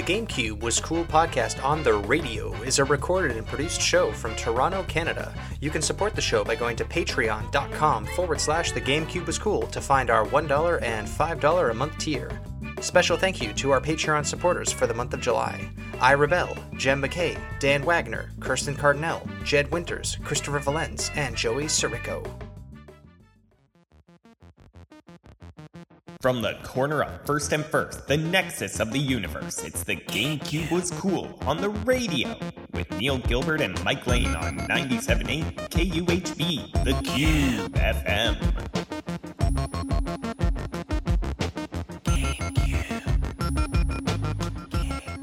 The GameCube Was Cool podcast on the radio is a recorded and produced show from Toronto, Canada. You can support the show by going to patreon.com/thegamecubewascool to find our $1 and $5 a month tier. Special thank you to our Patreon supporters for the month of July. I Rebel, Jem McKay, Dan Wagner, Kirsten Cardinell, Jed Winters, Christopher Valenz, and Joey Sirico. From the corner of First and First, the nexus of the universe, it's the GameCube Was Cool on the radio with Neil Gilbert and Mike Lane on 97.8 KUHB, The Cube FM.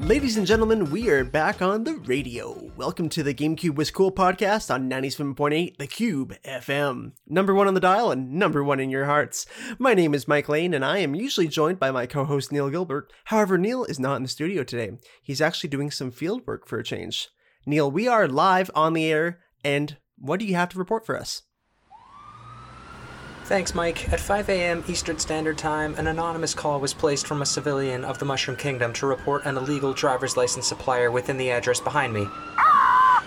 Ladies and gentlemen, we are back on the radio. Welcome to the GameCube Was Cool podcast on 97.8 The Cube FM. Number one on the dial and number one in your hearts. My name is Mike Lane and I am usually joined by my co-host Neil Gilbert. However, Neil is not in the studio today. He's actually doing some field work for a change. Neil, we are live on the air, and what do you have to report for us? Thanks, Mike. At 5 a.m. Eastern Standard Time, an anonymous call was placed from a civilian of the Mushroom Kingdom to report an illegal driver's license supplier within the address behind me.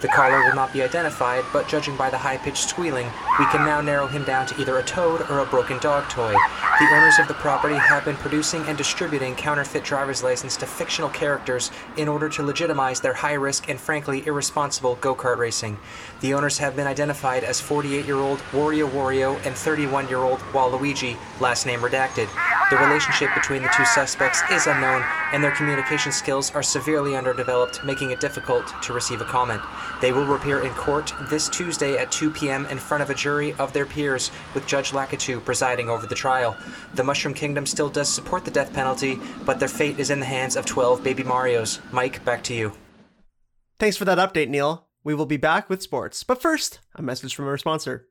The caller will not be identified, but judging by the high-pitched squealing, we can now narrow him down to either a toad or a broken dog toy. The owners of the property have been producing and distributing counterfeit driver's licenses to fictional characters in order to legitimize their high-risk and frankly irresponsible go-kart racing. The owners have been identified as 48-year-old Wario and 31-year-old Waluigi, last name redacted. The relationship between the two suspects is unknown, and their communication skills are severely underdeveloped, making it difficult to receive a comment. They will appear in court this Tuesday at 2 p.m. in front of a jury of their peers, with Judge Lakitu presiding over the trial. The Mushroom Kingdom still does support the death penalty, but their fate is in the hands of 12 Baby Marios. Mike, back to you. Thanks for that update, Neil. We will be back with sports, but first, a message from our sponsor.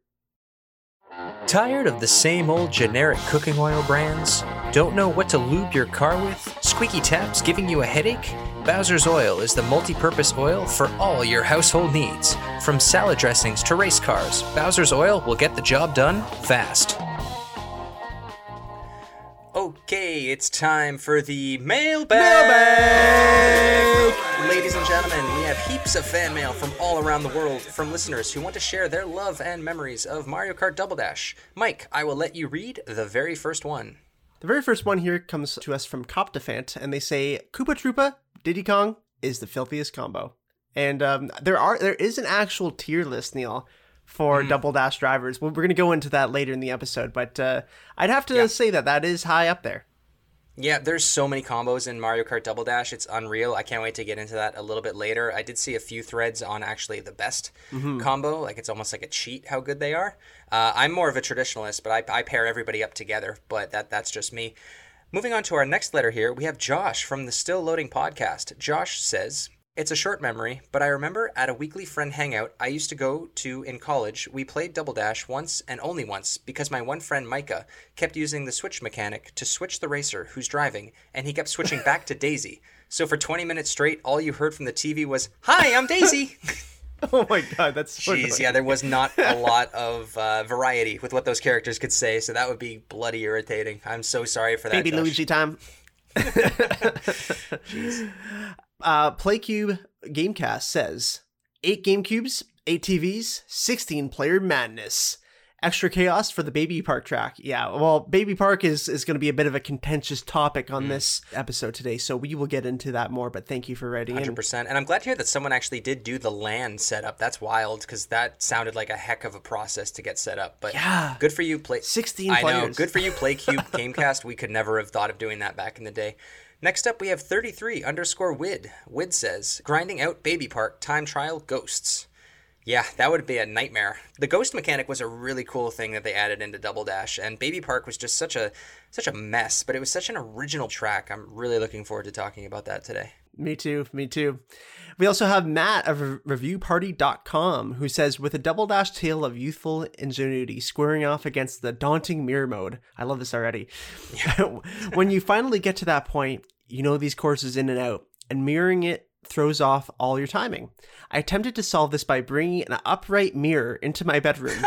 Tired of the same old generic cooking oil brands? Don't know what to lube your car with? Squeaky taps giving you a headache? Bowser's Oil is the multi-purpose oil for all your household needs. From salad dressings to race cars, Bowser's Oil will get the job done fast. Okay, it's time for the mailbag! Ladies and gentlemen, we have heaps of fan mail from all around the world from listeners who want to share their love and memories of Mario Kart Double Dash. Mike, I will let you read the very first one. The very first one here comes to us from Coptifant, and they say, Koopa Troopa, Diddy Kong is the filthiest combo. And there is an actual tier list, Neil, for Double Dash drivers. Well, we're going to go into that later in the episode, but I'd have to say that is high up there. Yeah, there's so many combos in Mario Kart Double Dash. It's unreal. I can't wait to get into that a little bit later. I did see a few threads on actually the best combo. Like, it's almost like a cheat how good they are. I'm more of a traditionalist, but I pair everybody up together, but that's just me. Moving on to our next letter here, we have Josh from the Still Loading Podcast. Josh says, it's a short memory, but I remember at a weekly friend hangout I used to go to in college, we played Double Dash once and only once because my one friend Micah kept using the switch mechanic to switch the racer who's driving, and he kept switching back to Daisy. So for 20 minutes straight, all you heard from the TV was, hi, I'm Daisy! Oh my god, that's so annoying. Yeah, there was not a lot of variety with what those characters could say, so that would be bloody irritating. I'm so sorry for that, Baby Josh. Luigi time. Jeez. PlayCube Gamecast says, 8 GameCubes, 8 TVs, 16 player madness. Extra chaos for the Baby Park track. Yeah, well, Baby Park is going to be a bit of a contentious topic on this episode today, so we will get into that more, but thank you for writing 100%. In. 100%. And I'm glad to hear that someone actually did do the LAN setup. That's wild, because that sounded like a heck of a process to get set up. But yeah, good for you, Play... 16 players. I know, good for you, PlayCube Gamecast. We could never have thought of doing that back in the day. Next up, we have 33_Wid. Wid says, grinding out Baby Park, time trial, ghosts. Yeah, that would be a nightmare. The ghost mechanic was a really cool thing that they added into Double Dash, and Baby Park was just such a mess, but it was such an original track. I'm really looking forward to talking about that today. Me too. We also have Matt of ReviewParty.com, who says, with a Double Dash tale of youthful ingenuity squaring off against the daunting mirror mode. I love this already. Yeah. When you finally get to that point, you know these courses in and out, and mirroring it throws off all your timing. I attempted to solve this by bringing an upright mirror into my bedroom,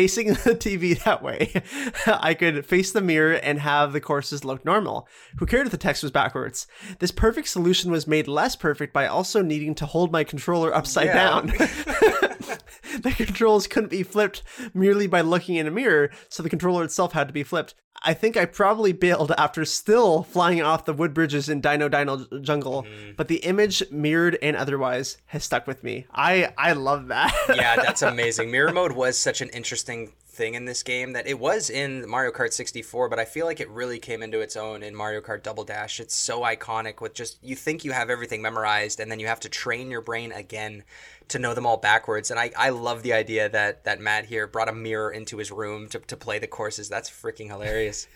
facing the TV that way, I could face the mirror and have the courses look normal. Who cared if the text was backwards? This perfect solution was made less perfect by also needing to hold my controller upside down. The controls couldn't be flipped merely by looking in a mirror, so the controller itself had to be flipped. I think I probably bailed after still flying off the wood bridges in Dino Dino Jungle, but the image, mirrored and otherwise, has stuck with me. I love that. Yeah, that's amazing. Mirror mode was such an interesting thing in this game that it was in Mario Kart 64, but I feel like it really came into its own in Mario Kart Double Dash. It's so iconic with just, you think you have everything memorized and then you have to train your brain again to know them all backwards. And I love the idea that Matt here brought a mirror into his room to play the courses. That's freaking hilarious.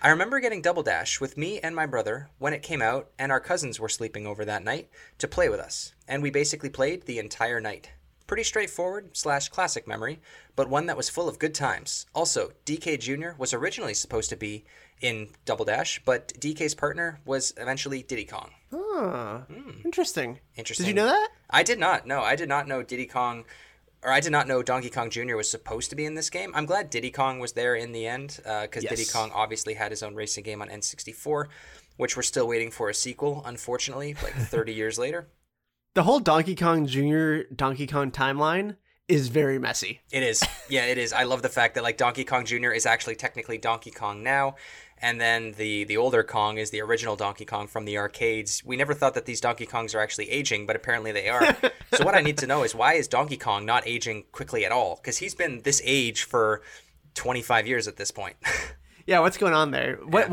I remember getting Double Dash with me and my brother when it came out, and our cousins were sleeping over that night to play with us. And we basically played the entire night. Pretty straightforward / classic memory, but one that was full of good times. Also, DK Jr. was originally supposed to be in Double Dash, but DK's partner was eventually Diddy Kong. Oh, Interesting. Did you know that? I did not. No, I did not know I did not know Donkey Kong Jr. was supposed to be in this game. I'm glad Diddy Kong was there in the end, because Diddy Kong obviously had his own racing game on N64, which we're still waiting for a sequel, unfortunately, like 30 years later. The whole Donkey Kong Jr. Donkey Kong timeline is very messy. It is. Yeah, it is. I love the fact that, like, Donkey Kong Jr. is actually technically Donkey Kong now, and then the older Kong is the original Donkey Kong from the arcades. We never thought that these Donkey Kongs are actually aging, but apparently they are. So what I need to know is, why is Donkey Kong not aging quickly at all? Because he's been this age for 25 years at this point. Yeah, what's going on there? What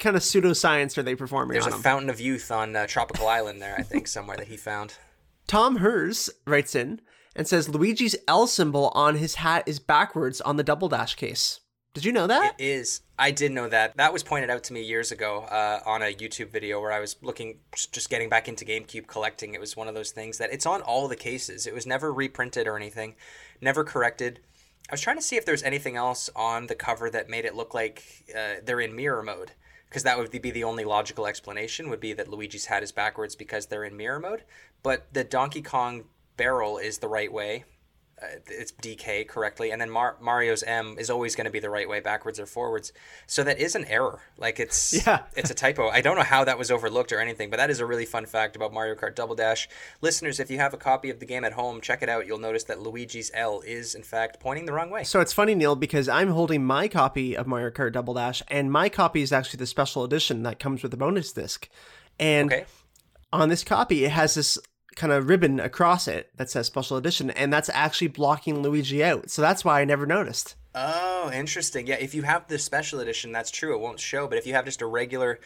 kind of pseudoscience are they performing? There's a fountain of youth on Tropical Island there, I think, somewhere that he found. Tom Hers writes in and says, Luigi's L symbol on his hat is backwards on the Double Dash case. Did you know that? It is. I did know that. That was pointed out to me years ago on a YouTube video where I was just getting back into GameCube collecting. It was one of those things that it's on all the cases. It was never reprinted or anything, never corrected. I was trying to see if there's anything else on the cover that made it look like they're in mirror mode, because that would be the only logical explanation, would be that Luigi's hat is backwards because they're in mirror mode. But the Donkey Kong barrel is the right way. It's DK correctly. And then Mario's M is always going to be the right way, backwards or forwards. So that is an error. Like, it's a typo. I don't know how that was overlooked or anything, but that is a really fun fact about Mario Kart Double Dash. Listeners, if you have a copy of the game at home, check it out. You'll notice that Luigi's L is, in fact, pointing the wrong way. So it's funny, Neil, because I'm holding my copy of Mario Kart Double Dash, and my copy is actually the special edition that comes with the bonus disc. And on this copy, it has this kind of ribbon across it that says special edition, and that's actually blocking Luigi out, so that's why I never noticed. Oh, interesting. Yeah, if you have the special edition, that's true, it won't show, but if you have just a regular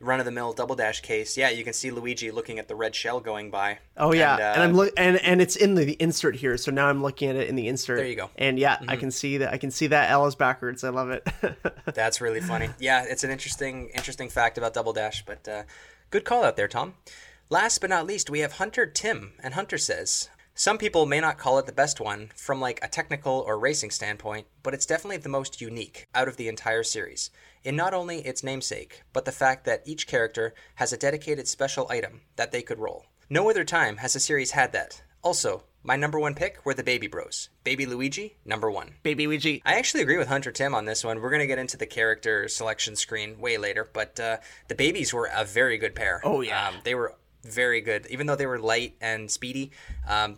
run-of-the-mill Double Dash case, yeah, you can see Luigi looking at the red shell going by. Oh yeah, and I'm and it's in the insert here, so now I'm looking at it in the insert. There you go. And yeah, mm-hmm. I can see that L is backwards. I love it. That's really funny. Yeah, it's an interesting fact about Double Dash, but good call out there, Tom. Last but not least, we have Hunter Tim, and Hunter says, some people may not call it the best one from like a technical or racing standpoint, but it's definitely the most unique out of the entire series, in not only its namesake, but the fact that each character has a dedicated special item that they could roll. No other time has the series had that. Also, my number one pick were the Baby Bros. Baby Luigi, number one. Baby Luigi. I actually agree with Hunter Tim on this one. We're going to get into the character selection screen way later, but the babies were a very good pair. Oh, yeah. They were very good. Even though they were light and speedy,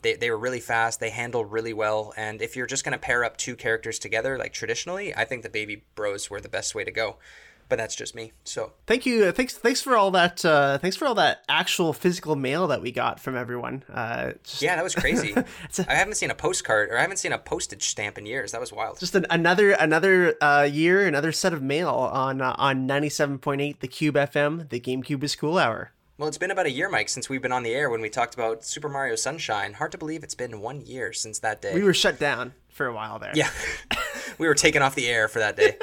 they were really fast. They handled really well. And if you're just going to pair up two characters together, like traditionally, I think the Baby Bros were the best way to go. But that's just me. So thank you. Thanks for all that. Thanks for all that actual physical mail that we got from everyone. Yeah, that was crazy. I haven't seen a postcard, or I haven't seen a postage stamp in years. That was wild. Just another year, another set of mail on 97.8 The Cube FM, the GameCube is Cool Hour. Well, it's been about a year, Mike, since we've been on the air when we talked about Super Mario Sunshine. Hard to believe it's been 1 year since that day. We were shut down for a while there. Yeah, we were taken off the air for that day.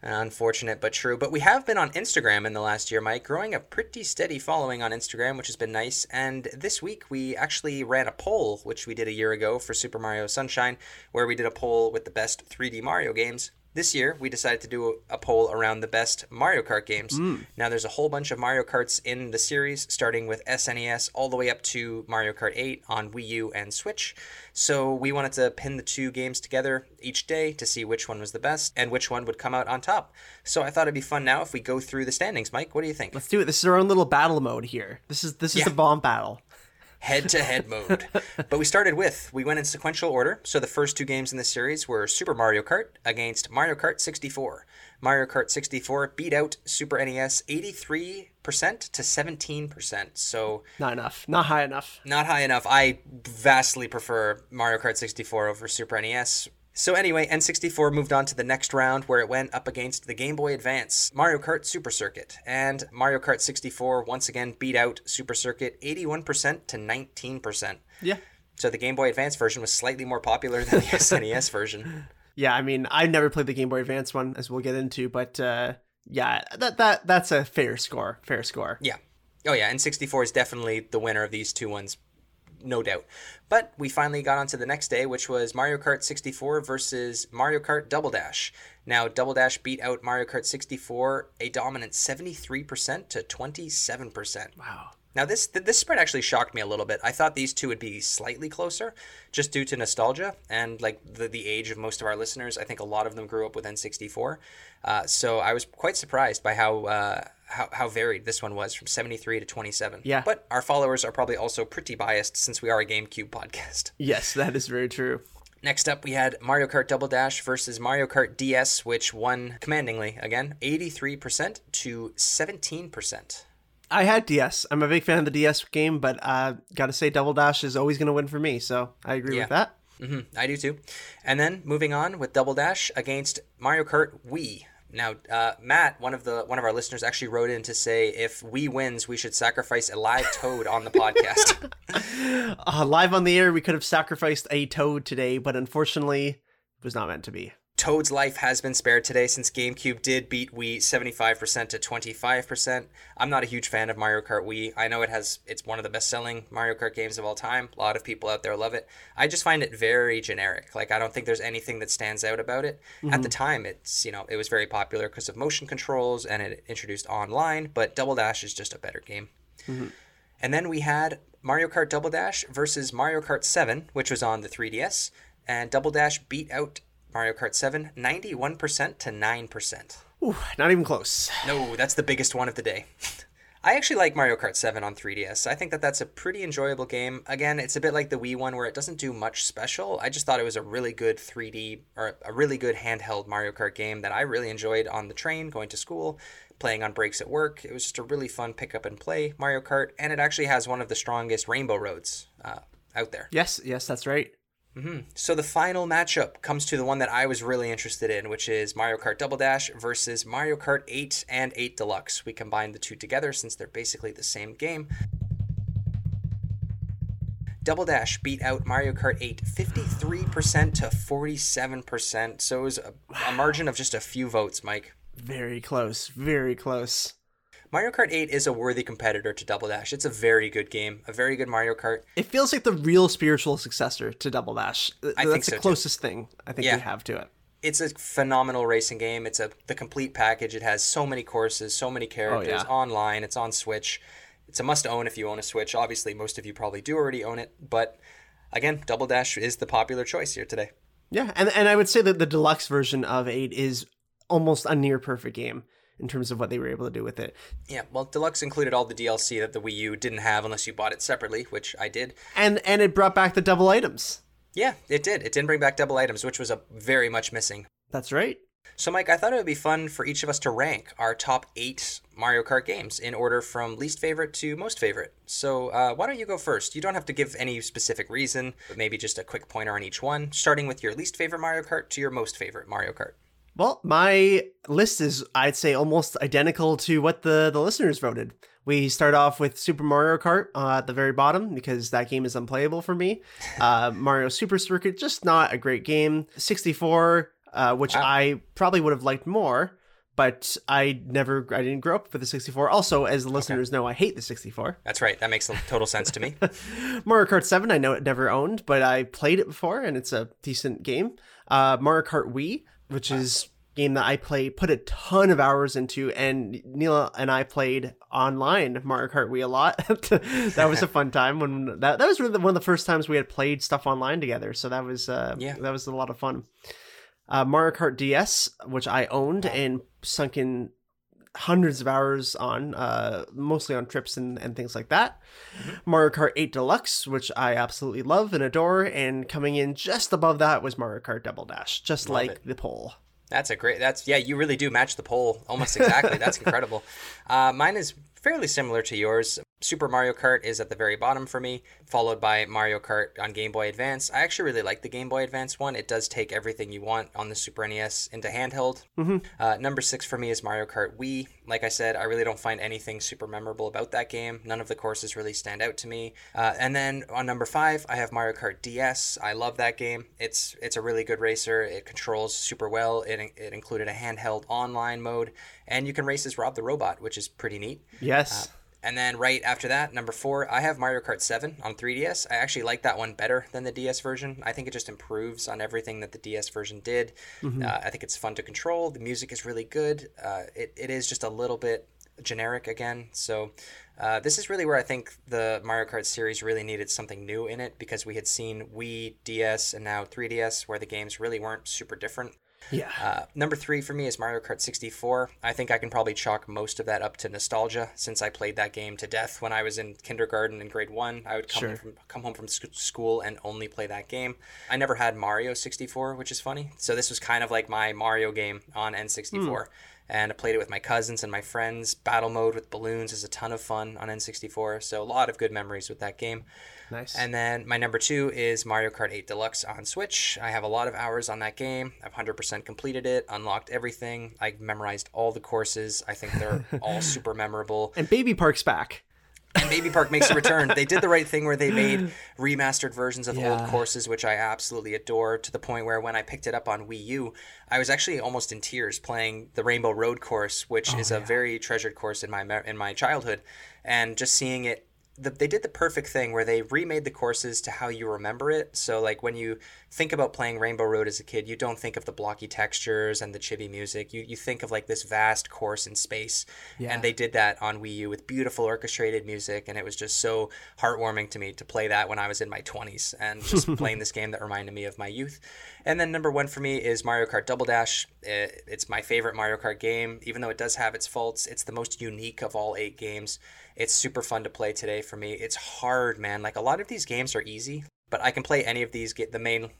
Unfortunate, but true. But we have been on Instagram in the last year, Mike, growing a pretty steady following on Instagram, which has been nice. And this week we actually ran a poll, which we did a year ago for Super Mario Sunshine, where we did a poll with the best 3D Mario games. This year, we decided to do a poll around the best Mario Kart games. Now, there's a whole bunch of Mario Karts in the series, starting with SNES all the way up to Mario Kart 8 on Wii U and Switch. So we wanted to pin the two games together each day to see which one was the best and which one would come out on top. So I thought it'd be fun now if we go through the standings. Mike, what do you think? Let's do it. This is our own little battle mode here. This is the bomb battle. Head-to-head mode. But we went in sequential order. So the first two games in this series were Super Mario Kart against Mario Kart 64. Mario Kart 64 beat out Super NES 83% to 17%. So not enough. Not high enough. Not high enough. I vastly prefer Mario Kart 64 over Super NES. So anyway, N64 moved on to the next round where it went up against the Game Boy Advance, Mario Kart Super Circuit, and Mario Kart 64 once again beat out Super Circuit 81% to 19%. Yeah. So the Game Boy Advance version was slightly more popular than the SNES version. Yeah, I mean, I've never played the Game Boy Advance one, as we'll get into, but yeah, that's a fair score. Fair score. Yeah. Oh yeah, N64 is definitely the winner of these two ones. No doubt. But we finally got on to the next day, which was Mario Kart 64 versus Mario Kart Double Dash. Now, Double Dash beat out Mario Kart 64 a dominant 73% to 27%. Wow. Now, this spread actually shocked me a little bit. I thought these two would be slightly closer just due to nostalgia and like the age of most of our listeners. I think a lot of them grew up with N64. So I was quite surprised by how varied this one was from 73 to 27. Yeah. But our followers are probably also pretty biased since we are a GameCube podcast. Yes, that is very true. Next up, we had Mario Kart Double Dash versus Mario Kart DS, which won commandingly, again, 83% to 17%. I had DS. I'm a big fan of the DS game, but gotta say Double Dash is always going to win for me, so I agree with that. Mm-hmm. I do too. And then moving on with Double Dash against Mario Kart Wii. Now, Matt, one of our listeners, actually wrote in to say if Wii wins, we should sacrifice a live toad on the podcast. Live on the air, we could have sacrificed a toad today, but unfortunately, it was not meant to be. Toad's life has been spared today since GameCube did beat Wii 75% to 25%. I'm not a huge fan of Mario Kart Wii. I know it's one of the best-selling Mario Kart games of all time. A lot of people out there love it. I just find it very generic. Like, I don't think there's anything that stands out about it. Mm-hmm. At the time, it was very popular because of motion controls and it introduced online, but Double Dash is just a better game. Mm-hmm. And then we had Mario Kart Double Dash versus Mario Kart 7, which was on the 3DS, and Double Dash beat out Mario Kart 7, 91% to 9%. Ooh, not even close. No, that's the biggest one of the day. I actually like Mario Kart 7 on 3DS. I think that's a pretty enjoyable game. Again, it's a bit like the Wii one where it doesn't do much special. I just thought it was a really good handheld Mario Kart game that I really enjoyed on the train, going to school, playing on breaks at work. It was just a really fun pick up and play Mario Kart, and it actually has one of the strongest Rainbow Roads out there. Yes, that's right. Mm-hmm. So the final matchup comes to the one that I was really interested in, which is Mario Kart Double Dash versus Mario Kart 8 and 8 Deluxe. We combined the two together since they're basically the same game. Double Dash beat out Mario Kart 8 53% to 47%. So it was a margin of just a few votes, Mike. Very close. Very close. Mario Kart 8 is a worthy competitor to Double Dash. It's a very good game, a very good Mario Kart. It feels like the real spiritual successor to Double Dash. That's the closest thing we have to it. It's a phenomenal racing game. It's the complete package. It has so many courses, so many characters, online. It's on Switch. It's a must-own if you own a Switch. Obviously, most of you probably do already own it. But again, Double Dash is the popular choice here today. Yeah, and I would say that the deluxe version of 8 is almost a near-perfect game in terms of what they were able to do with it. Yeah, well, Deluxe included all the DLC that the Wii U didn't have unless you bought it separately, which I did. And it brought back the double items. Yeah, it did. It didn't bring back double items, which was very much missing. That's right. So, Mike, I thought it would be fun for each of us to rank our top 8 Mario Kart games in order from least favorite to most favorite. So why don't you go first? You don't have to give any specific reason, but maybe just a quick pointer on each one, starting with your least favorite Mario Kart to your most favorite Mario Kart. Well, my list is, I'd say, almost identical to what the listeners voted. We start off with Super Mario Kart at the very bottom because that game is unplayable for me. Mario Super Circuit, just not a great game. 64, which I probably would have liked more, but I didn't grow up with the 64. Also, as the listeners know, I hate the 64. That's right. That makes total sense to me. Mario Kart 7, I know it never owned, but I played it before and it's a decent game. Mario Kart Wii, which is game that I put a ton of hours into, and Neil and I played online Mario Kart Wii a lot. That was a fun time when that was really one of the first times we had played stuff online together. So that was that was a lot of fun. Mario Kart DS, which I owned and sunk in hundreds of hours on, mostly on trips and things like that. Mm-hmm. Mario Kart 8 Deluxe, which I absolutely love and adore, and coming in just above that was Mario Kart Double Dash, just love like it. The poll. That's you really do match the poll almost exactly. That's incredible. Mine is fairly similar to yours. Super Mario Kart is at the very bottom for me, followed by Mario Kart on Game Boy Advance. I actually really like the Game Boy Advance one. It does take everything you want on the Super NES into handheld. Mm-hmm. Number 6 for me is Mario Kart Wii. Like I said, I really don't find anything super memorable about that game. None of the courses really stand out to me. And then on number 5, I have Mario Kart DS. I love that game. It's a really good racer. It controls super well. It included a handheld online mode, and you can race as Rob the Robot, which is pretty neat. Yes. And then right after that, number 4, I have Mario Kart 7 on 3DS. I actually like that one better than the DS version. I think it just improves on everything that the DS version did. Mm-hmm. I think it's fun to control. The music is really good. It is just a little bit generic again. So this is really where I think the Mario Kart series really needed something new in it, because we had seen Wii, DS, and now 3DS, where the games really weren't super different. Yeah. Number 3 for me is Mario Kart 64. I think I can probably chalk most of that up to nostalgia, since I played that game to death when I was in kindergarten and grade 1. I would come home from school and only play that game. I never had Mario 64, which is funny. So this was kind of like my Mario game on N64. Mm. And I played it with my cousins and my friends. Battle mode with balloons is a ton of fun on N64. So a lot of good memories with that game. Nice. And then my number 2 is Mario Kart 8 Deluxe on Switch. I have a lot of hours on that game. I've 100% completed it, unlocked everything. I memorized all the courses. I think they're all super memorable. And Baby Park's back. And Baby Park makes a return. They did the right thing where they made remastered versions of old courses, which I absolutely adore, to the point where when I picked it up on Wii U, I was actually almost in tears playing the Rainbow Road course, which is a very treasured course in my childhood. And just seeing it, they did the perfect thing where they remade the courses to how you remember it. So like when you think about playing Rainbow Road as a kid, you don't think of the blocky textures and the chibi music. You think of like this vast course in space. Yeah. And they did that on Wii U with beautiful orchestrated music. And it was just so heartwarming to me to play that when I was in my 20s and just playing this game that reminded me of my youth. And then number 1 for me is Mario Kart Double Dash. It's my favorite Mario Kart game. Even though it does have its faults, it's the most unique of all 8 games. It's super fun to play today for me. It's hard, man. Like a lot of these games are easy, but I can play any of these, get the main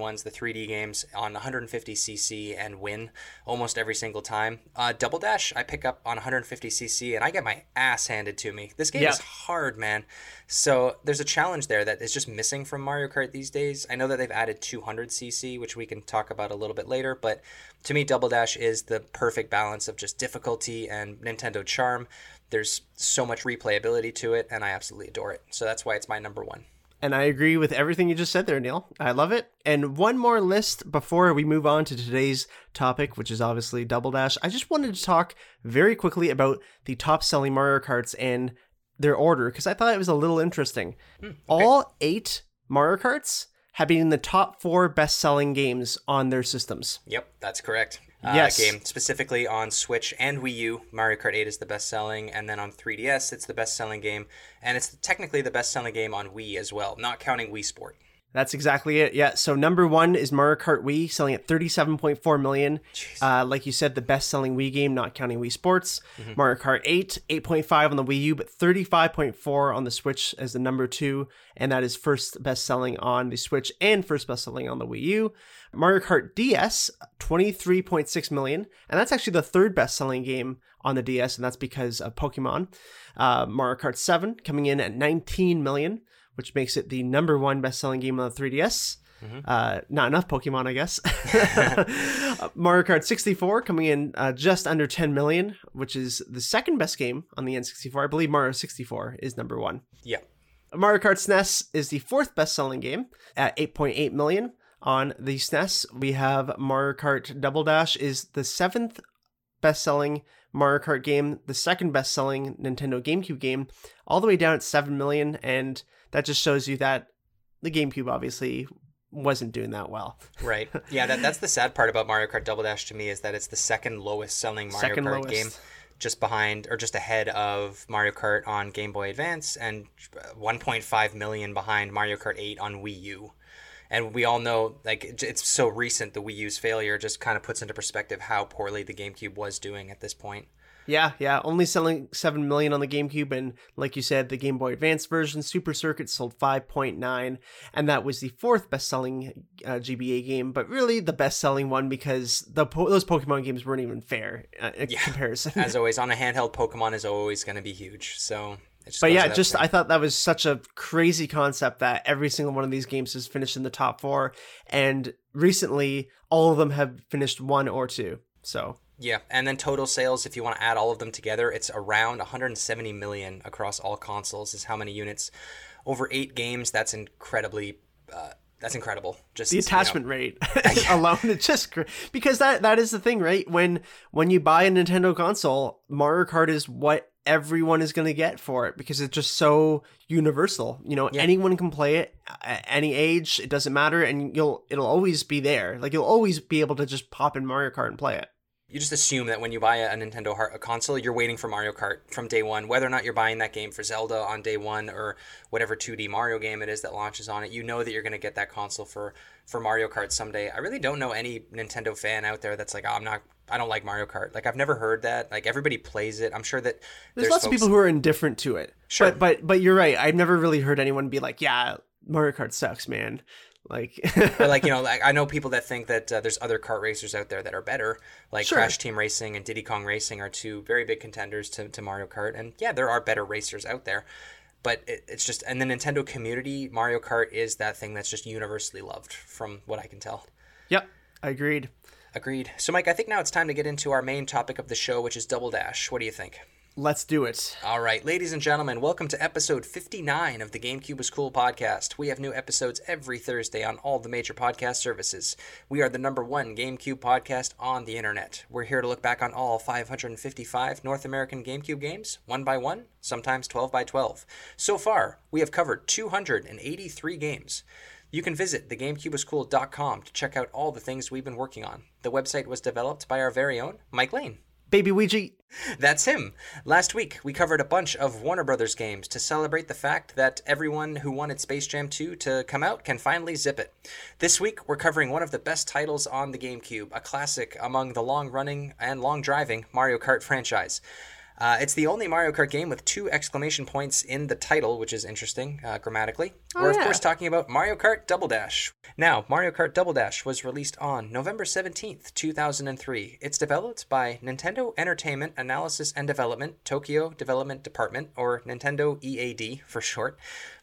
ones, the 3D games on 150cc and win almost every single time. Double Dash, I pick up on 150cc and I get my ass handed to me. This game is hard, man. So there's a challenge there that is just missing from Mario Kart these days. I know that they've added 200cc, which we can talk about a little bit later, but to me, Double Dash is the perfect balance of just difficulty and Nintendo charm. There's so much replayability to it, and I absolutely adore it. So that's why it's my number 1. And I agree with everything you just said there, Neil. I love it. And one more list before we move on to today's topic, which is obviously Double Dash. I just wanted to talk very quickly about the top-selling Mario Karts and their order, because I thought it was a little interesting. Okay. All 8 Mario Karts have been in the top 4 best-selling games on their systems. Yep, that's correct. Game specifically on Switch and Wii U, Mario Kart 8 is the best-selling, and then on 3DS it's the best-selling game, and it's technically the best-selling game on Wii as well, not counting Wii Sport. That's exactly it. Yeah. So number 1 is Mario Kart Wii, selling at 37.4 million. Like you said, the best-selling Wii game, not counting Wii Sports. Mm-hmm. Mario Kart 8, 8.5 on the Wii U, but 35.4 on the Switch as the number 2, and that is first best-selling on the Switch and first best-selling on the Wii U. Mario Kart DS, 23.6 million, and that's actually the third best-selling game on the DS, and that's because of Pokemon. Mario Kart 7 coming in at 19 million. Which makes it the number 1 best-selling game on the 3DS. Mm-hmm. Not enough Pokemon, I guess. Mario Kart 64 coming in just under 10 million, which is the second best game on the N64. I believe Mario 64 is number 1. Yeah. Mario Kart SNES is the 4th best-selling game at 8.8 million on the SNES. We have Mario Kart Double Dash is the 7th best-selling Mario Kart game, the second best-selling Nintendo GameCube game, all the way down at 7 million, and that just shows you that the GameCube obviously wasn't doing that well. Right. Yeah, that's the sad part about Mario Kart Double Dash to me, is that it's the second lowest selling Mario Kart game, just behind or just ahead of Mario Kart on Game Boy Advance and 1.5 million behind Mario Kart 8 on Wii U. And we all know, like, it's so recent, the Wii U's failure just kind of puts into perspective how poorly the GameCube was doing at this point. Yeah, yeah. Only selling 7 million on the GameCube, and like you said, the Game Boy Advance version, Super Circuit, sold 5.9, and that was the fourth best-selling GBA game, but really the best-selling one because those Pokemon games weren't even fair in comparison. As always, on a handheld, Pokemon is always going to be huge, so... But yeah, just point. I thought that was such a crazy concept that every single one of these games has finished in the top four, and recently all of them have finished one or two. So yeah, and then total sales, if you want to add all of them together, it's around 170 million across all consoles is how many units over 8 games. That's incredible. Just the attachment rate alone. It's just because that is the thing, right? When you buy a Nintendo console, Mario Kart is what everyone is going to get for it because it's just so universal. You know, anyone can play it at any age. It doesn't matter, and it'll always be there. Like, you'll always be able to just pop in Mario Kart and play it. You just assume that when you buy a Nintendo console, you're waiting for Mario Kart from day one, whether or not you're buying that game for Zelda on day one or whatever 2D Mario game it is that launches on it. You know that you're going to get that console for Mario Kart someday. I really don't know any Nintendo fan out there that's like, oh, I don't like Mario Kart. Like, I've never heard that. Like, everybody plays it. I'm sure that there's lots of people who are indifferent to it. Sure. But you're right. I've never really heard anyone be like, yeah, Mario Kart sucks, man. Like, or like, you know, like, I know people that think that there's other kart racers out there that are better, like sure. Crash Team Racing and Diddy Kong Racing are two very big contenders to Mario Kart. And yeah, there are better racers out there, but it's just, and the Nintendo community, Mario Kart is that thing that's just universally loved from what I can tell. Yep. Agreed. So Mike, I think now it's time to get into our main topic of the show, which is Double Dash. What do you think? Let's do it. All right, ladies and gentlemen, welcome to episode 59 of the GameCube is Cool podcast. We have new episodes every Thursday on all the major podcast services. We are the #1 GameCube podcast on the internet. We're here to look back on all 555 North American GameCube games, one by one, sometimes 12 by 12. So far, we have covered 283 games. You can visit thegamecubeiscool.com to check out all the things we've been working on. The website was developed by our very own Mike Lane. Baby Ouija. That's him. Last week, we covered a bunch of Warner Brothers games to celebrate the fact that everyone who wanted Space Jam 2 to come out can finally zip it. This week, we're covering one of the best titles on the GameCube, a classic among the long-running and long-driving Mario Kart franchise. It's the only Mario Kart game with 2 exclamation points in the title, which is interesting grammatically. We're, of course, talking about Mario Kart Double Dash. Now, Mario Kart Double Dash was released on November 17th, 2003. It's developed by Nintendo Entertainment Analysis and Development, Tokyo Development Department, or Nintendo EAD for short.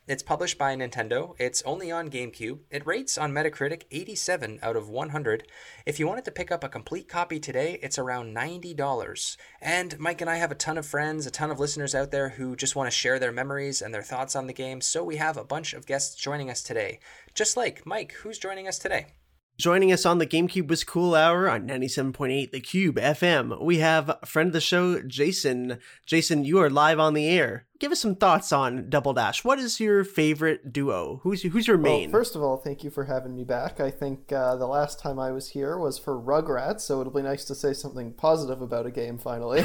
It's published by Nintendo. It's only on GameCube. It rates on Metacritic 87 out of 100. If you wanted to pick up a complete copy today, it's around $90. And Mike and I have a ton of friends, a ton of listeners out there who just want to share their memories and their thoughts on the game, so we have a bunch of guests joining us today. Just like Mike, who's joining us today? Joining us on the GameCube was Cool Hour on 97.8 The Cube FM, we have a friend of the show, Jason. Jason, you are live on the air. Give us some thoughts on Double Dash. What is your favorite duo? Who's your main? Well, first of all, thank you for having me back. I think the last time I was here was for Rugrats, so it'll be nice to say something positive about a game finally.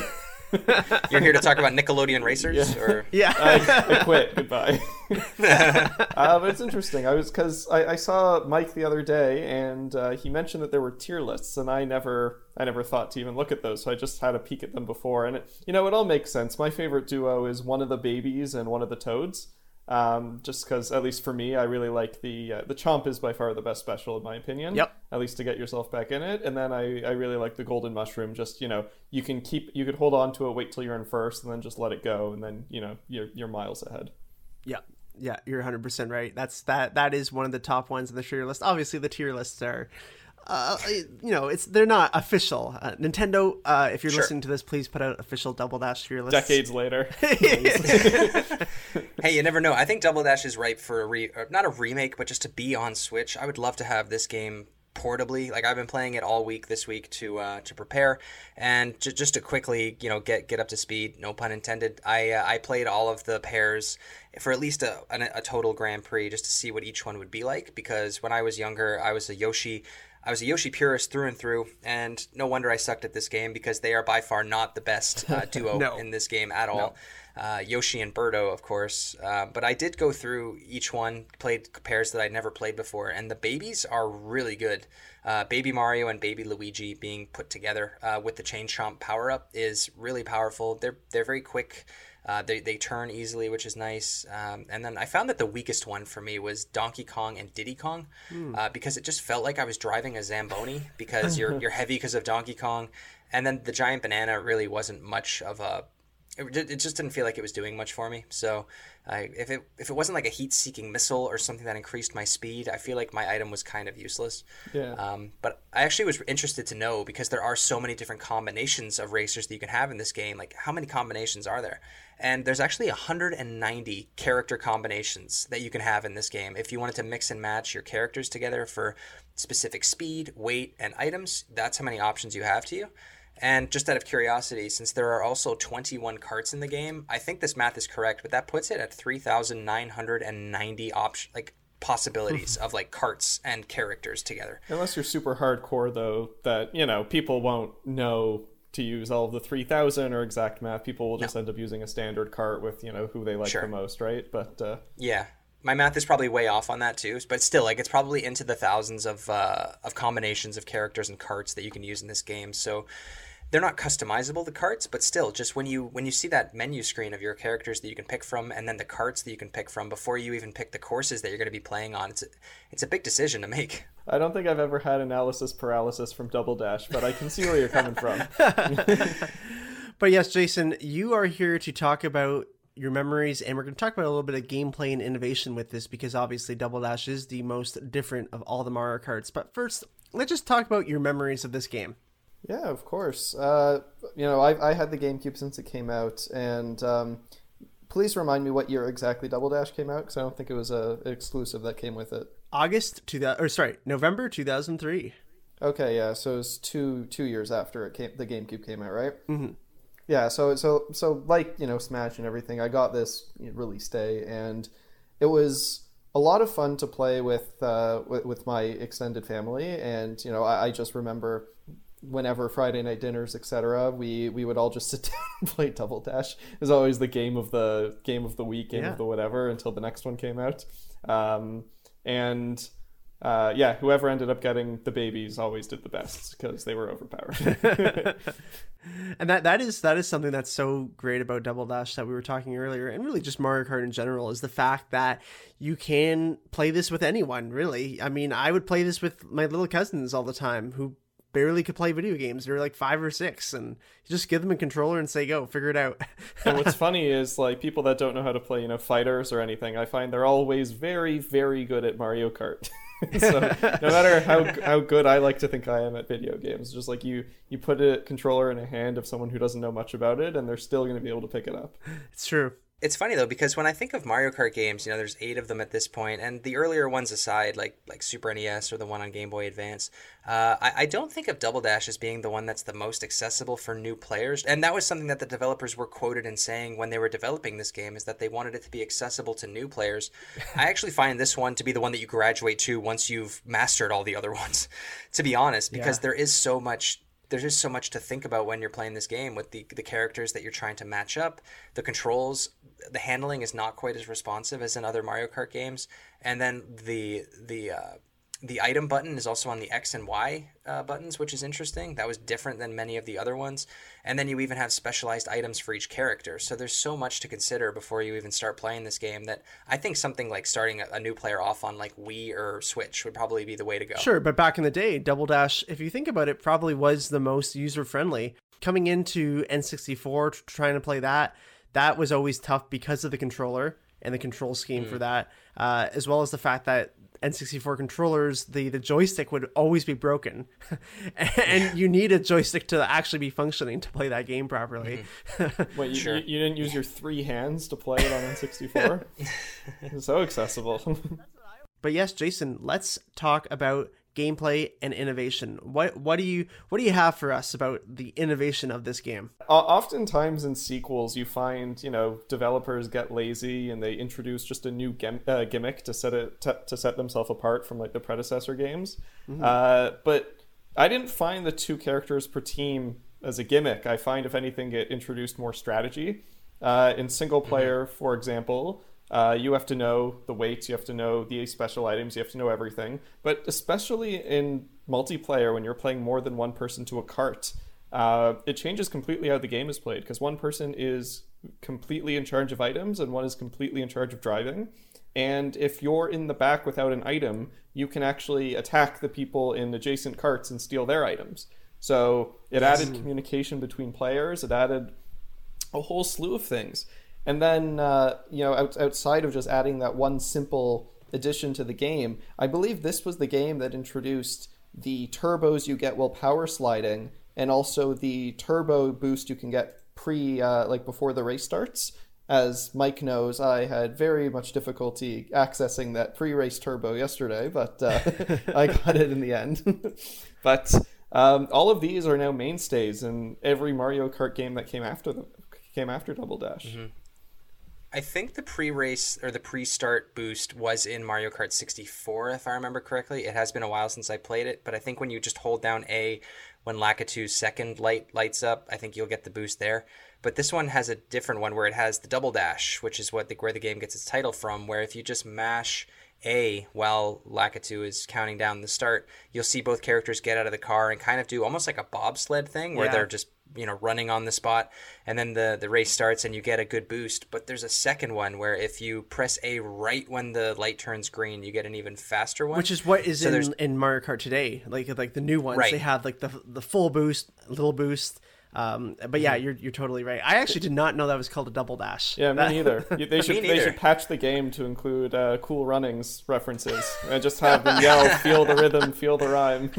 You're here to talk about Nickelodeon racers? Yeah. Or... yeah. I quit. Goodbye. But it's interesting. I saw Mike the other day, and he mentioned that there were tier lists, and I never thought to even look at those, so I just had a peek at them before. And, it all makes sense. My favorite duo is one of the babies and one of the toads, just because, at least for me, I really like the Chomp is by far the best special, in my opinion. Yep. At least to get yourself back in it. And then I really like the Golden Mushroom. Just, you could hold on to it, wait till you're in first, and then just let it go. And then, you're miles ahead. Yeah. Yeah, you're 100% right. That is one of the top ones in the tier list. Obviously, the tier lists are... they're not official. Nintendo, if you're listening to this, please put out official Double Dash tier lists. Decades later. Hey, you never know. I think Double Dash is ripe for not a remake, but just to be on Switch. I would love to have this game portably. Like, I've been playing it all week this week to prepare, and just to quickly, you know, get up to speed, no pun intended. I played all of the pairs for at least a total Grand Prix, just to see what each one would be like, because when I was younger, I was a Yoshi purist through and through, and no wonder I sucked at this game, because they are by far not the best duo in this game at all. No. Yoshi and Birdo, of course. But I did go through each one, played pairs that I'd never played before, and the babies are really good. Baby Mario and Baby Luigi being put together with the Chain Chomp power-up is really powerful. They're very quick. They turn easily, which is nice. And then I found that the weakest one for me was Donkey Kong and Diddy Kong, because it just felt like I was driving a Zamboni, because you're heavy because of Donkey Kong. And then the giant banana really wasn't much of a... It just didn't feel like it was doing much for me. So if it wasn't like a heat-seeking missile or something that increased my speed, I feel like my item was kind of useless. Yeah. But I actually was interested to know, because there are so many different combinations of racers that you can have in this game. Like, how many combinations are there? And there's actually 190 character combinations that you can have in this game. If you wanted to mix and match your characters together for specific speed, weight, and items, that's how many options you have to you. And just out of curiosity, since there are also 21 carts in the game, I think this math is correct, but that puts it at 3,990 possibilities of like carts and characters together. Unless you're super hardcore, though, that, you know, people won't know to use all of the 3,000 or exact math. People will just end up using a standard cart with, you know, who they like the most, right? But yeah. My math is probably way off on that too, but still, like, it's probably into the thousands of combinations of characters and carts that you can use in this game. So they're not customizable, the carts, but still, just when you see that menu screen of your characters that you can pick from, and then the carts that you can pick from before you even pick the courses that you're going to be playing on, it's a big decision to make. I don't think I've ever had analysis paralysis from Double Dash, but I can see where you're coming from. But yes, Jason, you are here to talk about your memories, and we're going to talk about a little bit of gameplay and innovation with this, because obviously Double Dash is the most different of all the Mario Karts. But first, let's just talk about your memories of this game. Yeah, of course. You know, I had the GameCube since it came out, and please remind me what year exactly Double Dash came out, because I don't think it was an exclusive that came with it. November 2003. Okay, yeah, so it was two years after the GameCube came out, right? Mm-hmm. Yeah, so like, you know, Smash and everything, I got this release day, and it was a lot of fun to play with my extended family. And, you know, I just remember whenever Friday night dinners, etc., we would all just sit down and play Double Dash. It was always the game of the week, of the whatever, until the next one came out. And whoever ended up getting the babies always did the best, because they were overpowered. And that is something that's so great about Double Dash that we were talking earlier, and really just Mario Kart in general, is the fact that you can play this with anyone, really. I mean, I would play this with my little cousins all the time, who barely could play video games. They were like 5 or 6, and you just give them a controller and say, go figure it out. And what's funny is, like, people that don't know how to play, you know, fighters or anything, I find they're always very, very good at Mario Kart. So no matter how good I like to think I am at video games, just like you put a controller in a hand of someone who doesn't know much about it, and they're still going to be able to pick it up. It's true. It's funny, though, because when I think of Mario Kart games, you know, there's 8 of them at this point, and the earlier ones aside, like Super NES or the one on Game Boy Advance, I don't think of Double Dash as being the one that's the most accessible for new players. And that was something that the developers were quoted in saying when they were developing this game, is that they wanted it to be accessible to new players. I actually find this one to be the one that you graduate to once you've mastered all the other ones, to be honest, because there's just so much to think about when you're playing this game, with the characters that you're trying to match up, the controls. The handling is not quite as responsive as in other Mario Kart games, and then the item button is also on the X and Y buttons, which is interesting. That was different than many of the other ones. And then you even have specialized items for each character. So there's so much to consider before you even start playing this game, that I think something like starting a new player off on like Wii or Switch would probably be the way to go. Sure, but back in the day, Double Dash, if you think about it, probably was the most user-friendly. Coming into N64, trying to play that was always tough because of the controller and the control scheme for that, as well as the fact that N64 controllers, the joystick would always be broken. And you need a joystick to actually be functioning to play that game properly. Mm-hmm. Wait, you didn't use your 3 hands to play it on N64? It's so accessible. But yes, Jason, let's talk about gameplay and innovation. What do you have for us about the innovation of this game? Oftentimes in sequels, you find, you know, developers get lazy and they introduce just a new gimmick to set themselves apart from like the predecessor games. Mm-hmm. But I didn't find the two characters per team as a gimmick. I find, if anything, it introduced more strategy. In single player, mm-hmm. for example, you have to know the weights, you have to know the special items, you have to know everything. But especially in multiplayer, when you're playing more than one person to a cart, it changes completely how the game is played, because one person is completely in charge of items and one is completely in charge of driving. And if you're in the back without an item, you can actually attack the people in adjacent carts and steal their items. So it added communication between players, it added a whole slew of things. And then, you know, outside of just adding that one simple addition to the game, I believe this was the game that introduced the turbos you get while power sliding, and also the turbo boost you can get before the race starts. As Mike knows, I had very much difficulty accessing that pre-race turbo yesterday, but I got it in the end. But all of these are now mainstays in every Mario Kart game that came after Double Dash. Mm-hmm. I think the pre-race or the pre-start boost was in Mario Kart 64, if I remember correctly. It has been a while since I played it, but I think when you just hold down A, when Lakitu's second light lights up, I think you'll get the boost there. But this one has a different one where it has the double dash, which is where the game gets its title from, where if you just mash A while Lakitu is counting down the start, you'll see both characters get out of the car and kind of do almost like a bobsled thing where they're just, you know, running on the spot, and then the race starts and you get a good boost. But there's a second one where if you press A right when the light turns green, you get an even faster one, which is what is in Mario Kart today, like the new ones, right. They have like the full boost, little boost. But yeah, you're totally right. I actually did not know that was called a double dash. Yeah, me neither. They should patch the game to include Cool Runnings references and just have them yell, "Feel the rhythm, feel the rhyme."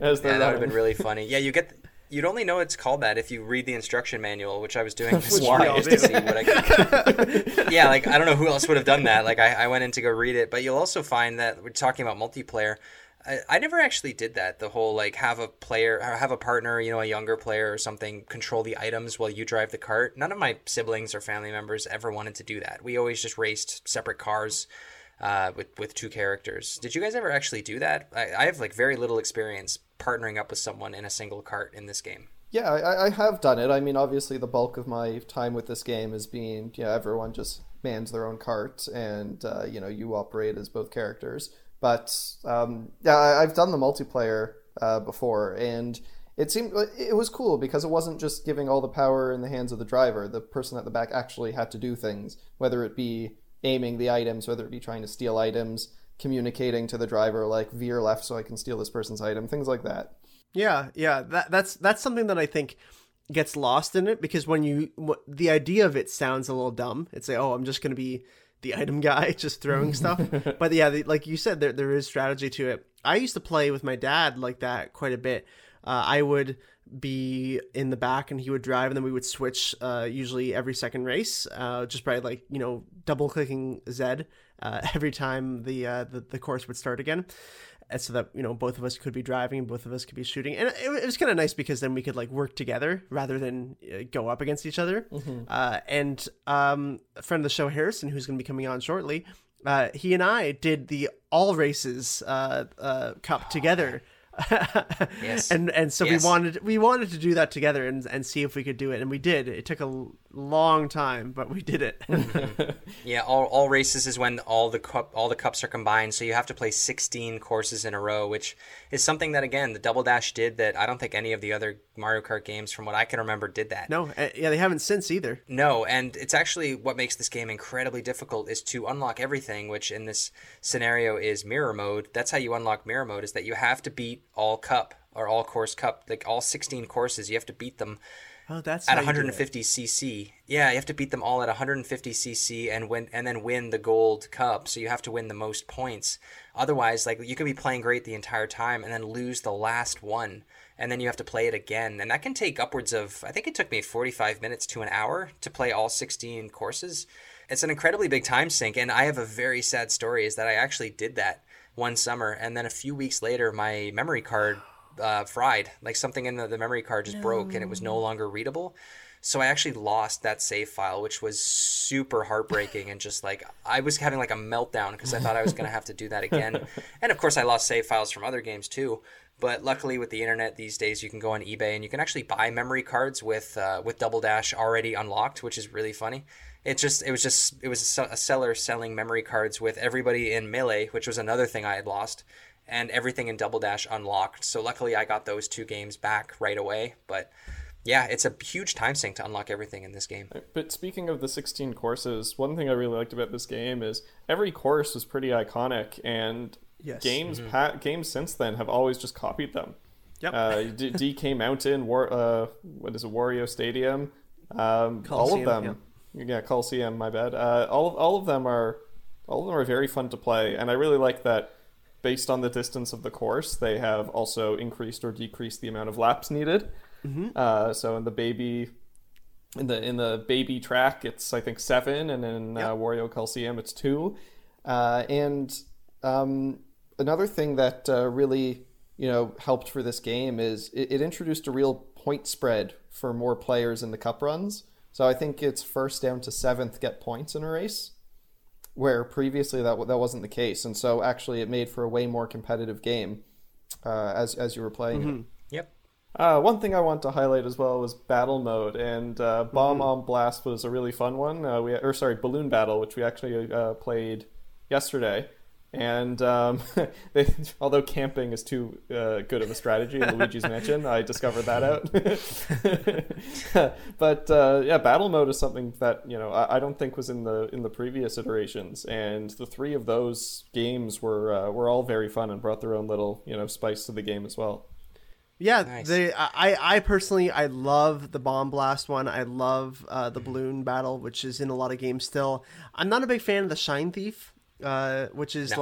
As they're running. That would have been really funny. Yeah, you'd only know it's called that if you read the instruction manual, which I was doing this morning to see what I could. Yeah, like I don't know who else would have done that. Like I went in to go read it, but you'll also find that we're talking about multiplayer. I never actually did that. The whole like have a partner, you know, a younger player or something, control the items while you drive the cart. None of my siblings or family members ever wanted to do that. We always just raced separate cars with two characters. Did you guys ever actually do that? I have like very little experience partnering up with someone in a single cart in this game. Yeah, I have done it. I mean, obviously the bulk of my time with this game has been, you know, everyone just mans their own cart and, you know, you operate as both characters. But yeah, I've done the multiplayer before, and it was cool because it wasn't just giving all the power in the hands of the driver. The person at the back actually had to do things, whether it be aiming the items, whether it be trying to steal items, communicating to the driver like veer left so I can steal this person's item, things like that. Yeah, that's something that I think gets lost in it, because when the idea of it sounds a little dumb. It's like, oh, I'm just going to be the item guy just throwing stuff. But yeah, like you said, there is strategy to it. I used to play with my dad like that quite a bit. I would be in the back and he would drive, and then we would switch usually every second race, just by like, you know, double clicking Z every time the course would start again. And so that, you know, both of us could be driving, both of us could be shooting. And it was kind of nice because then we could like work together rather than go up against each other. Mm-hmm. And a friend of the show, Harrison, who's going to be coming on shortly, he and I did the All Races Cup together. Yes. And so yes. we wanted to do that together and see if we could do it, and we did. It took a long time, but we did it. Yeah, all races is when all the cups are combined, so you have to play 16 courses in a row, which is something that, again, the Double Dash did that I don't think any of the other Mario Kart games from what I can remember did that. No, yeah, they haven't since either. No, and it's actually what makes this game incredibly difficult is to unlock everything, which in this scenario is mirror mode. That's how you unlock mirror mode, is that you have to beat all cup or all course cup, like all 16 courses. You have to beat them at 150cc. Yeah, you have to beat them all at 150cc and then win the gold cup. So you have to win the most points. Otherwise, like, you could be playing great the entire time and then lose the last one, and then you have to play it again. And that can take upwards of, I think it took me 45 minutes to an hour to play all 16 courses. It's an incredibly big time sink, and I have a very sad story, is that I actually did that one summer. And then a few weeks later, my memory card fried. Like something in the memory card just broke, and it was no longer readable. So I actually lost that save file, which was super heartbreaking. And just like, I was having like a meltdown because I thought I was going to have to do that again. And of course I lost save files from other games too. But luckily with the internet these days, you can go on eBay and you can actually buy memory cards with Double Dash already unlocked, which is really funny. It was a seller selling memory cards with everybody in Melee, which was another thing I had lost, and everything in Double Dash unlocked. So luckily I got those two games back right away, but yeah, it's a huge time sink to unlock everything in this game. But speaking of the 16 courses, one thing I really liked about this game is every course was pretty iconic, and games since then have always just copied them. Yep. DK Mountain, Wario Stadium, Coliseum, all of them. Yeah, Coliseum. My bad. All of them are very fun to play, and I really like that. Based on the distance of the course, they have also increased or decreased the amount of laps needed. Mm-hmm. So in the baby track, it's I think 7, and in Wario Coliseum, it's 2. And another thing that really helped for this game is it introduced a real point spread for more players in the cup runs. So I think it's first down to 7th get points in a race, where previously that wasn't the case. And so actually it made for a way more competitive game as you were playing it. Yep. One thing I want to highlight as well was battle mode, and Bomb on Blast was a really fun one. Balloon Battle, which we actually played yesterday, and although camping is too good of a strategy in Luigi's Mansion, I discovered that out. But battle mode is something that I don't think was in the previous iterations, and the 3 of those games were all very fun and brought their own little spice to the game as well. Yeah, nice. I personally love the Bomb Blast one. I love the Balloon Battle, which is in a lot of games still. I'm not a big fan of the Shine Thief, which is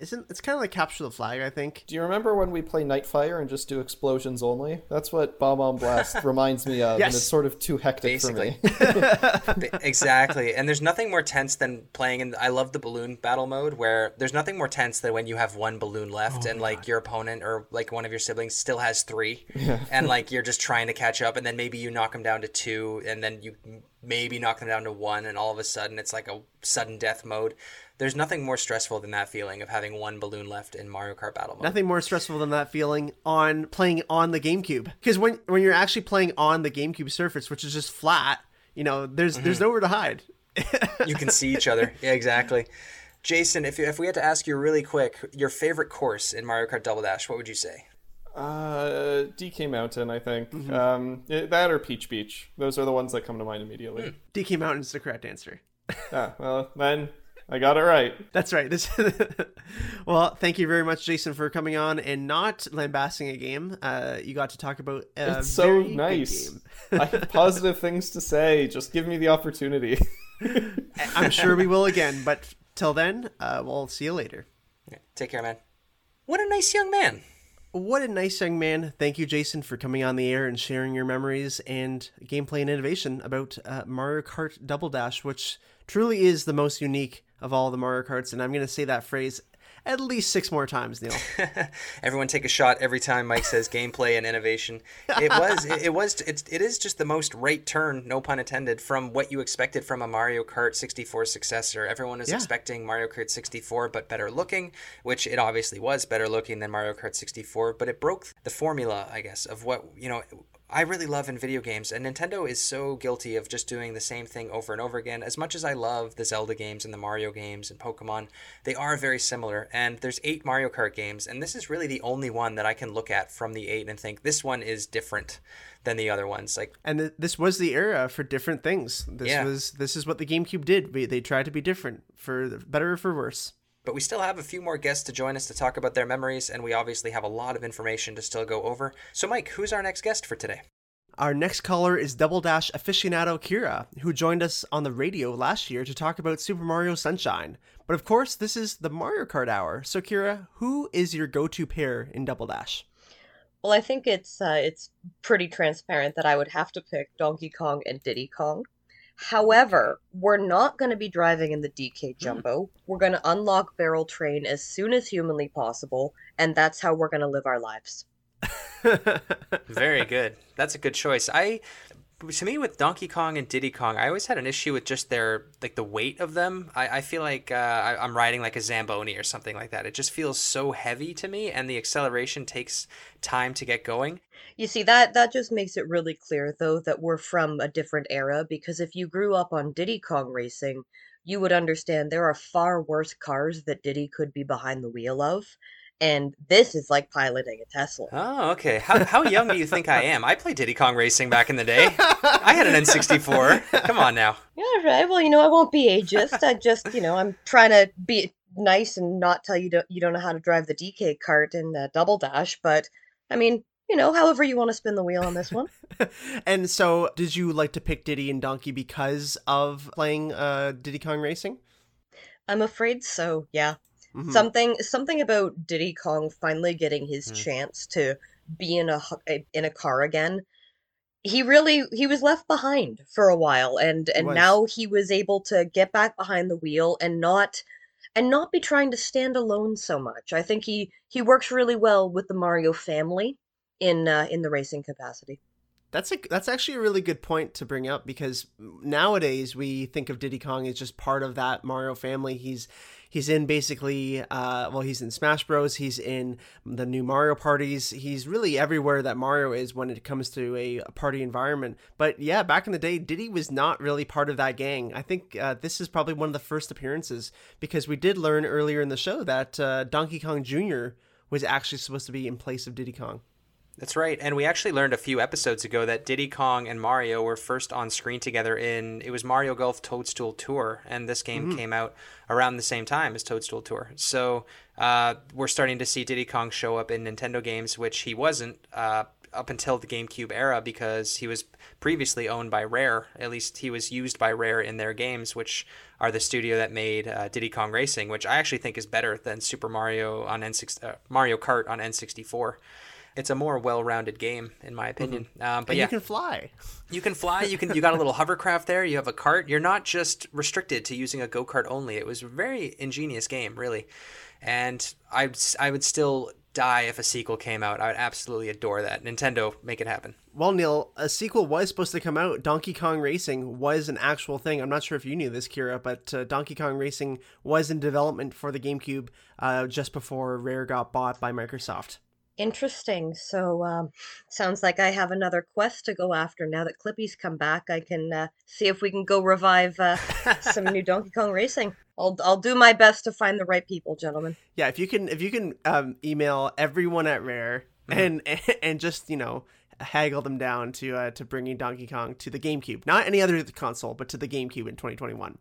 it's kind of like Capture the Flag, I think. Do you remember when we play Nightfire and just do explosions only? That's what Bomb Blast reminds me of, yes. And it's sort of too hectic for me. Exactly, and there's nothing more tense than playing I love the balloon battle mode, where there's nothing more tense than when you have one balloon left and your opponent or like one of your siblings still has 3, and like you're just trying to catch up, and then maybe you knock them down to 2, and then you maybe knock them down to 1, and all of a sudden it's like a sudden death mode. There's nothing more stressful than that feeling of having one balloon left in Mario Kart Battle Mode. Nothing more stressful than that feeling on playing on the GameCube. Because when you're actually playing on the GameCube surface, which is just flat, there's nowhere to hide. You can see each other. Yeah, exactly. Jason, if we had to ask you really quick, your favorite course in Mario Kart Double Dash, what would you say? DK Mountain, I think. That or Peach Beach. Those are the ones that come to mind immediately. DK Mountain's the correct answer. Well, then... I got it right. That's right. Well, thank you very much, Jason, for coming on and not lambasting a game. You got to talk about a it's so very nice game. I have positive things to say. Just give me the opportunity. I'm sure we will again. But till then, we'll see you later. Take care, man. What a nice young man. What a nice young man. Thank you, Jason, for coming on the air and sharing your memories and gameplay and innovation about Mario Kart Double Dash, which truly is the most unique of all the Mario Karts, and I'm going to say that phrase at least 6 more times, Neil. Everyone take a shot every time Mike says gameplay and innovation. It is just the most right turn, no pun intended, from what you expected from a Mario Kart 64 successor. Everyone is expecting Mario Kart 64, but better looking, which it obviously was better looking than Mario Kart 64, but it broke the formula, I guess, of what, I really love in video games, and Nintendo is so guilty of just doing the same thing over and over again. As much as I love the Zelda games and the Mario games and Pokemon, they are very similar, and there's 8 Mario Kart games, and this is really the only one that I can look at from the 8 and think, this one is different than the other ones. This was the era for different things. This is what the GameCube did. They tried to be different, for better or for worse. But we still have a few more guests to join us to talk about their memories, and we obviously have a lot of information to still go over. So, Mike, who's our next guest for today? Our next caller is Double Dash aficionado Kira, who joined us on the radio last year to talk about Super Mario Sunshine. But of course, this is the Mario Kart Hour. So, Kira, who is your go-to pair in Double Dash? Well, I think it's pretty transparent that I would have to pick Donkey Kong and Diddy Kong. However, we're not going to be driving in the DK Jumbo. We're going to unlock Barrel Train as soon as humanly possible, and that's how we're going to live our lives. Very good. That's a good choice. To me, with Donkey Kong and Diddy Kong, I always had an issue with just their, the weight of them. I feel like I'm riding like a Zamboni or something like that. It just feels so heavy to me, and the acceleration takes time to get going. You see, that just makes it really clear, though, that we're from a different era, because if you grew up on Diddy Kong Racing, you would understand there are far worse cars that Diddy could be behind the wheel of. And this is like piloting a Tesla. Oh, okay. How young do you think I am? I played Diddy Kong Racing back in the day. I had an N64. Come on now. All right. Well, I won't be ageist. I just, I'm trying to be nice and not tell you you don't know how to drive the DK cart in Double Dash. But, however you want to spin the wheel on this one. And so did you like to pick Diddy and Donkey because of playing Diddy Kong Racing? I'm afraid so, yeah. Mm-hmm. Something about Diddy Kong finally getting his chance to be in a car again. He was left behind for a while, and now he was able to get back behind the wheel and not be trying to stand alone so much. I think he works really well with the Mario family in the racing capacity. That's actually a really good point to bring up, because nowadays we think of Diddy Kong as just part of that Mario family. He's in basically, he's in Smash Bros. He's in the new Mario parties. He's really everywhere that Mario is when it comes to a party environment. But yeah, back in the day, Diddy was not really part of that gang. I think this is probably one of the first appearances, because we did learn earlier in the show that Donkey Kong Jr. was actually supposed to be in place of Diddy Kong. That's right. And we actually learned a few episodes ago that Diddy Kong and Mario were first on screen together it was Mario Golf Toadstool Tour. And this game came out around the same time as Toadstool Tour. So we're starting to see Diddy Kong show up in Nintendo games, which he wasn't up until the GameCube era, because he was previously owned by Rare. At least he was used by Rare in their games, which are the studio that made Diddy Kong Racing, which I actually think is better than Super Mario on Mario Kart on N64. It's a more well-rounded game, in my opinion. But you can fly. You can fly. You got a little hovercraft there. You have a cart. You're not just restricted to using a go-kart only. It was a very ingenious game, really. And I would still die if a sequel came out. I would absolutely adore that. Nintendo, make it happen. Well, Neil, a sequel was supposed to come out. Donkey Kong Racing was an actual thing. I'm not sure if you knew this, Kira, but Donkey Kong Racing was in development for the GameCube just before Rare got bought by Microsoft. Interesting. So sounds like I have another quest to go after. Now that Clippy's come back, I can see if we can go revive some new Donkey Kong Racing. I'll do my best to find the right people, gentlemen. Yeah, if you can email everyone at Rare and just haggle them down to bringing Donkey Kong to the GameCube, not any other console, but to the GameCube in 2021.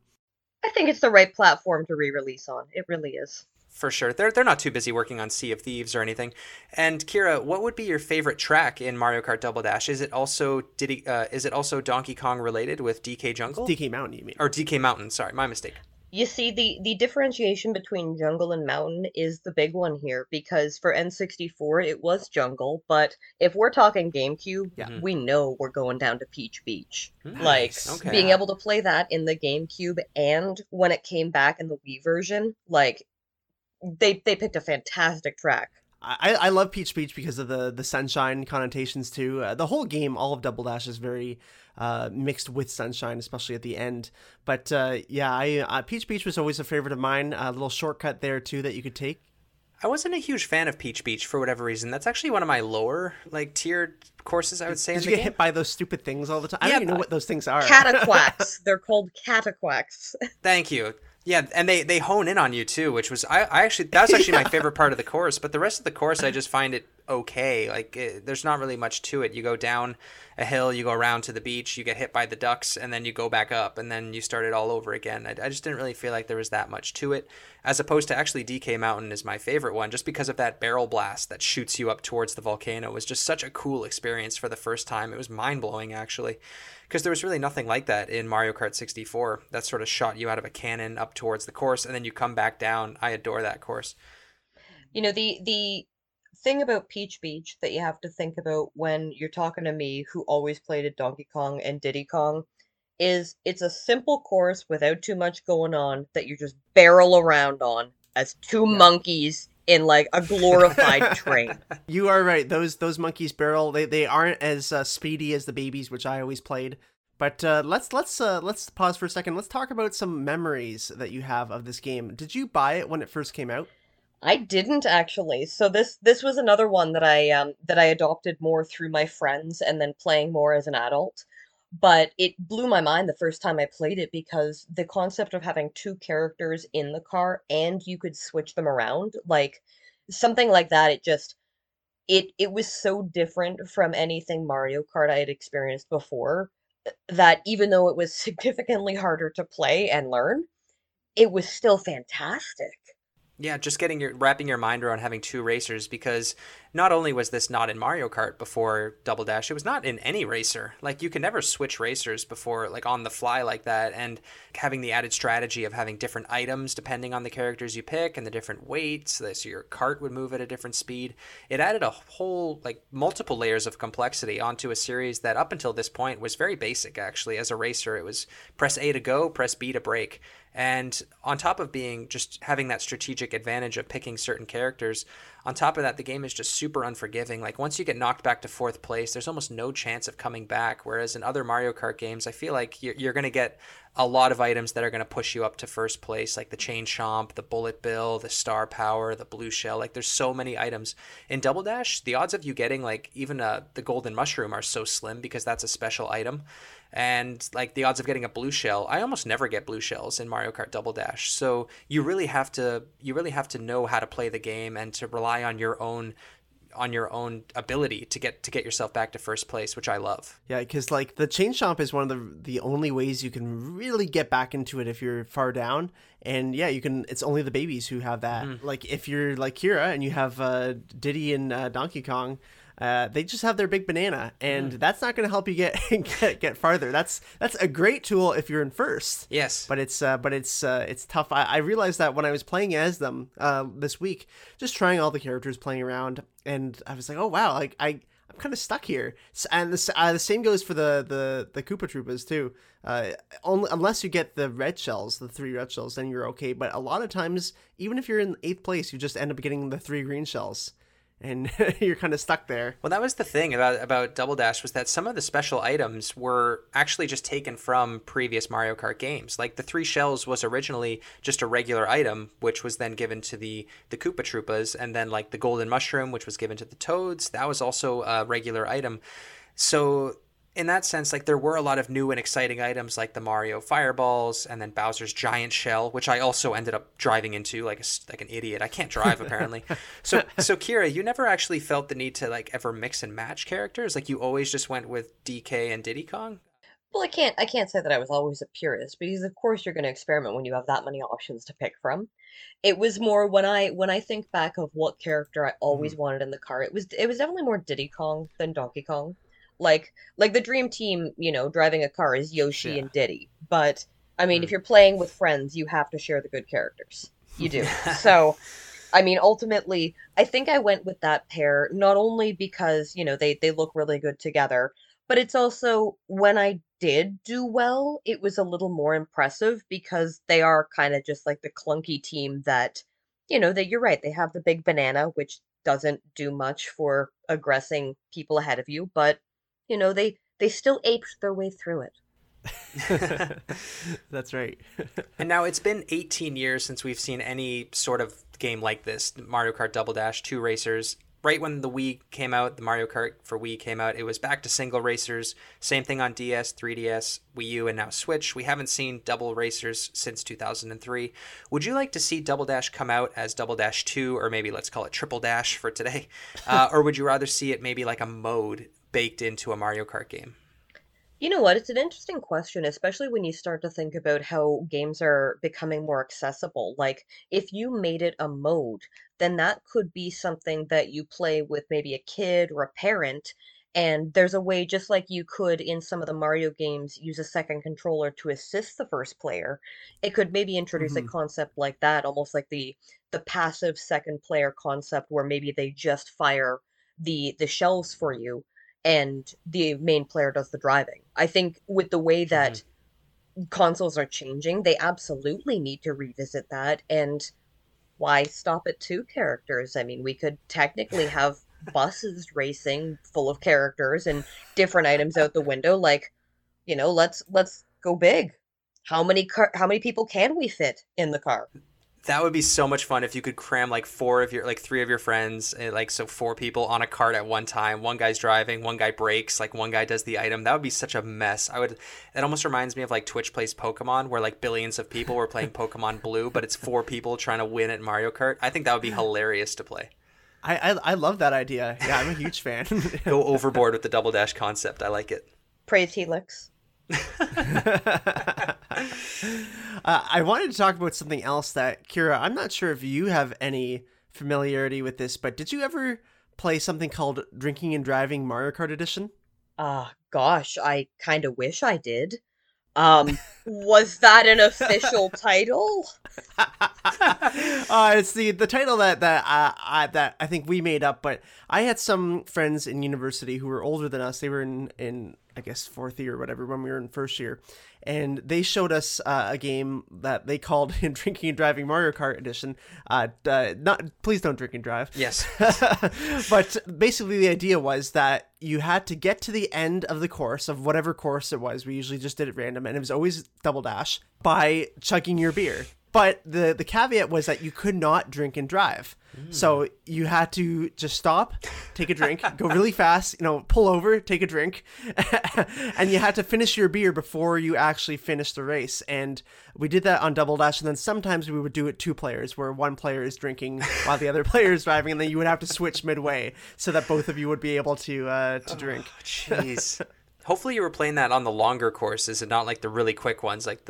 I think it's the right platform to re-release on. It really is. For sure. They're not too busy working on Sea of Thieves or anything. And Kira, what would be your favorite track in Mario Kart Double Dash? Is it also Donkey Kong related with DK Jungle? DK Mountain, you mean? Or DK Mountain, sorry, my mistake. You see, the differentiation between Jungle and Mountain is the big one here, because for N64 it was Jungle, but if we're talking GameCube, we know we're going down to Peach Beach. Nice. Like, okay. Being able to play that in the GameCube and when it came back in the Wii version, like, They picked a fantastic track. I love Peach Beach because of the sunshine connotations too. The whole game, all of Double Dash, is very mixed with sunshine, especially at the end. But Peach Beach was always a favorite of mine. A little shortcut there too that you could take. I wasn't a huge fan of Peach Beach for whatever reason. That's actually one of my lower tiered courses, I would say. Did you get hit by those stupid things all the time? Yeah, I don't even know what those things are. Cataquacks. They're called cataquacks. Thank you. Yeah, and they hone in on you too, which was that was actually my favorite part of the course. But the rest of the course, I just find it okay. Like there's not really much to it. You go down a hill, you go around to the beach, you get hit by the ducks, and then you go back up, and then you start it all over again. I just didn't really feel like there was that much to it, as opposed to actually DK Mountain is my favorite one, just because of that barrel blast that shoots you up towards the volcano. It was just such a cool experience for the first time. It was mind blowing actually, because there was really nothing like that in Mario Kart 64. That sort of shot you out of a cannon up towards the course, and then you come back down. I adore that course. The thing about Peach Beach that you have to think about when you're talking to me, who always played at Donkey Kong and Diddy Kong, is it's a simple course without too much going on that you just barrel around on as two monkeys in like a glorified train. You are right. Those monkeys barrel. They aren't as speedy as the babies, which I always played. But let's pause for a second. Let's talk about some memories that you have of this game. Did you buy it when it first came out? I didn't actually. So this was another one that I adopted more through my friends and then playing more as an adult. But it blew my mind the first time I played it because the concept of having two characters in the car and you could switch them around, like something like that, it was so different from anything Mario Kart I had experienced before. That even though it was significantly harder to play and learn, it was still fantastic. Yeah, just wrapping your mind around having two racers, because not only was this not in Mario Kart before Double Dash, it was not in any racer. Like, you could never switch racers before, like, on the fly like that, and having the added strategy of having different items depending on the characters you pick and the different weights, so your cart would move at a different speed. It added a whole, like, multiple layers of complexity onto a series that up until this point was very basic, actually. As a racer, it was press A to go, press B to brake. And on top of being just having that strategic advantage of picking certain characters, on top of that, the game is just super unforgiving. Like, once you get knocked back to fourth place, there's almost no chance of coming back. Whereas in other Mario Kart games, I feel like you're going to get a lot of items that are going to push you up to first place, like the Chain Chomp, the Bullet Bill, the Star Power, the Blue Shell. Like, there's so many items. In Double Dash, the odds of you getting, like, even the Golden Mushroom are so slim because that's a special item. And like the odds of getting a blue shell, I almost never get blue shells in Mario Kart Double Dash. So you really have to know how to play the game and to rely on your own ability to get yourself back to first place, which I love. Yeah, because like the Chain Chomp is one of the only ways you can really get back into it if you're far down. And yeah, you can. It's only the babies who have that. Mm. Like if you're like Kira and you have Diddy and Donkey Kong. They just have their big banana, and that's not going to help you get farther. That's a great tool if you're in first. Yes, but it's tough. I realized that when I was playing as them this week, just trying all the characters, playing around, and I was like, oh wow, like I'm kind of stuck here. And the same goes for the Koopa Troopas too. Unless you get the 3 red shells, then you're okay. But a lot of times, even if you're in 8th place, you just end up getting the 3 green shells. And you're kind of stuck there. Well, that was the thing about Double Dash was that some of the special items were actually just taken from previous Mario Kart games. Like the 3 shells was originally just a regular item, which was then given to the Koopa Troopas. And then like the Golden Mushroom, which was given to the Toads, that was also a regular item. So in that sense, like there were a lot of new and exciting items like the Mario Fireballs and then Bowser's Giant Shell, which I also ended up driving into like an idiot. I can't drive apparently. So Kira, you never actually felt the need to like ever mix and match characters? Like you always just went with DK and Diddy Kong? Well, I can't say that I was always a purist because of course you're going to experiment when you have that many options to pick from. It was more when I think back of what character I always wanted in the car, it was definitely more Diddy Kong than Donkey Kong. Like the dream team, you know, driving a car is Yoshi and Diddy. But, I mean, if you're playing with friends, you have to share the good characters. You do. So, I mean, ultimately, I think I went with that pair, not only because, you know, they look really good together, but it's also when I did do well, it was a little more impressive because they are kind of just like the clunky team that, you know, that you're right. They have the big banana, which doesn't do much for aggressing people ahead of you, but you know, they still aped their way through it. That's right. And now it's been 18 years since we've seen any sort of game like this, Mario Kart Double Dash, 2 racers. Right when the Wii came out, the Mario Kart for Wii came out, it was back to single racers. Same thing on DS, 3DS, Wii U, and now Switch. We haven't seen double racers since 2003. Would you like to see Double Dash come out as Double Dash 2, or maybe let's call it Triple Dash for today? Or would you rather see it maybe like a mode baked into a Mario Kart game? You know what? It's an interesting question, especially when you start to think about how games are becoming more accessible. Like, if you made it a mode, then that could be something that you play with maybe a kid or a parent. And there's a way, just like you could in some of the Mario games, use a second controller to assist the first player. It could maybe introduce a concept like that, almost like the passive second player concept where maybe they just fire the shells for you. And the main player does the driving. I think with the way that consoles are changing, they absolutely need to revisit that. And why stop at two characters? I mean, we could technically have buses racing full of characters and different items out the window. Like, you know, let's go big. How many people can we fit in the car? That would be so much fun if you could cram like three of your friends, and, like, so four people on a cart at one time. One guy's driving, one guy brakes, like one guy does the item. That would be such a mess. It almost reminds me of like Twitch Plays Pokemon, where like billions of people were playing Pokemon Blue, but it's four people trying to win at Mario Kart. I think that would be hilarious to play. I love that idea. Yeah, I'm a huge fan. Go overboard with the Double Dash concept. I like it. Praise Helix. I wanted to talk about something else that, Kira, I'm not sure if you have any familiarity with this, but did you ever play something called Drinking and Driving Mario Kart Edition? Gosh, I kind of wish I did. Was that an official title? It's the title that I think we made up, but I had some friends in university who were older than us. They were in I guess fourth year or whatever when we were in first year, and they showed us a game that they called in Drinking and Driving Mario Kart Edition. Please don't drink and drive. Yes. But basically the idea was that you had to get to the end of the course, of whatever course it was. We usually just did it random, and it was always Double Dash, by chugging your beer. But the caveat was that you could not drink and drive. Mm. So you had to just stop, take a drink, go really fast, pull over, take a drink. And you had to finish your beer before you actually finished the race. And we did that on Double Dash. And then sometimes we would do it two players, where one player is drinking while the other player is driving. And then you would have to switch midway so that both of you would be able to drink. Jeez. Hopefully you were playing that on the longer courses and not like the really quick ones, like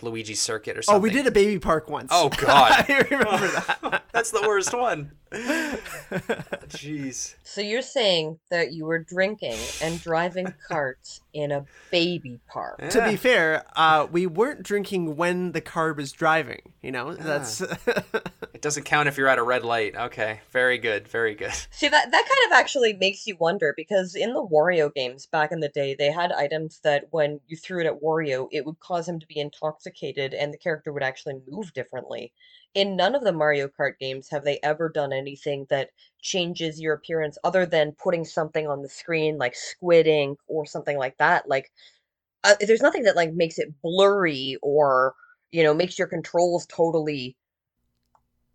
Luigi's Circuit or something. Oh, we did a Baby Park once. Oh, God. I remember that. That's the worst one. Jeez. So you're saying that you were drinking and driving carts in a Baby Park. Yeah. To be fair, we weren't drinking when the car was driving, Yeah. That's It doesn't count if you're at a red light. Okay, very good, very good. See, that kind of actually makes you wonder, because in the Wario games back in the day, they had items that when you threw it at Wario, it would cause him to be intoxicated and the character would actually move differently. In none of the Mario Kart games have they ever done anything that changes your appearance other than putting something on the screen like squid ink or something like that. Like, there's nothing that like makes it blurry or, makes your controls totally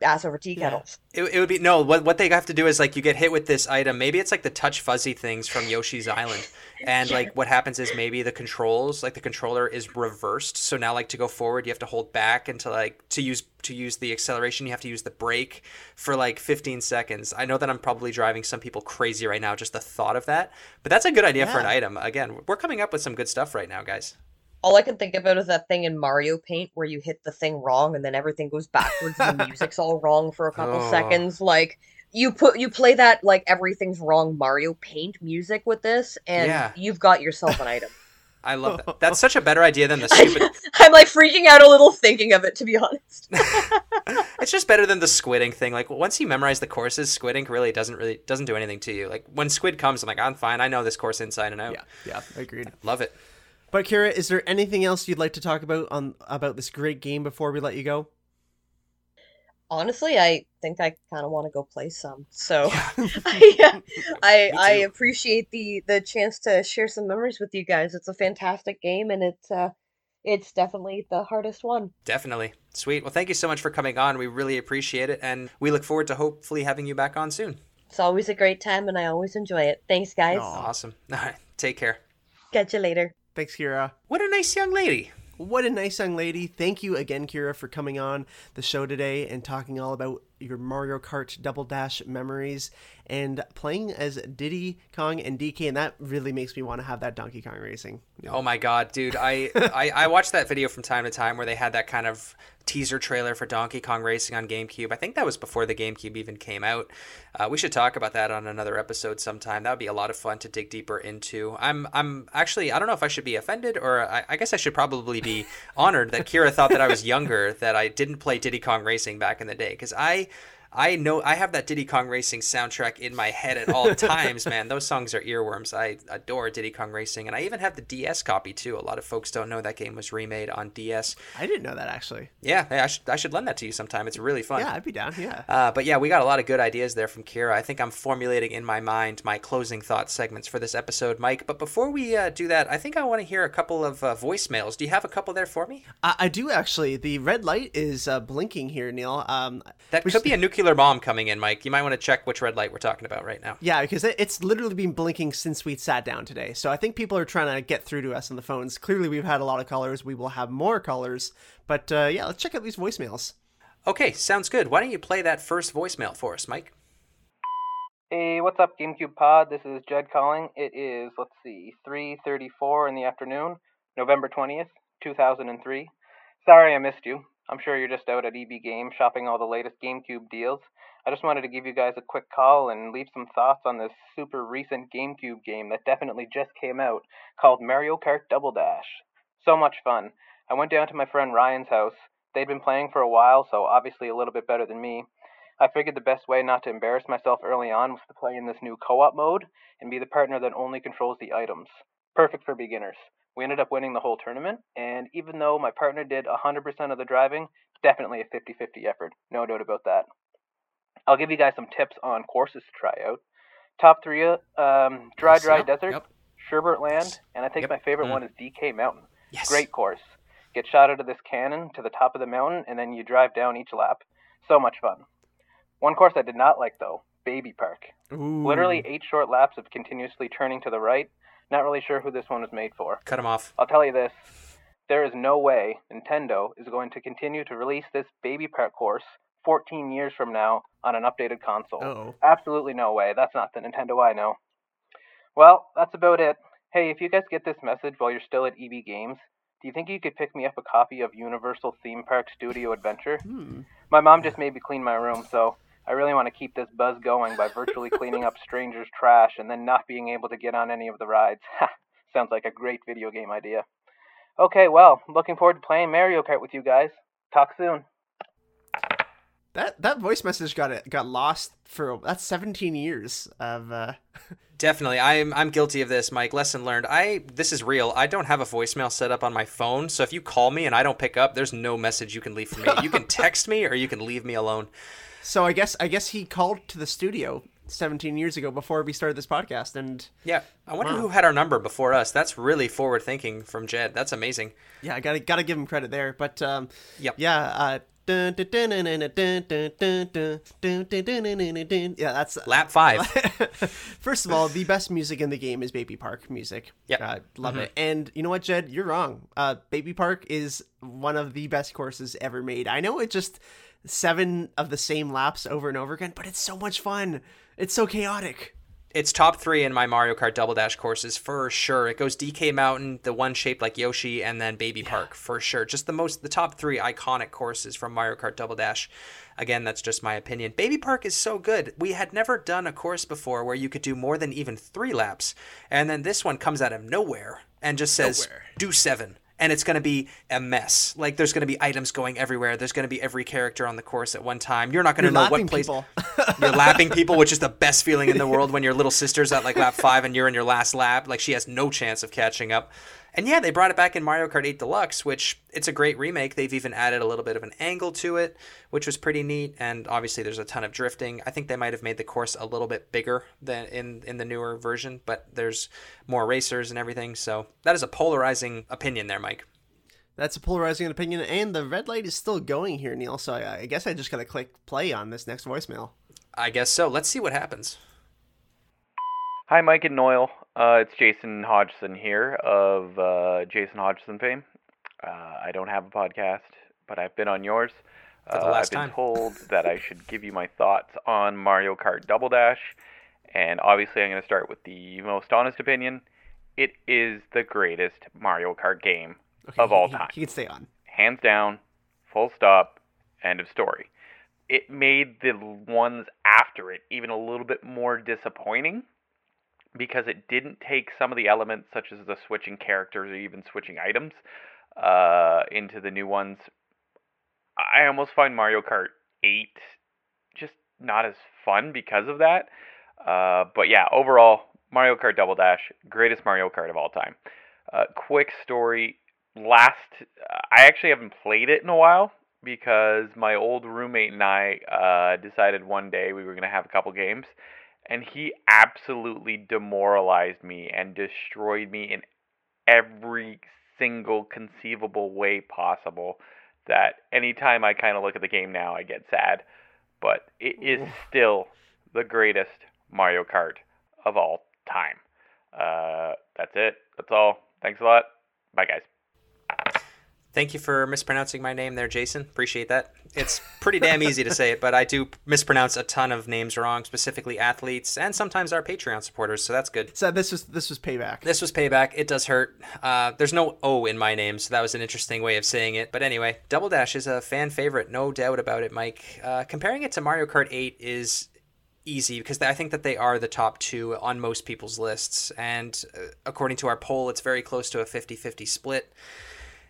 ass over tea kettles. Yeah. It would be what they have to do is like you get hit with this item. Maybe it's like the touch fuzzy things from Yoshi's Island, and like what happens is maybe the controls, like the controller is reversed. So now like to go forward, you have to hold back, and to use the acceleration, you have to use the brake for like 15 seconds. I know that I'm probably driving some people crazy right now, just the thought of that. But that's a good idea for an item. Again, we're coming up with some good stuff right now, guys. All I can think about is that thing in Mario Paint where you hit the thing wrong and then everything goes backwards and the music's all wrong for a couple seconds. Like, you play that, like, everything's wrong Mario Paint music with this, and you've got yourself an item. I love that. That's such a better idea than the stupid... I'm, like, freaking out a little thinking of it, to be honest. It's just better than the squid ink thing. Like, once you memorize the courses, squid ink really doesn't do anything to you. Like, when squid comes, I'm like, I'm fine. I know this course inside and out. Yeah, agreed. Love it. But Kira, is there anything else you'd like to talk about this great game before we let you go? Honestly, I think I kind of want to go play some. So I appreciate the chance to share some memories with you guys. It's a fantastic game, and it's definitely the hardest one. Definitely. Sweet. Well, thank you so much for coming on. We really appreciate it, and we look forward to hopefully having you back on soon. It's always a great time, and I always enjoy it. Thanks, guys. Aww. Awesome. All right. Take care. Catch you later. Thanks, Kira. What a nice young lady. Thank you again, Kira, for coming on the show today and talking all about your Mario Kart Double Dash memories and playing as Diddy Kong and DK. And that really makes me want to have that Donkey Kong Racing. Yeah. Oh, my God, dude. I watched that video from time to time where they had that kind of teaser trailer for Donkey Kong Racing on GameCube. I think that was before the GameCube even came out. We should talk about that on another episode sometime. That would be a lot of fun to dig deeper into. I'm actually, I don't know if I should be offended, or I guess I should probably be honored that Kira thought that I was younger, that I didn't play Diddy Kong Racing back in the day, because I I have that Diddy Kong Racing soundtrack in my head at all times, man. Those songs are earworms. I adore Diddy Kong Racing, and I even have the DS copy too. A lot of folks don't know that game was remade on DS. I didn't know that, actually. Yeah, I should lend that to you sometime. It's really fun. Yeah, I'd be down. Yeah. But yeah, we got a lot of good ideas there from Kira. I think I'm formulating in my mind my closing thought segments for this episode, Mike. But before we do that, I think I want to hear a couple of voicemails. Do you have a couple there for me? I do, actually. The red light is blinking here, Neil. That could be a nuclear bomb coming in, Mike. You might want to check which red light we're talking about right now. Yeah, because it's literally been blinking since we sat down today. So I think people are trying to get through to us on the phones. Clearly, we've had a lot of callers. We will have more callers. But yeah, let's check out these voicemails. Okay, sounds good. Why don't you play that first voicemail for us, Mike? Hey, what's up, GameCube Pod? This is Jed calling. It is, 3:34 in the afternoon, November 20th, 2003. Sorry I missed you. I'm sure you're just out at EB Games shopping all the latest GameCube deals. I just wanted to give you guys a quick call and leave some thoughts on this super recent GameCube game that definitely just came out called Mario Kart Double Dash. So much fun. I went down to my friend Ryan's house. They'd been playing for a while, so obviously a little bit better than me. I figured the best way not to embarrass myself early on was to play in this new co-op mode and be the partner that only controls the items. Perfect for beginners. We ended up winning the whole tournament, and even though my partner did 100% of the driving, definitely a 50-50 effort. No doubt about that. I'll give you guys some tips on courses to try out. Top three, Dry Desert, Sherbet Land, and I think my favorite one is DK Mountain. Yes. Great course. Get shot out of this cannon to the top of the mountain, and then you drive down each lap. So much fun. One course I did not like, though, Baby Park. Ooh. Literally 8 short laps of continuously turning to the right. Not really sure who this one was made for. Cut him off. I'll tell you this. There is no way Nintendo is going to continue to release this Baby Park course 14 years from now on an updated console. Uh-oh. Absolutely no way. That's not the Nintendo I know. Well, that's about it. Hey, if you guys get this message while you're still at EB Games, do you think you could pick me up a copy of Universal Theme Park Studio Adventure? My mom just made me clean my room, so I really want to keep this buzz going by virtually cleaning up strangers' trash and then not being able to get on any of the rides. Sounds like a great video game idea. Okay, well, looking forward to playing Mario Kart with you guys. Talk soon. That voice message got lost for that's 17 years of Definitely. I'm guilty of this, Mike. Lesson learned. This is real. I don't have a voicemail set up on my phone, so if you call me and I don't pick up, there's no message you can leave for me. You can text me or you can leave me alone. So I guess he called to the studio 17 years ago before we started this podcast, and yeah, I wonder who had our number before us. That's really forward thinking from Jed. That's amazing. Yeah, I gotta give him credit there. But that's lap 5. First of all, the best music in the game is Baby Park music. Yeah, love it. And you know what, Jed, you're wrong. Baby Park is one of the best courses ever made. I know, it just 7 of the same laps over and over again, but it's so much fun. It's so chaotic. It's top 3 in my Mario Kart Double Dash courses for sure. It goes DK Mountain, the one shaped like Yoshi, and then Baby Park for sure. Just the top 3 iconic courses from Mario Kart Double Dash. Again, that's just my opinion. Baby Park is so good. We had never done a course before where you could do more than even 3 laps. And then this one comes out of nowhere and just says, do 7. And it's going to be a mess. Like, there's going to be items going everywhere. There's going to be every character on the course at one time. You're not going to know what place. You're lapping people, which is the best feeling in the world when your little sister's at, like, lap 5 and you're in your last lap. Like, she has no chance of catching up. And, yeah, they brought it back in Mario Kart 8 Deluxe, which it's a great remake. They've even added a little bit of an angle to it, which was pretty neat. And, obviously, there's a ton of drifting. I think they might have made the course a little bit bigger than in the newer version, but there's more racers and everything. So that is a polarizing opinion there, Mike. That's a polarizing opinion, and the red light is still going here, Neil. So I guess I just got to click play on this next voicemail. I guess so. Let's see what happens. Hi, Mike and Noel. It's Jason Hodgson here of Jason Hodgson fame. I don't have a podcast, but I've been on yours. I've been told that I should give you my thoughts on Mario Kart Double Dash, and obviously I'm going to start with the most honest opinion. It is the greatest Mario Kart game of all time. He can stay on. Hands down, full stop, end of story. It made the ones after it even a little bit more disappointing, because it didn't take some of the elements, such as the switching characters or even switching items, into the new ones. I almost find Mario Kart 8 just not as fun because of that. But yeah, overall, Mario Kart Double Dash, greatest Mario Kart of all time. Quick story. I actually haven't played it in a while because my old roommate and I decided one day we were going to have a couple games, and he absolutely demoralized me and destroyed me in every single conceivable way possible that anytime I kind of look at the game now, I get sad. But it is still the greatest Mario Kart of all time. That's it. That's all. Thanks a lot. Bye, guys. Thank you for mispronouncing my name there, Jason. Appreciate that. It's pretty damn easy to say it, but I do mispronounce a ton of names wrong, specifically athletes and sometimes our Patreon supporters, so that's good. So this was payback. This was payback. It does hurt. There's no O in my name, so that was an interesting way of saying it. But anyway, Double Dash is a fan favorite, no doubt about it, Mike. Comparing it to Mario Kart 8 is easy because I think that they are the top two on most people's lists. And according to our poll, it's very close to a 50-50 split.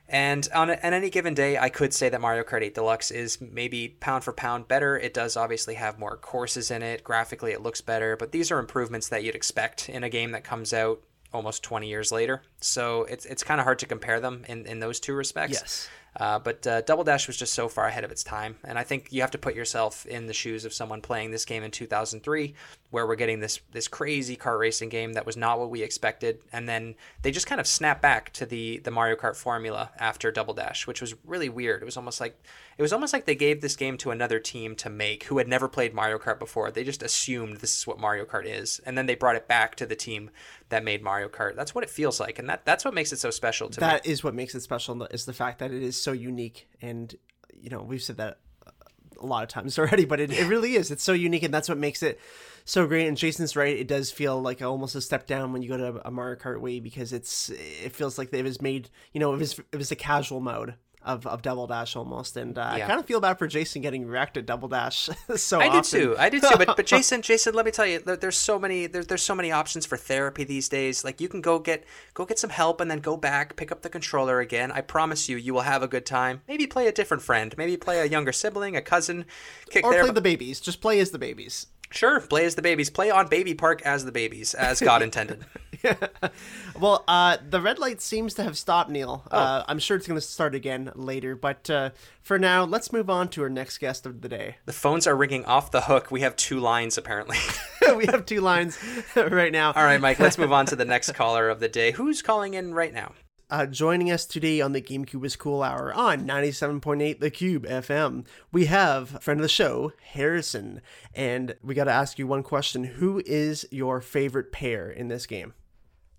And on any given day, I could say that Mario Kart 8 Deluxe is maybe pound for pound better. It does obviously have more courses in it. Graphically, it looks better. But these are improvements that you'd expect in a game that comes out almost 20 years later. So it's kind of hard to compare them in those two respects. Yes. But Double Dash was just so far ahead of its time. And I think you have to put yourself in the shoes of someone playing this game in 2003, where we're getting this crazy kart racing game that was not what we expected. And then they just kind of snap back to the Mario Kart formula after Double Dash, which was really weird. It was almost like they gave this game to another team to make who had never played Mario Kart before. They just assumed this is what Mario Kart is. And then they brought it back to the team that made Mario Kart. That's what it feels like. And that's what makes it so special to me. That is what makes it special, is the fact that it is so unique. And, you know, we've said that a lot of times already, but it really is. It's so unique, and that's what makes it so great. And Jason's right. It does feel like almost a step down when you go to a Mario Kart way, because it feels like it was made, you know, it was a casual mode of Double Dash almost. And yeah. I kind of feel bad for Jason getting wrecked at Double Dash so often. I did too. But Jason, let me tell you, there's so many options for therapy these days. Like, you can go get some help and then go back, pick up the controller again. I promise you will have a good time. Maybe play a different friend. Maybe play a younger sibling, a cousin. Play the babies. Just play as the babies. Sure, play as the babies. Play on Baby Park as the babies, as God intended. Yeah. Well, the red light seems to have stopped, Neil. Oh. I'm sure it's going to start again later, but for now, let's move on to our next guest of the day. The phones are ringing off the hook. We have two lines, apparently. We have two lines right now. All right, Mike, let's move on to the next caller of the day. Who's calling in right now? Joining us today on the GameCube is Cool Hour on 97.8 The Cube FM, we have friend of the show, Harrison. And we got to ask you one question. Who is your favorite pair in this game?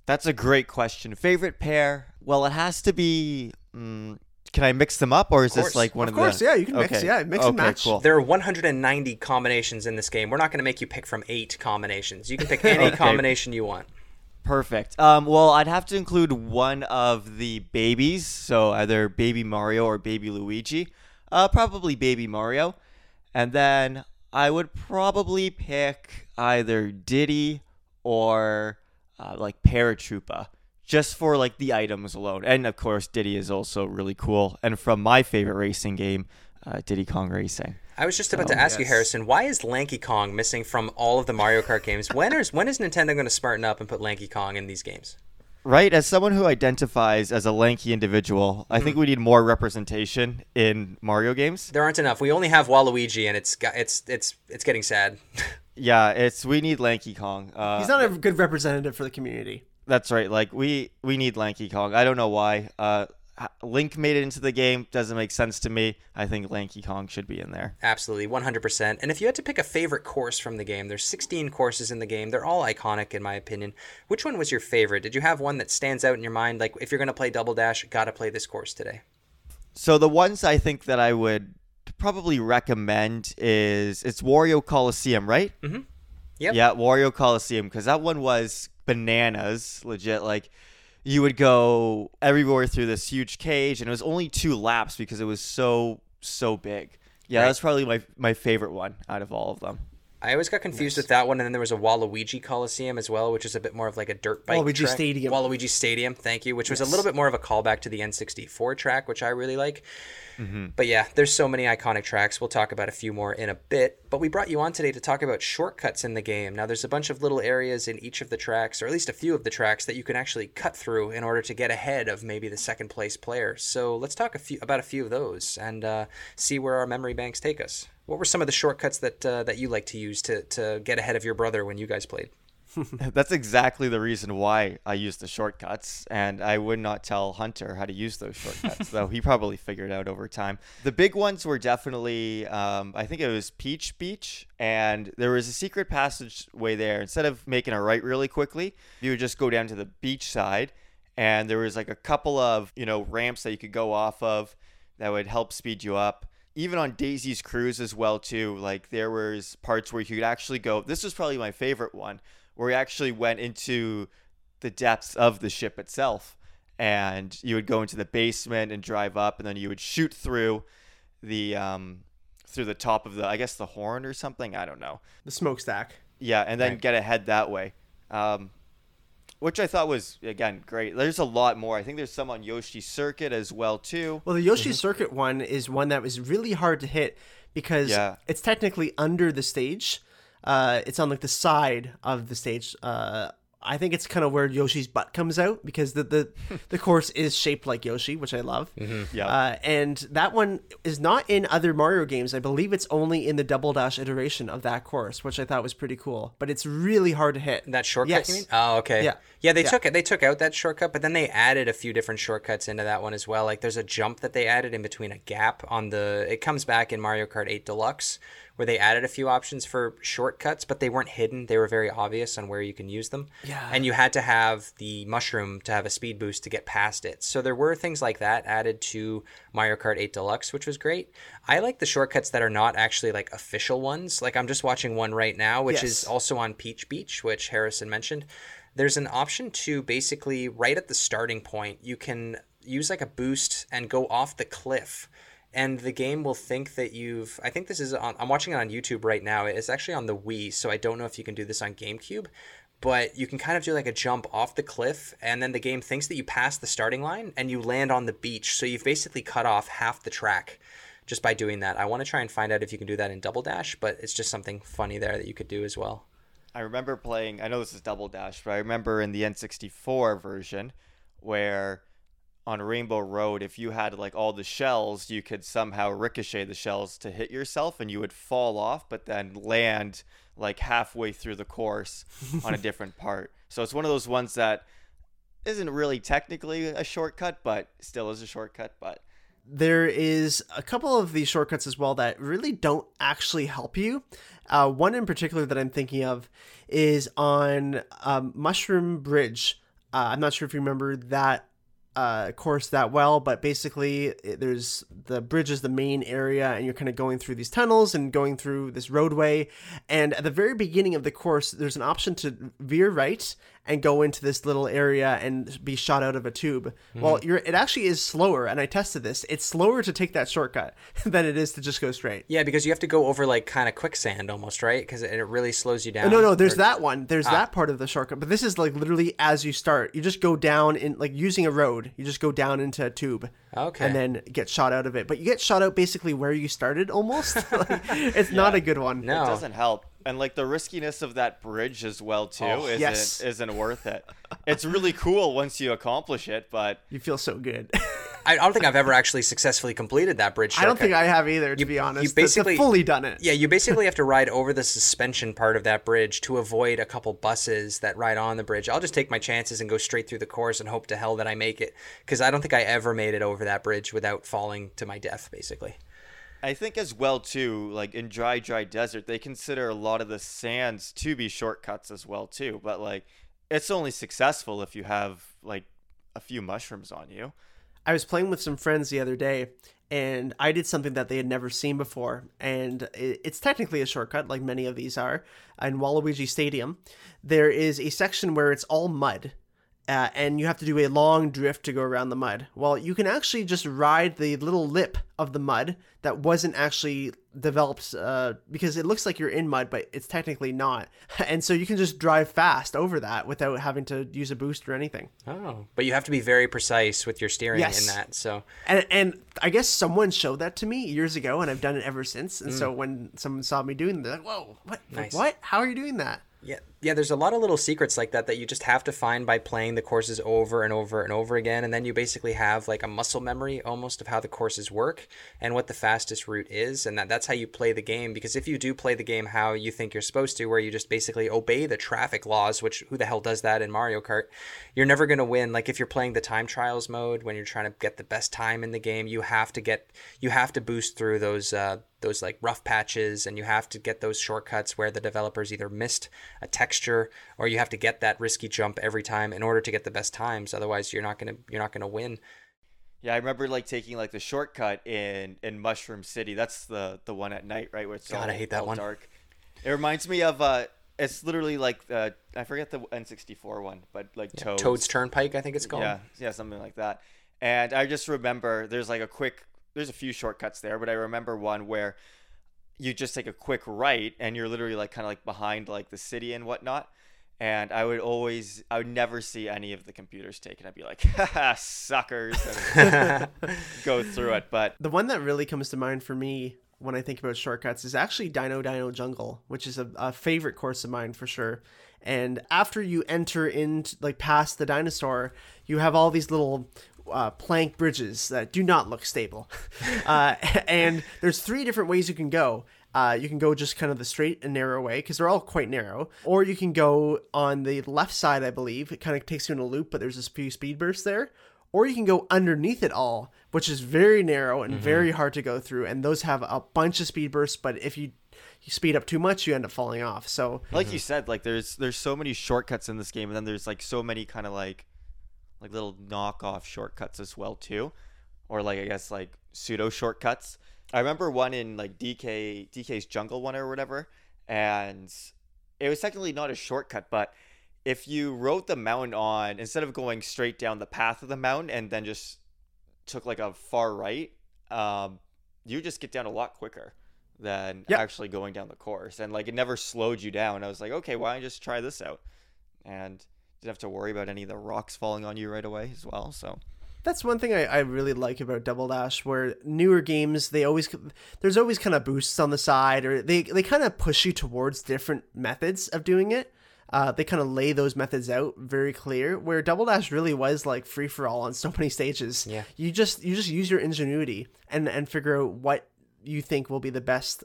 That's a great question. Favorite pair? Well, it has to be... can I mix them up, or is this like one of the... Of course, yeah, you can mix, yeah, mix and match. Cool. There are 190 combinations in this game. We're not going to make you pick from 8 combinations. You can pick any combination you want. Perfect. Well, I'd have to include one of the babies, so either Baby Mario or Baby Luigi. Probably Baby Mario. And then I would probably pick either Diddy or like Paratroopa, just for like the items alone. And of course, Diddy is also really cool. And from my favorite racing game, Diddy Kong Racing. I was just about to ask you, Harrison, why is Lanky Kong missing from all of the Mario Kart games? When is Nintendo going to smarten up and put Lanky Kong in these games? Right. As someone who identifies as a lanky individual, I think we need more representation in Mario games. There aren't enough. We only have Waluigi, and it's getting sad. Yeah, we need Lanky Kong. He's not a good representative for the community. That's right. Like, we need Lanky Kong. I don't know why. Link made it into the game. Doesn't make sense to me. I think Lanky Kong should be in there. Absolutely, 100%. And if you had to pick a favorite course from the game, there's 16 courses in the game. They're all iconic, in my opinion. Which one was your favorite? Did you have one that stands out in your mind? Like, if you're going to play Double Dash, got to play this course today. So the ones I think that I would probably recommend is, it's Wario Coliseum, right? Mm-hmm. Yep. Yeah, Wario Coliseum, because that one was bananas, legit, like... You would go everywhere through this huge cage, and it was only 2 laps because it was so big. Yeah, right. That's probably my favorite one out of all of them. I always got confused with that one, and then there was a Waluigi Coliseum as well, which is a bit more of like a dirt bike Waluigi track. Stadium. Waluigi Stadium, thank you, which was a little bit more of a callback to the N64 track, which I really like. Mm-hmm. But yeah, there's so many iconic tracks. We'll talk about a few more in a bit. But we brought you on today to talk about shortcuts in the game. Now, there's a bunch of little areas in each of the tracks, or at least a few of the tracks, that you can actually cut through in order to get ahead of maybe the second place player. So let's talk about a few of those and see where our memory banks take us. What were some of the shortcuts that you like to use to get ahead of your brother when you guys played? That's exactly the reason why I used the shortcuts, and I would not tell Hunter how to use those shortcuts, though he probably figured out over time. The big ones were definitely, I think it was Peach Beach, and there was a secret passageway there. Instead of making a right really quickly, you would just go down to the beach side, and there was like a couple of, ramps that you could go off of that would help speed you up. Even on Daisy's Cruise as well, too, like there was parts where you could actually go. This was probably my favorite one, where we actually went into the depths of the ship itself. And you would go into the basement and drive up, and then you would shoot through the top of the horn or something. I don't know. The smokestack. Yeah, and then get ahead that way, which I thought was, again, great. There's a lot more. I think there's some on Yoshi Circuit as well, too. Well, the Yoshi Circuit one is one that was really hard to hit because it's technically under the stage. It's on, the side of the stage. I think it's kind of where Yoshi's butt comes out because the course is shaped like Yoshi, which I love. Mm-hmm. Yeah. And that one is not in other Mario games. I believe it's only in the Double Dash iteration of that course, which I thought was pretty cool. But it's really hard to hit. That shortcut, you mean? Oh, okay. Yeah. Yeah, they took out that shortcut, but then they added a few different shortcuts into that one as well. Like there's a jump that they added in between a gap on it comes back in Mario Kart 8 Deluxe, where they added a few options for shortcuts, but they weren't hidden. They were very obvious on where you can use them. Yeah. And you had to have the mushroom to have a speed boost to get past it. So there were things like that added to Mario Kart 8 Deluxe, which was great. I like the shortcuts that are not actually like official ones. Like I'm just watching one right now, which is also on Peach Beach, which Harrison mentioned. There's an option to basically right at the starting point, you can use like a boost and go off the cliff. And the game will think that I think this is I'm watching it on YouTube right now. It's actually on the Wii, so I don't know if you can do this on GameCube. But you can kind of do like a jump off the cliff, and then the game thinks that you pass the starting line, and you land on the beach. So you've basically cut off half the track just by doing that. I want to try and find out if you can do that in Double Dash, but it's just something funny there that you could do as well. I remember playing – I know this is Double Dash, but I remember in the N64 version where – on Rainbow Road, if you had like all the shells, you could somehow ricochet the shells to hit yourself, and you would fall off, but then land like halfway through the course on a different part. So it's one of those ones that isn't really technically a shortcut, but still is a shortcut. But there is a couple of these shortcuts as well that really don't actually help you. One in particular that I'm thinking of is on Mushroom Bridge. I'm not sure if you remember that course that well, but basically there's the bridge is the main area, and you're kind of going through these tunnels and going through this roadway, and at the very beginning of the course there's an option to veer right and go into this little area and be shot out of a tube. Mm-hmm. Well, it actually is slower, and I tested this. It's slower to take that shortcut than it is to just go straight. Yeah, because you have to go over like kind of quicksand almost, right? Because it really slows you down. Oh, no, there's that one. There's that part of the shortcut, but this is like literally as you start, you just go down in like using a road. You just go down into a tube, and then get shot out of it. But you get shot out basically where you started almost. It's not a good one. No, it doesn't help. And like the riskiness of that bridge as well too isn't worth it. It's really cool once you accomplish it, but you feel so good. I don't think I've ever actually successfully completed that bridge shortcut. I don't think I have either, to be honest. You basically fully done it. Yeah, you basically have to ride over the suspension part of that bridge to avoid a couple buses that ride on the bridge. I'll just take my chances and go straight through the course and hope to hell that I make it, because I don't think I ever made it over that bridge without falling to my death, basically. I think as well, too, like in Dry Dry Desert, they consider a lot of the sands to be shortcuts as well, too. But, like, it's only successful if you have, like, a few mushrooms on you. I was playing with some friends the other day, and I did something that they had never seen before. And it's technically a shortcut, like many of these are. In Waluigi Stadium, there is a section where it's all mud. and you have to do a long drift to go around the mud. Well, you can actually just ride the little lip of the mud that wasn't actually developed because it looks like you're in mud, but it's technically not. And so you can just drive fast over that without having to use a boost or anything. Oh, but you have to be very precise with your steering in that. So, and I guess someone showed that to me years ago, and I've done it ever since. And so when someone saw me doing that, whoa, what? Nice. What? How are you doing that? Yeah. Yeah, there's a lot of little secrets like that that you just have to find by playing the courses over and over and over again. And then you basically have like a muscle memory almost of how the courses work and what the fastest route is. And that's how you play the game. Because if you do play the game how you think you're supposed to, where you just basically obey the traffic laws, which who the hell does that in Mario Kart, you're never going to win. Like if you're playing the time trials mode, when you're trying to get the best time in the game, you have to boost through those like rough patches, and you have to get those shortcuts where the developers either missed a texture or you have to get that risky jump every time in order to get the best times. Otherwise you're not gonna win. Yeah, I remember like taking like the shortcut in Mushroom City. That's the one at night, right? Where it's God, all, I hate that one. Dark. It reminds me of it's literally like I forget the N64 one, but like Toad's Turnpike, I think it's called. Yeah, something like that. And I just remember there's a few shortcuts there, but I remember one where you just take a quick right and you're literally like kind of like behind like the city and whatnot. And I would never see any of the computers taken. I'd be like, haha, suckers, and go through it. But the one that really comes to mind for me when I think about shortcuts is actually Dino Dino Jungle, which is a favorite course of mine for sure. And after you enter in like past the dinosaur, you have all these little plank bridges that do not look stable. And there's three different ways you can go. You can go just kind of the straight and narrow way because they're all quite narrow, or you can go on the left side, I believe. It kind of takes you in a loop, but there's a few speed bursts there. Or you can go underneath it all, which is very narrow and very hard to go through. And those have a bunch of speed bursts, but if you speed up too much, you end up falling off. So like you said, like there's so many shortcuts in this game, and then there's like so many kind of like little knockoff shortcuts as well too, or like I guess like pseudo shortcuts. I remember one in like DK's jungle one or whatever, and it was technically not a shortcut, but if you rode the mountain on, instead of going straight down the path of the mountain and then just took like a far right, you just get down a lot quicker than actually going down the course. And like it never slowed you down. I was like, okay, why don't I just try this out? And didn't have to worry about any of the rocks falling on you right away as well. So that's one thing I really like about Double Dash, where newer games, there's always kind of boosts on the side, or they kind of push you towards different methods of doing it. They kind of lay those methods out very clear, where Double Dash really was like free for all on so many stages. Yeah. You just use your ingenuity and figure out what you think will be the best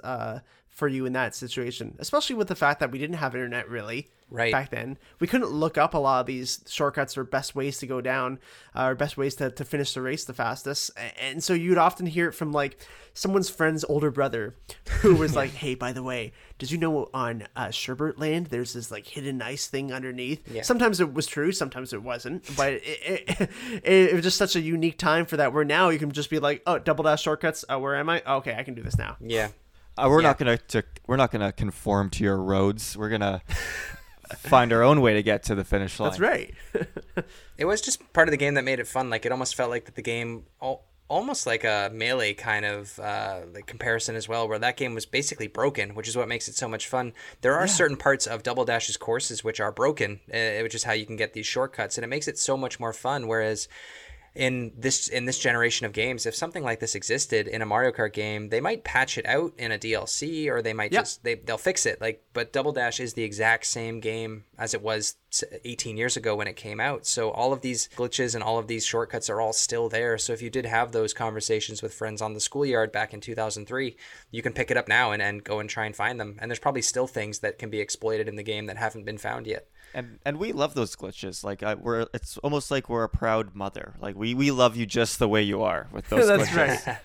for you in that situation, especially with the fact that we didn't have internet really. Right. Back then, we couldn't look up a lot of these shortcuts or best ways to go down or best ways to finish the race the fastest. And so you'd often hear it from like someone's friend's older brother who was like, hey, by the way, did you know on Sherbet Land, there's this like hidden ice thing underneath? Yeah. Sometimes it was true. Sometimes it wasn't. But it was just such a unique time for that, where now you can just be like, oh, Double Dash shortcuts. Oh, where am I? Oh, okay, I can do this now. Yeah. We're not gonna conform to your roads. We're going to find our own way to get to the finish line. That's right. It was just part of the game that made it fun. Like it almost felt like that the game, almost like a Melee kind of like comparison as well, where that game was basically broken, which is what makes it so much fun. There are certain parts of Double Dash's courses which are broken, which is how you can get these shortcuts, and it makes it so much more fun. Whereas in this generation of games, if something like this existed in a Mario Kart game, they might patch it out in a DLC, or they might just they'll fix it. Like, but Double Dash is the exact same game as it was 18 years ago when it came out. So all of these glitches and all of these shortcuts are all still there. So if you did have those conversations with friends on the schoolyard back in 2003, you can pick it up now and go and try and find them. And there's probably still things that can be exploited in the game that haven't been found yet. And we love those glitches. Like it's almost like we're a proud mother. Like we love you just the way you are with those That's glitches. That's right.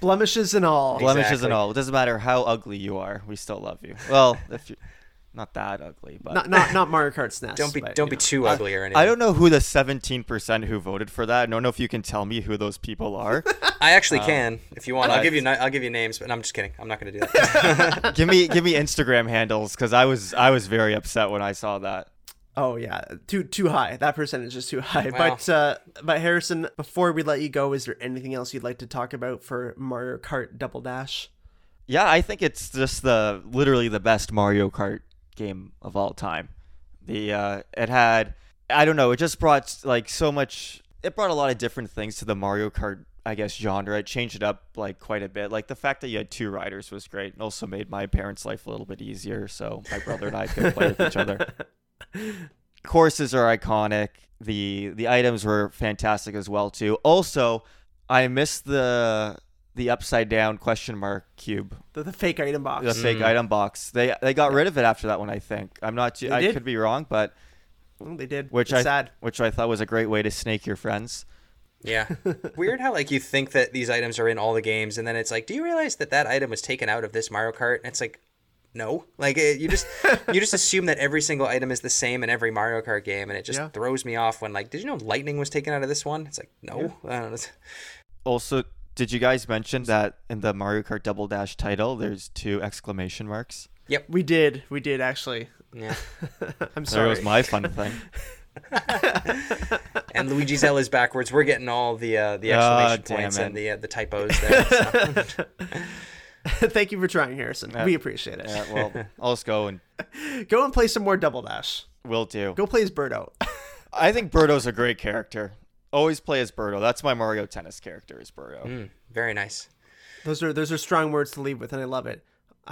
Blemishes and all. Exactly. Blemishes and all. It doesn't matter how ugly you are. We still love you. Well, if you... Not that ugly, but not Mario Kart's Nest. Don't be too ugly or anything. I don't know who the 17% who voted for that. I don't know if you can tell me who those people are. I actually can, if you want. I'll give you names, but I'm just kidding. I'm not going to do that. Give me Instagram handles, because I was very upset when I saw that. Oh yeah, too high. That percentage is too high. Wow. But Harrison, before we let you go, is there anything else you'd like to talk about for Mario Kart Double Dash? Yeah, I think it's just literally the best Mario Kart game of all time. It brought a lot of different things to the Mario Kart, I guess, genre. It changed it up quite a bit. The fact that you had two riders was great, and also made my parents' life a little bit easier, so my brother and I could play with each other. Courses are iconic. The items were fantastic as well too. Also, I missed the upside down question mark cube. The fake item box. The fake item box. They got rid of it after that one, I think. I could be wrong, but they did. Which I thought was a great way to snake your friends. Yeah. Weird how you think that these items are in all the games, and then it's do you realize that item was taken out of this Mario Kart? And it's no. You just assume that every single item is the same in every Mario Kart game, and it just throws me off when did you know lightning was taken out of this one? It's no. Yeah. I don't know. Also, did you guys mention that in the Mario Kart Double Dash title, there's 2 exclamation marks? Yep. We did actually. Yeah. I'm sorry. That was my fun thing. And Luigi's L is backwards. We're getting all the exclamation points and the typos there. So. Thank you for trying, Harrison. We appreciate it. Yeah, well, I'll just go and play some more Double Dash. Will do. Go play as Birdo. I think Birdo's a great character. Always play as Birdo. That's my Mario Tennis character is Birdo. Very nice. Those are strong words to leave with, and I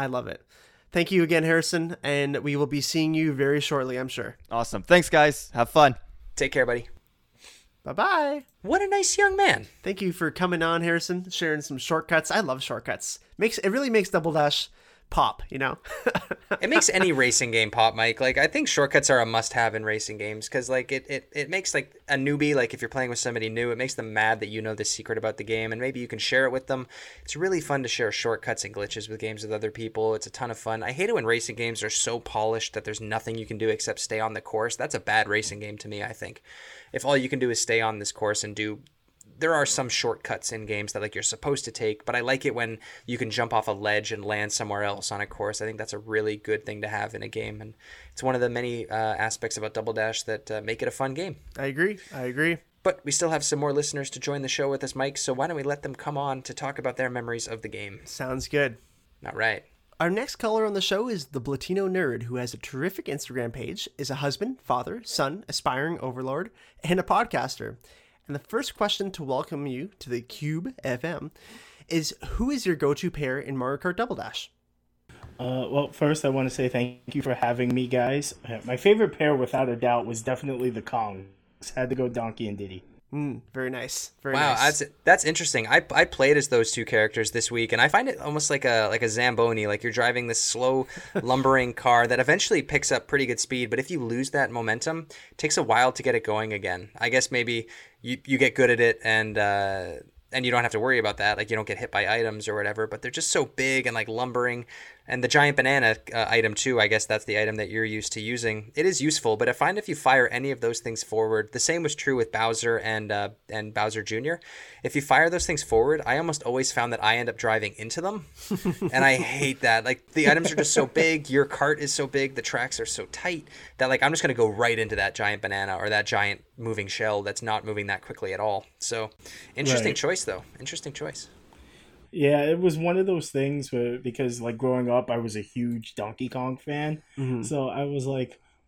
love it. Thank you again, Harrison, and we will be seeing you very shortly, I'm sure. Awesome. Thanks, guys. Have fun. Take care, buddy. Bye-bye. What a nice young man. Thank you for coming on, Harrison, sharing some shortcuts. I love shortcuts. It really makes Double Dash pop, you know? It makes any racing game pop, Mike. I think shortcuts are a must-have in racing games because, it makes, a newbie, if you're playing with somebody new, it makes them mad that you know the secret about the game, and maybe you can share it with them. It's really fun to share shortcuts and glitches with games with other people. It's a ton of fun. I hate it when racing games are so polished that there's nothing you can do except stay on the course. That's a bad racing game to me, I think. If all you can do is stay on this course and do, there are some shortcuts in games that you're supposed to take, but I like it when you can jump off a ledge and land somewhere else on a course. I think that's a really good thing to have in a game. And it's one of the many aspects about Double Dash that make it a fun game. I agree. But we still have some more listeners to join the show with us, Mike. So why don't we let them come on to talk about their memories of the game? Sounds good. All right. Our next caller on the show is the Blatino Nerd, who has a terrific Instagram page, is a husband, father, son, aspiring overlord, and a podcaster. And the first question to welcome you to the Cube FM is, who is your go-to pair in Mario Kart Double Dash? Well, first I want to say thank you for having me, guys. My favorite pair, without a doubt, was definitely the Kongs. Had to go Donkey and Diddy. Very nice. Wow, nice. That's interesting. I played as those two characters this week, and I find it almost like a Zamboni. You're driving this slow, lumbering car that eventually picks up pretty good speed, but if you lose that momentum, it takes a while to get it going again. I guess maybe you get good at it and you don't have to worry about that. You don't get hit by items or whatever, but they're just so big and lumbering. And the giant banana item too, I guess that's the item that you're used to using. It is useful, but I find if you fire any of those things forward, the same was true with Bowser and Bowser Jr. If you fire those things forward, I almost always found that I end up driving into them. And I hate that. The items are just so big. Your cart is so big. The tracks are so tight that I'm just going to go right into that giant banana or that giant moving shell that's not moving that quickly at all. So interesting choice though. Interesting choice. Yeah, it was one of those things where, because growing up, I was a huge Donkey Kong fan. Mm-hmm. So I was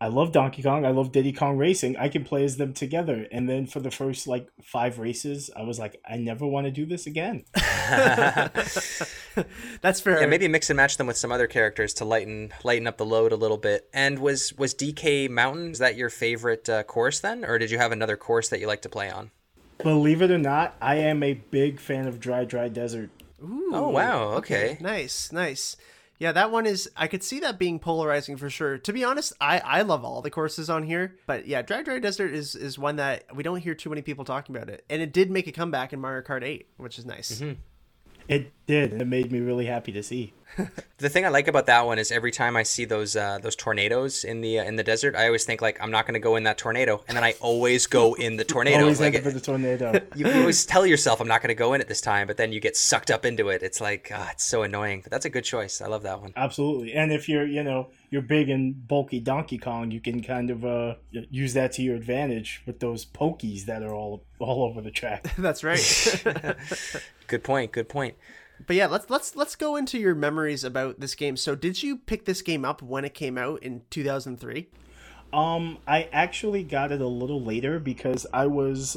I love Donkey Kong. I love Diddy Kong Racing. I can play as them together. And then for the first 5 races, I was I never want to do this again. That's fair. Yeah, maybe mix and match them with some other characters to lighten up the load a little bit. And was DK Mountain, is that your favorite course then? Or did you have another course that you like to play on? Believe it or not, I am a big fan of Dry Dry Desert. Ooh, oh, wow. Okay. Nice. Yeah, that one is, I could see that being polarizing for sure. To be honest, I love all the courses on here. But yeah, Dry Dry Desert is one that we don't hear too many people talking about it. And it did make a comeback in Mario Kart 8, which is nice. Mm-hmm. It did. It made me really happy to see. The thing I like about that one is every time I see those tornadoes in the desert, I always think like I'm not going to go in that tornado, and then I always go in the tornado. Always like for the tornado. You always tell yourself I'm not going to go in it this time, but then you get sucked up into it. It's like it's so annoying. But that's a good choice. I love that one. Absolutely. And if you're big and bulky Donkey Kong, you can kind of use that to your advantage with those pokies that are all over the track. That's right. Good point. But yeah, let's go into your memories about this game. So did you pick this game up when it came out in 2003? I actually got it a little later because I was,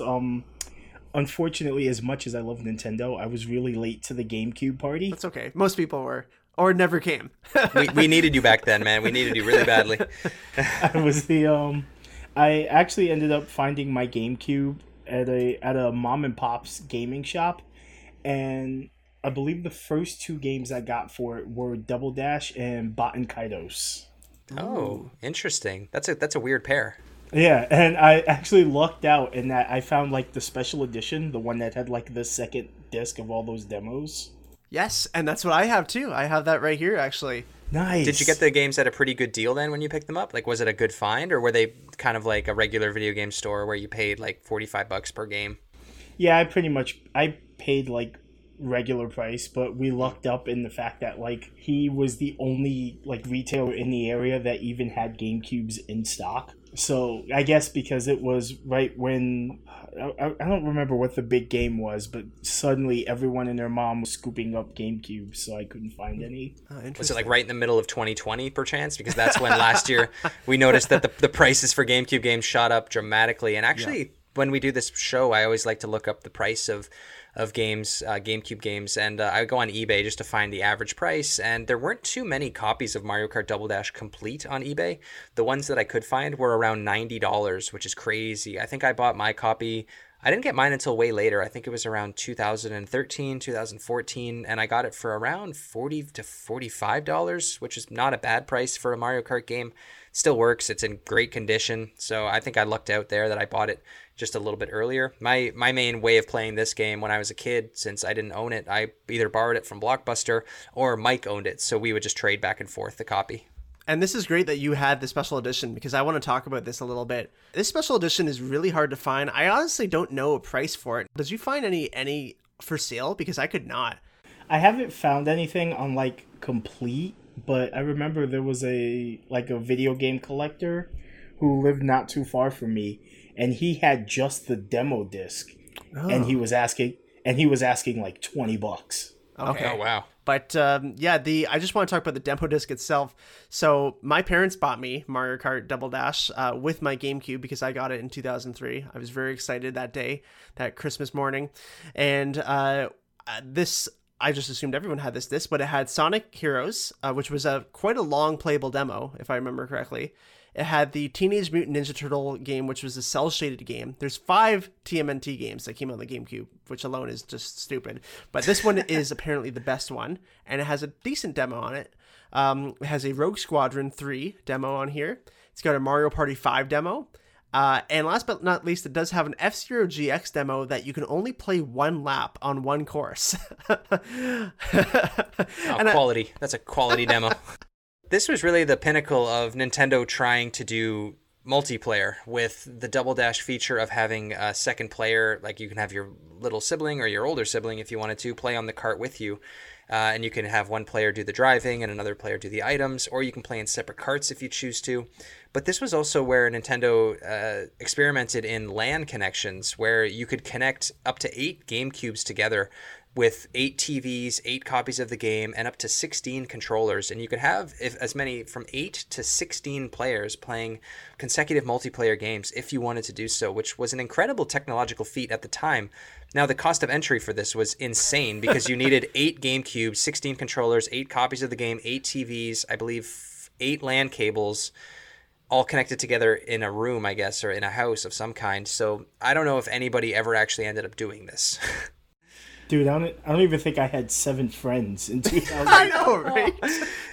unfortunately, as much as I love Nintendo, I was really late to the GameCube party. That's okay. Most people were. Or never came. We needed you back then, man. We needed you really badly. I actually ended up finding my GameCube at a mom and pop's gaming shop, and I believe the first two games I got for it were Double Dash and Baton Kaitos. Oh, interesting. That's a weird pair. Yeah, and I actually lucked out in that I found like the special edition, the one that had like the second disc of all those demos. Yes, and that's what I have too. I have that right here actually. Nice. Did you get the games at a pretty good deal then when you picked them up? Like, was it a good find, or were they kind of like a regular video game store where you paid like $45 per game? Yeah, I paid like regular price, but we lucked up in the fact that like he was the only like retailer in the area that even had GameCubes in stock. So I guess because it was right when I don't remember what the big game was, but suddenly everyone and their mom was scooping up GameCubes, so I couldn't find any. Oh, was it like right in the middle of 2020 perchance? Because that's when last year we noticed that the prices for GameCube games shot up dramatically. And actually when we do this show, I always like to look up the price of games, GameCube games, and I would go on eBay just to find the average price, and there weren't too many copies of Mario Kart Double Dash complete on eBay. The ones that I could find were around $90, which is crazy. I think I bought my copy. I didn't get mine until way later. I think it was around 2013, 2014, and I got it for around $40 to $45, which is not a bad price for a Mario Kart game. It still works. It's in great condition, so I think I lucked out there that I bought it just a little bit earlier. My main way of playing this game when I was a kid, since I didn't own it, I either borrowed it from Blockbuster or Mike owned it, so we would just trade back and forth the copy. And this is great that you had the special edition, because I want to talk about this a little bit. This special edition is really hard to find. I honestly don't know a price for it. Did you find any for sale? Because I could not. I haven't found anything on like complete, but I remember there was a video game collector who lived not too far from me, and he had just the demo disc, and he was asking like $20. Okay. Oh, wow. But I just want to talk about the demo disc itself. So my parents bought me Mario Kart Double Dash with my GameCube, because I got it in 2003. I was very excited that day, that Christmas morning. And this, I just assumed everyone had this, but it had Sonic Heroes, which was quite a long playable demo, if I remember correctly. It had the Teenage Mutant Ninja Turtle game, which was a cel-shaded game. There's 5 TMNT games that came out on the GameCube, which alone is just stupid. But this one is apparently the best one, and it has a decent demo on it. It has a Rogue Squadron 3 demo on here. It's got a Mario Party 5 demo. And last but not least, it does have an F-Zero GX demo that you can only play one lap on one course. Quality. That's a quality demo. This was really the pinnacle of Nintendo trying to do multiplayer with the Double Dash feature of having a second player. Like, you can have your little sibling or your older sibling, if you wanted to, play on the cart with you. And you can have one player do the driving and another player do the items, or you can play in separate carts if you choose to. But this was also where Nintendo experimented in LAN connections, where you could connect up to 8 GameCubes together with 8 TVs, 8 copies of the game, and up to 16 controllers. And you could have as many from 8 to 16 players playing consecutive multiplayer games if you wanted to do so, which was an incredible technological feat at the time. Now, the cost of entry for this was insane, because you needed 8 GameCubes, 16 controllers, 8 copies of the game, 8 TVs, I believe 8 LAN cables, all connected together in a room, I guess, or in a house of some kind. So I don't know if anybody ever actually ended up doing this. Dude, I don't even think I had 7 friends in 2000. I know, right?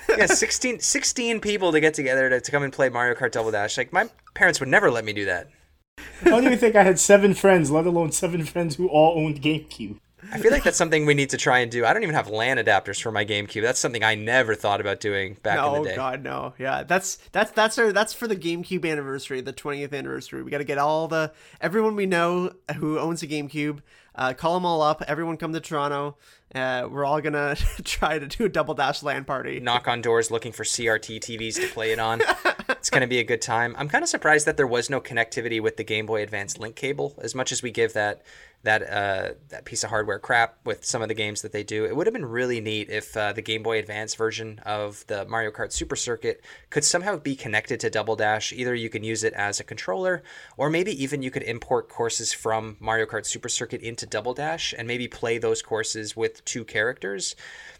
Yeah, 16 people to get together to come and play Mario Kart Double Dash. Like, my parents would never let me do that. I don't even think I had 7 friends, let alone 7 friends who all owned GameCube. I feel like that's something we need to try and do. I don't even have LAN adapters for my GameCube. That's something I never thought about doing back in the day. Oh God, no. Yeah, that's for the GameCube anniversary, the 20th anniversary. We got to get everyone we know who owns a GameCube. Call them all up. Everyone come to Toronto. We're all gonna try to do a Double Dash LAN party. Knock on doors looking for CRT TVs to play it on. It's gonna be a good time. I'm kind of surprised that there was no connectivity with the Game Boy Advance link cable. As much as we give that piece of hardware crap with some of the games that they do, it would have been really neat if the Game Boy Advance version of the Mario Kart Super Circuit could somehow be connected to Double Dash. Either you can use it as a controller, or maybe even you could import courses from Mario Kart Super Circuit into Double Dash and maybe play those courses with two characters,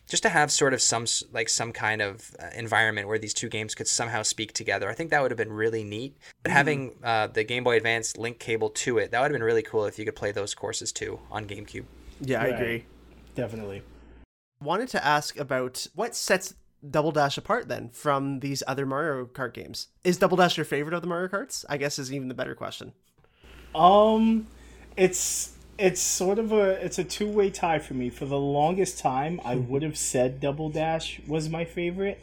just to have sort of some kind of environment where these two games could somehow speak together. I think that would have been really neat. But having the Game Boy Advance link cable to it, that would have been really cool if you could play those courses too on GameCube. Yeah, I agree. Definitely. Wanted to ask about what sets Double Dash apart then from these other Mario Kart games. Is Double Dash your favorite of the Mario Karts? I guess is even the better question. It's a two-way tie for me. For the longest time, I would have said Double Dash was my favorite,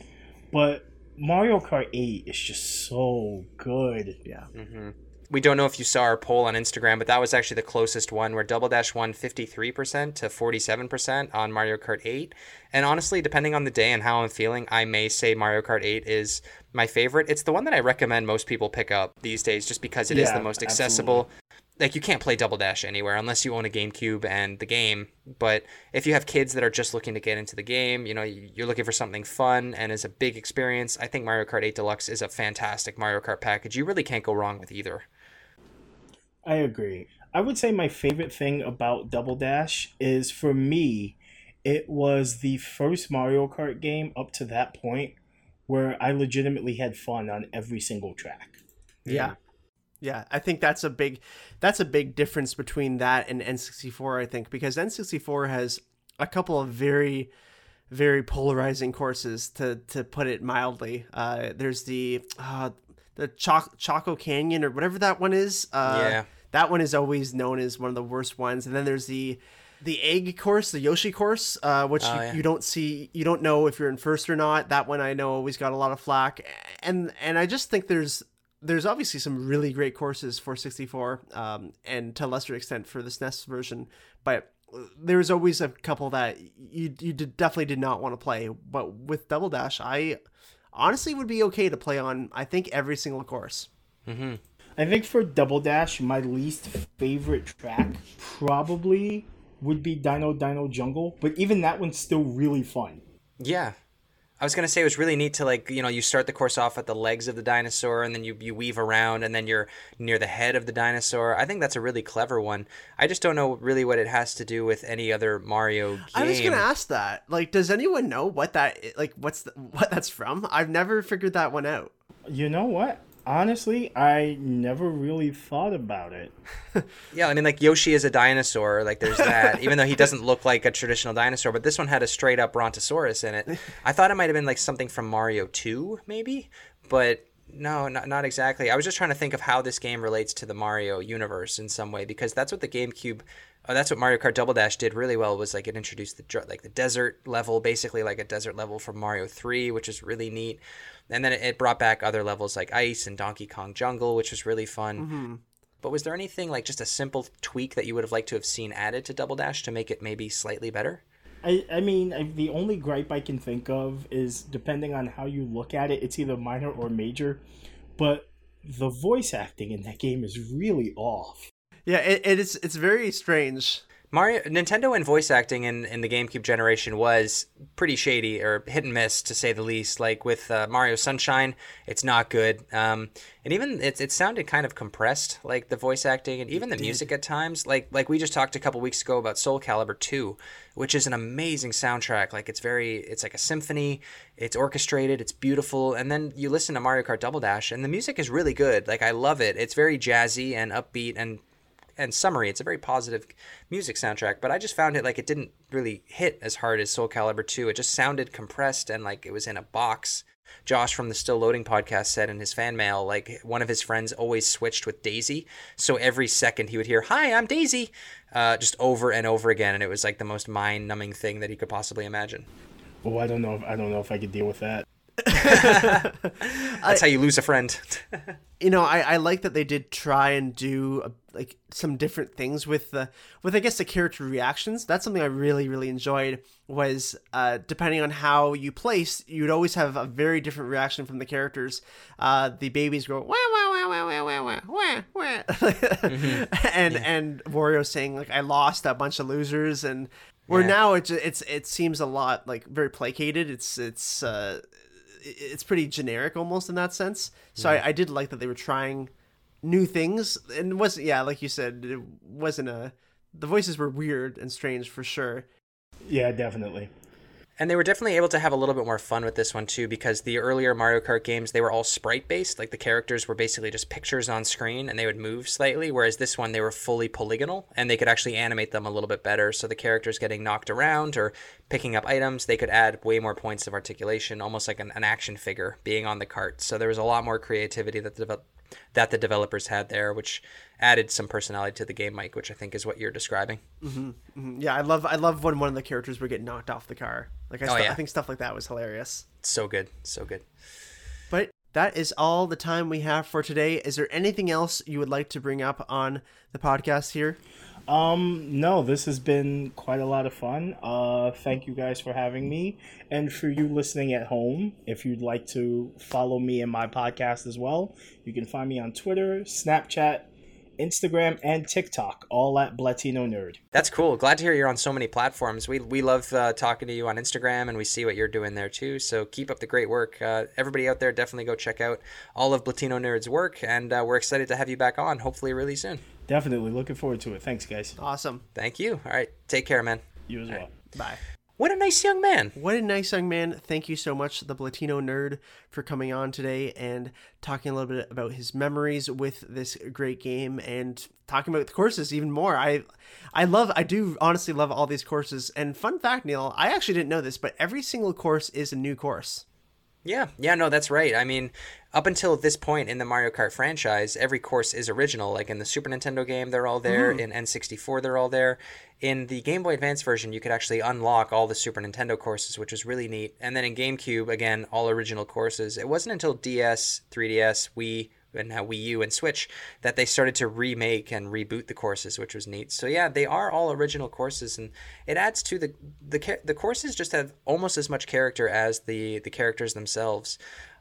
but Mario Kart 8 is just so good. Yeah. Mm-hmm. We don't know if you saw our poll on Instagram, but that was actually the closest one, where Double Dash won 53% to 47% on Mario Kart 8. And honestly, depending on the day and how I'm feeling, I may say Mario Kart 8 is my favorite. It's the one that I recommend most people pick up these days, just because it is the most accessible. Absolutely. Like, you can't play Double Dash anywhere unless you own a GameCube and the game. But if you have kids that are just looking to get into the game, you know, you're looking for something fun and is a big experience, I think Mario Kart 8 Deluxe is a fantastic Mario Kart package. You really can't go wrong with either. I agree. I would say my favorite thing about Double Dash is, for me, it was the first Mario Kart game up to that point where I legitimately had fun on every single track. Yeah. Yeah, I think that's a big difference between that and N64, I think, because N64 has a couple of very, very polarizing courses, to put it mildly. There's the Choco Canyon or whatever that one is. Yeah. That one is always known as one of the worst ones. And then there's the egg course, the Yoshi course, which you don't know if you're in first or not. That one I know always got a lot of flack. And I just think there's obviously some really great courses for 64, and to a lesser extent for the SNES version, but there was always a couple that you definitely did not want to play. But with Double Dash, I honestly would be okay to play on, I think, every single course. Mm-hmm. I think for Double Dash, my least favorite track probably would be Dino Dino Jungle, but even that one's still really fun. Yeah. I was going to say it was really neat to, like, you know, you start the course off at the legs of the dinosaur and then you weave around and then you're near the head of the dinosaur. I think that's a really clever one. I just don't know really what it has to do with any other Mario game. I was going to ask that. Like, does anyone know what what that's from? I've never figured that one out. You know what? Honestly, I never really thought about it. Yeah, I mean, like, Yoshi is a dinosaur. Like, there's that, even though he doesn't look like a traditional dinosaur. But this one had a straight-up Brontosaurus in it. I thought it might have been, like, something from Mario 2, maybe? But no, not exactly. I was just trying to think of how this game relates to the Mario universe in some way, because that's what the GameCube... Oh, that's what Mario Kart Double Dash did really well, was, like, it introduced the desert level, basically like a desert level from Mario 3, which is really neat. And then it brought back other levels like Ice and Donkey Kong Jungle, which was really fun. Mm-hmm. But was there anything, like, just a simple tweak that you would have liked to have seen added to Double Dash to make it maybe slightly better? I mean, the only gripe I can think of is, depending on how you look at it, it's either minor or major. But the voice acting in that game is really off. Yeah, it's very strange. Nintendo and voice acting in the GameCube generation was pretty shady, or hit and miss, to say the least. Like with Mario Sunshine, it's not good. And even it sounded kind of compressed, like the voice acting, and even the music at times. Like we just talked a couple weeks ago about Soul Calibur 2, which is an amazing soundtrack. Like it's like a symphony. It's orchestrated. It's beautiful. And then you listen to Mario Kart Double Dash, and the music is really good. Like, I love it. It's very jazzy and upbeat and summary. It's a very positive music soundtrack, but I just found it, like, it didn't really hit as hard as Soul Calibur 2. It just sounded compressed and like it was in a box. Josh from the Still Loading Podcast said in his fan mail, like, one of his friends always switched with Daisy. So every second he would hear, "Hi, I'm Daisy," just over and over again. And it was like the most mind numbing thing that he could possibly imagine. Oh, I don't know if I could deal with that. That's how you lose a friend. You know, I like that they did try and do like some different things with I guess the character reactions. That's something I really enjoyed was depending on how you place, you'd always have a very different reaction from the characters. The babies go wah wah wah wah wah wah wah wah, mm-hmm. and Wario saying like, "I lost a bunch of losers," and where now it seems a lot like very placated. It's pretty generic almost in that sense. So I did like that they were trying new things, and wasn't like you said, it wasn't the voices were weird and strange for sure. Yeah, definitely. And they were definitely able to have a little bit more fun with this one too, because the earlier Mario Kart games, they were all sprite based. Like the characters were basically just pictures on screen and they would move slightly, whereas this one, they were fully polygonal and they could actually animate them a little bit better. So the characters getting knocked around or picking up items, they could add way more points of articulation, almost like an action figure being on the cart. So there was a lot more creativity that the developers had there, which added some personality to the game, Mike, which I think is what you're describing. Mm-hmm. Mm-hmm. Yeah, I love when one of the characters were getting knocked off the car. Like I think stuff like that was hilarious. So good. But that is all the time we have for today. Is there anything else you would like to bring up on the podcast here? No, this has been quite a lot of fun. Thank you guys for having me. And for you listening at home, if you'd like to follow me and my podcast as well, you can find me on Twitter, Snapchat, Instagram, and TikTok, all at Blatino Nerd. That's cool. Glad to hear you're on so many platforms. We love talking to you on Instagram, and we see what you're doing there too. So keep up the great work. Everybody out there, definitely go check out all of Blatino Nerd's work, and we're excited to have you back on, hopefully really soon. Definitely. Looking forward to it. Thanks, guys. Awesome. Thank you. All right. Take care, man. You as well. Right. Bye. What a nice young man. Thank you so much, the Blatino Nerd, for coming on today and talking a little bit about his memories with this great game and talking about the courses even more. I honestly love all these courses. And fun fact, Neil, I actually didn't know this, but every single course is a new course. Yeah, no, that's right. I mean, up until this point in the Mario Kart franchise, every course is original. Like in the Super Nintendo game, they're all there. Mm-hmm. In N64, they're all there. In the Game Boy Advance version, you could actually unlock all the Super Nintendo courses, which was really neat. And then in GameCube, again, all original courses. It wasn't until DS, 3DS, Wii, and now Wii U and Switch that they started to remake and reboot the courses, which was neat. So yeah, they are all original courses, and it adds to the courses just have almost as much character as the characters themselves.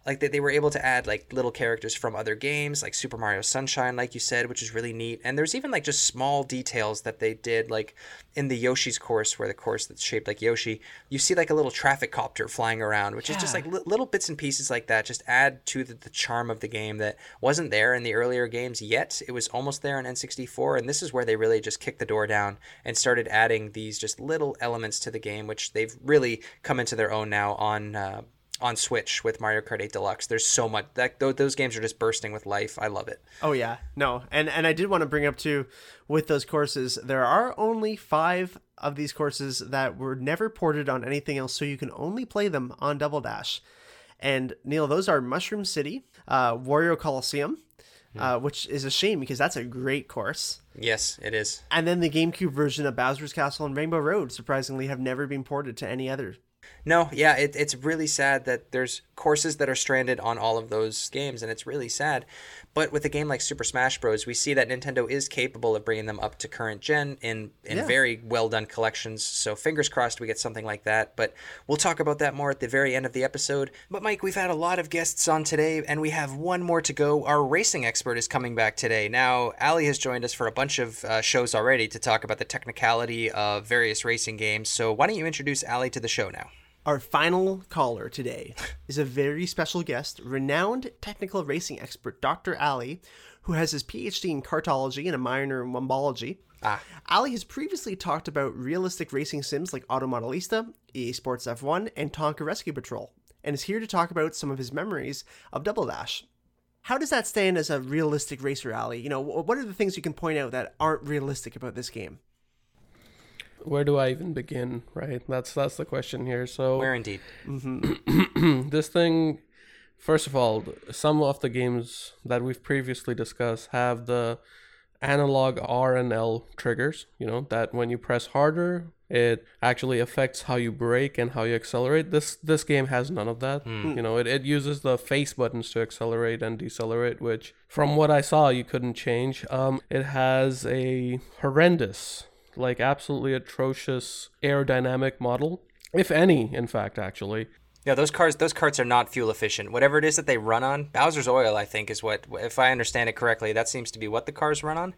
Like they were able to add like little characters from other games, like Super Mario Sunshine, like you said, which is really neat. And there's even like just small details that they did, like in the Yoshi's course, where the course that's shaped like Yoshi, you see like a little traffic copter flying around, which is just like little bits and pieces like that just add to the charm of the game that wasn't there in the earlier games yet. It was almost there in N64, and this is where they really just kicked the door down and started adding these just little elements to the game, which they've really come into their own now on Switch with Mario Kart 8 Deluxe. There's so much that those games are just bursting with life. I love it. Oh yeah, no, and I did want to bring up too, with those courses, there are only 5 of these courses that were never ported on anything else, so you can only play them on Double Dash. And Neil, those are Mushroom City, Wario Coliseum, which is a shame because that's a great course. Yes, it is. And then the GameCube version of Bowser's Castle and Rainbow Road, surprisingly, have never been ported to any other. No, yeah, it's really sad that there's courses that are stranded on all of those games, and it's really sad. But with a game like Super Smash Bros., we see that Nintendo is capable of bringing them up to current gen in very well-done collections, so fingers crossed we get something like that. But we'll talk about that more at the very end of the episode. But Mike, we've had a lot of guests on today, and we have one more to go. Our racing expert is coming back today. Now, Ali has joined us for a bunch of shows already to talk about the technicality of various racing games, so why don't you introduce Ali to the show now? Our final caller today is a very special guest, renowned technical racing expert, Dr. Ali, who has his PhD in kartology and a minor in wombology. Ali has previously talked about realistic racing sims like Automodelista, EA Sports F1, and Tonka Rescue Patrol, and is here to talk about some of his memories of Double Dash. How does that stand as a realistic racer, Ali? You know, what are the things you can point out that aren't realistic about this game? Where do I even begin, right? That's the question here. So where indeed. This thing First of all, some of the games that we've previously discussed have the analog R and L triggers, you know, that when you press harder, it actually affects how you brake and how you accelerate. This game has none of that. You know, it uses the face buttons to accelerate and decelerate, which from what I saw, you couldn't change. It has a horrendous, like absolutely atrocious aerodynamic model, if any, in fact, actually. Yeah, those carts are not fuel efficient. Whatever it is that they run on, Bowser's Oil, I think, is what, if I understand it correctly, that seems to be what the cars run on.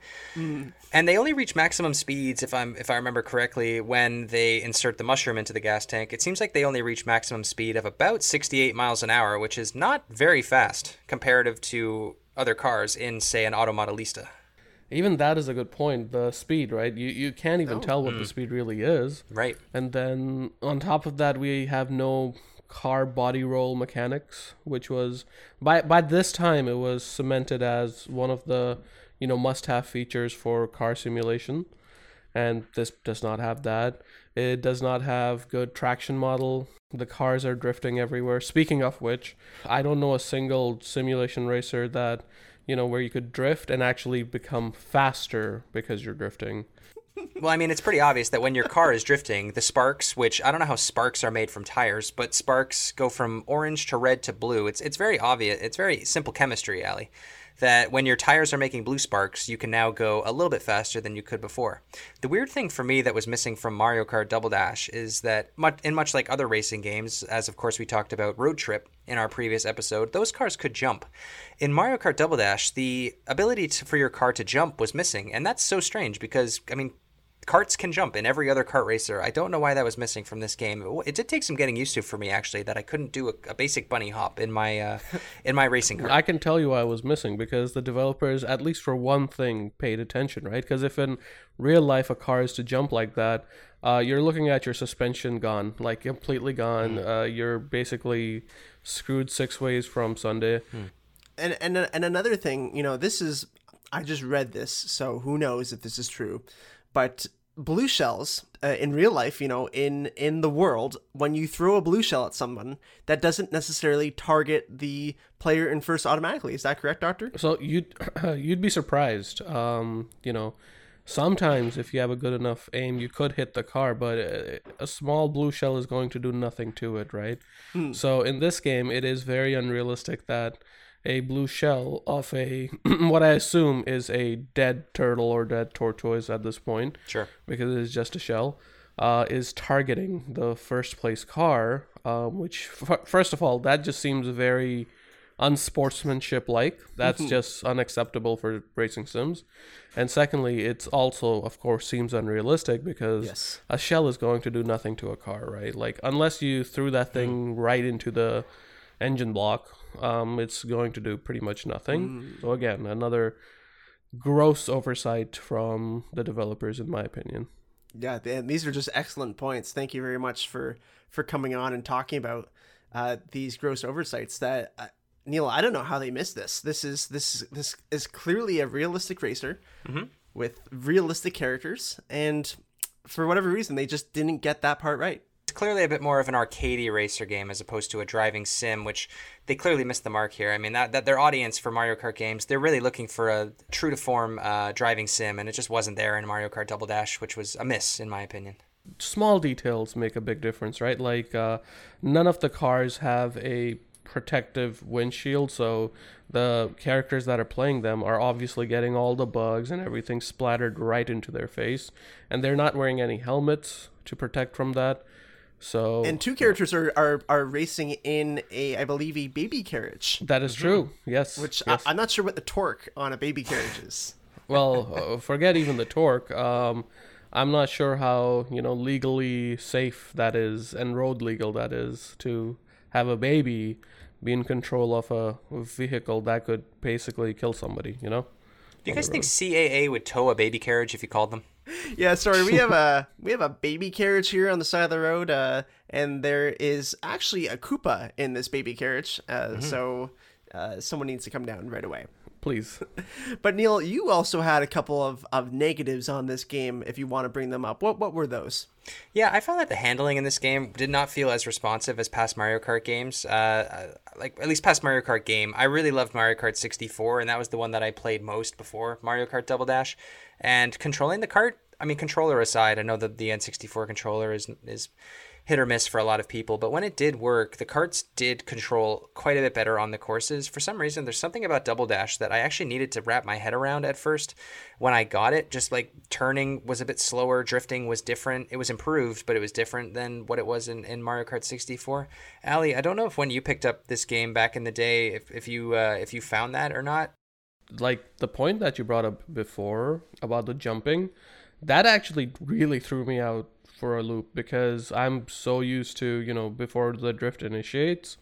And they only reach maximum speeds, if I remember correctly, when they insert the mushroom into the gas tank. It seems like they only reach maximum speed of about 68 miles an hour, which is not very fast comparative to other cars in, say, an automodelista. Even that is a good point, the speed, right? You can't even tell what the speed really is. Right. And then on top of that, we have no car body roll mechanics, which was by this time it was cemented as one of the, you know, must-have features for car simulation, and this does not have that. It does not have good traction model. The cars are drifting everywhere. Speaking of which, I don't know a single simulation racer that, you know, where you could drift and actually become faster because you're drifting. Well, I mean, it's pretty obvious that when your car is drifting, the sparks, which I don't know how sparks are made from tires, but sparks go from orange to red to blue. It's very obvious. It's very simple chemistry, Ali, that when your tires are making blue sparks, you can now go a little bit faster than you could before. The weird thing for me that was missing from Mario Kart Double Dash is that much like other racing games, as of course we talked about Road Trip in our previous episode, those cars could jump. In Mario Kart Double Dash, the ability for your car to jump was missing, and that's so strange because, I mean, karts can jump in every other kart racer. I don't know why that was missing from this game. It did take some getting used to for me, actually, that I couldn't do a basic bunny hop in my racing kart. I can tell you why it was missing, because the developers, at least for one thing, paid attention, right? Because if in real life a car is to jump like that, you're looking at your suspension gone, like completely gone. You're basically screwed six ways from Sunday. And another thing, you know, this is, I just read this, so who knows if this is true. But blue shells in real life, you know, in the world, when you throw a blue shell at someone, that doesn't necessarily target the player in first automatically. Is that correct, Doctor? So you'd be surprised. You know, sometimes if you have a good enough aim, you could hit the car, but a small blue shell is going to do nothing to it, right? So in this game, it is very unrealistic that a blue shell of a what I assume is a dead turtle or dead tortoise at this point, sure, because it is just a shell, is targeting the first place car, which first of all, that just seems very unsportsmanship like. That's just unacceptable for racing sims. And secondly, it's also, of course, seems unrealistic because a shell is going to do nothing to a car, right? Like, unless you threw that thing right into the engine block, it's going to do pretty much nothing. So again, another gross oversight from the developers, in my opinion. Yeah, and these are just excellent points. Thank you very much for coming on and talking about these gross oversights that Neil, I don't know how they missed this. This is clearly a realistic racer with realistic characters, and for whatever reason they just didn't get that part right. Clearly a bit more of an arcadey racer game as opposed to a driving sim, which they clearly missed the mark here. I mean, that their audience for Mario Kart games, they're really looking for a true to form driving sim, and it just wasn't there in Mario Kart Double Dash, which was a miss in my opinion. Small details make a big difference, right? Like none of the cars have a protective windshield, so the characters that are playing them are obviously getting all the bugs and everything splattered right into their face, and they're not wearing any helmets to protect from that. So, and two characters are racing in I believe a baby carriage. That is true. Yes. Which I'm not sure what the torque on a baby carriage is. Well, forget even the torque. I'm not sure how, you know, legally safe that is and road legal that is to have a baby be in control of a vehicle that could basically kill somebody, you know? Do you guys think CAA would tow a baby carriage if you called them? Yeah, sorry, we have a baby carriage here on the side of the road, and there is actually a Koopa in this baby carriage, so someone needs to come down right away. please. But Neil, you also had a couple of negatives on this game, if you want to bring them up. What were those? Yeah, I found that the handling in this game did not feel as responsive as past Mario Kart games. Like at least past Mario Kart game. I really loved Mario Kart 64, and that was the one that I played most before Mario Kart Double Dash. And controlling the kart, I mean, controller aside, I know that the N64 controller is hit or miss for a lot of people, but when it did work, the carts did control quite a bit better on the courses. For some reason, there's something about Double Dash that I actually needed to wrap my head around at first when I got it. Just like turning was a bit slower, drifting was different. It was improved, but it was different than what it was in Mario Kart 64. Ali, I don't know if when you picked up this game back in the day, if you found that or not. Like the point that you brought up before about the jumping, that actually really threw me out for a loop, because I'm so used to, you know, before the drift initiates,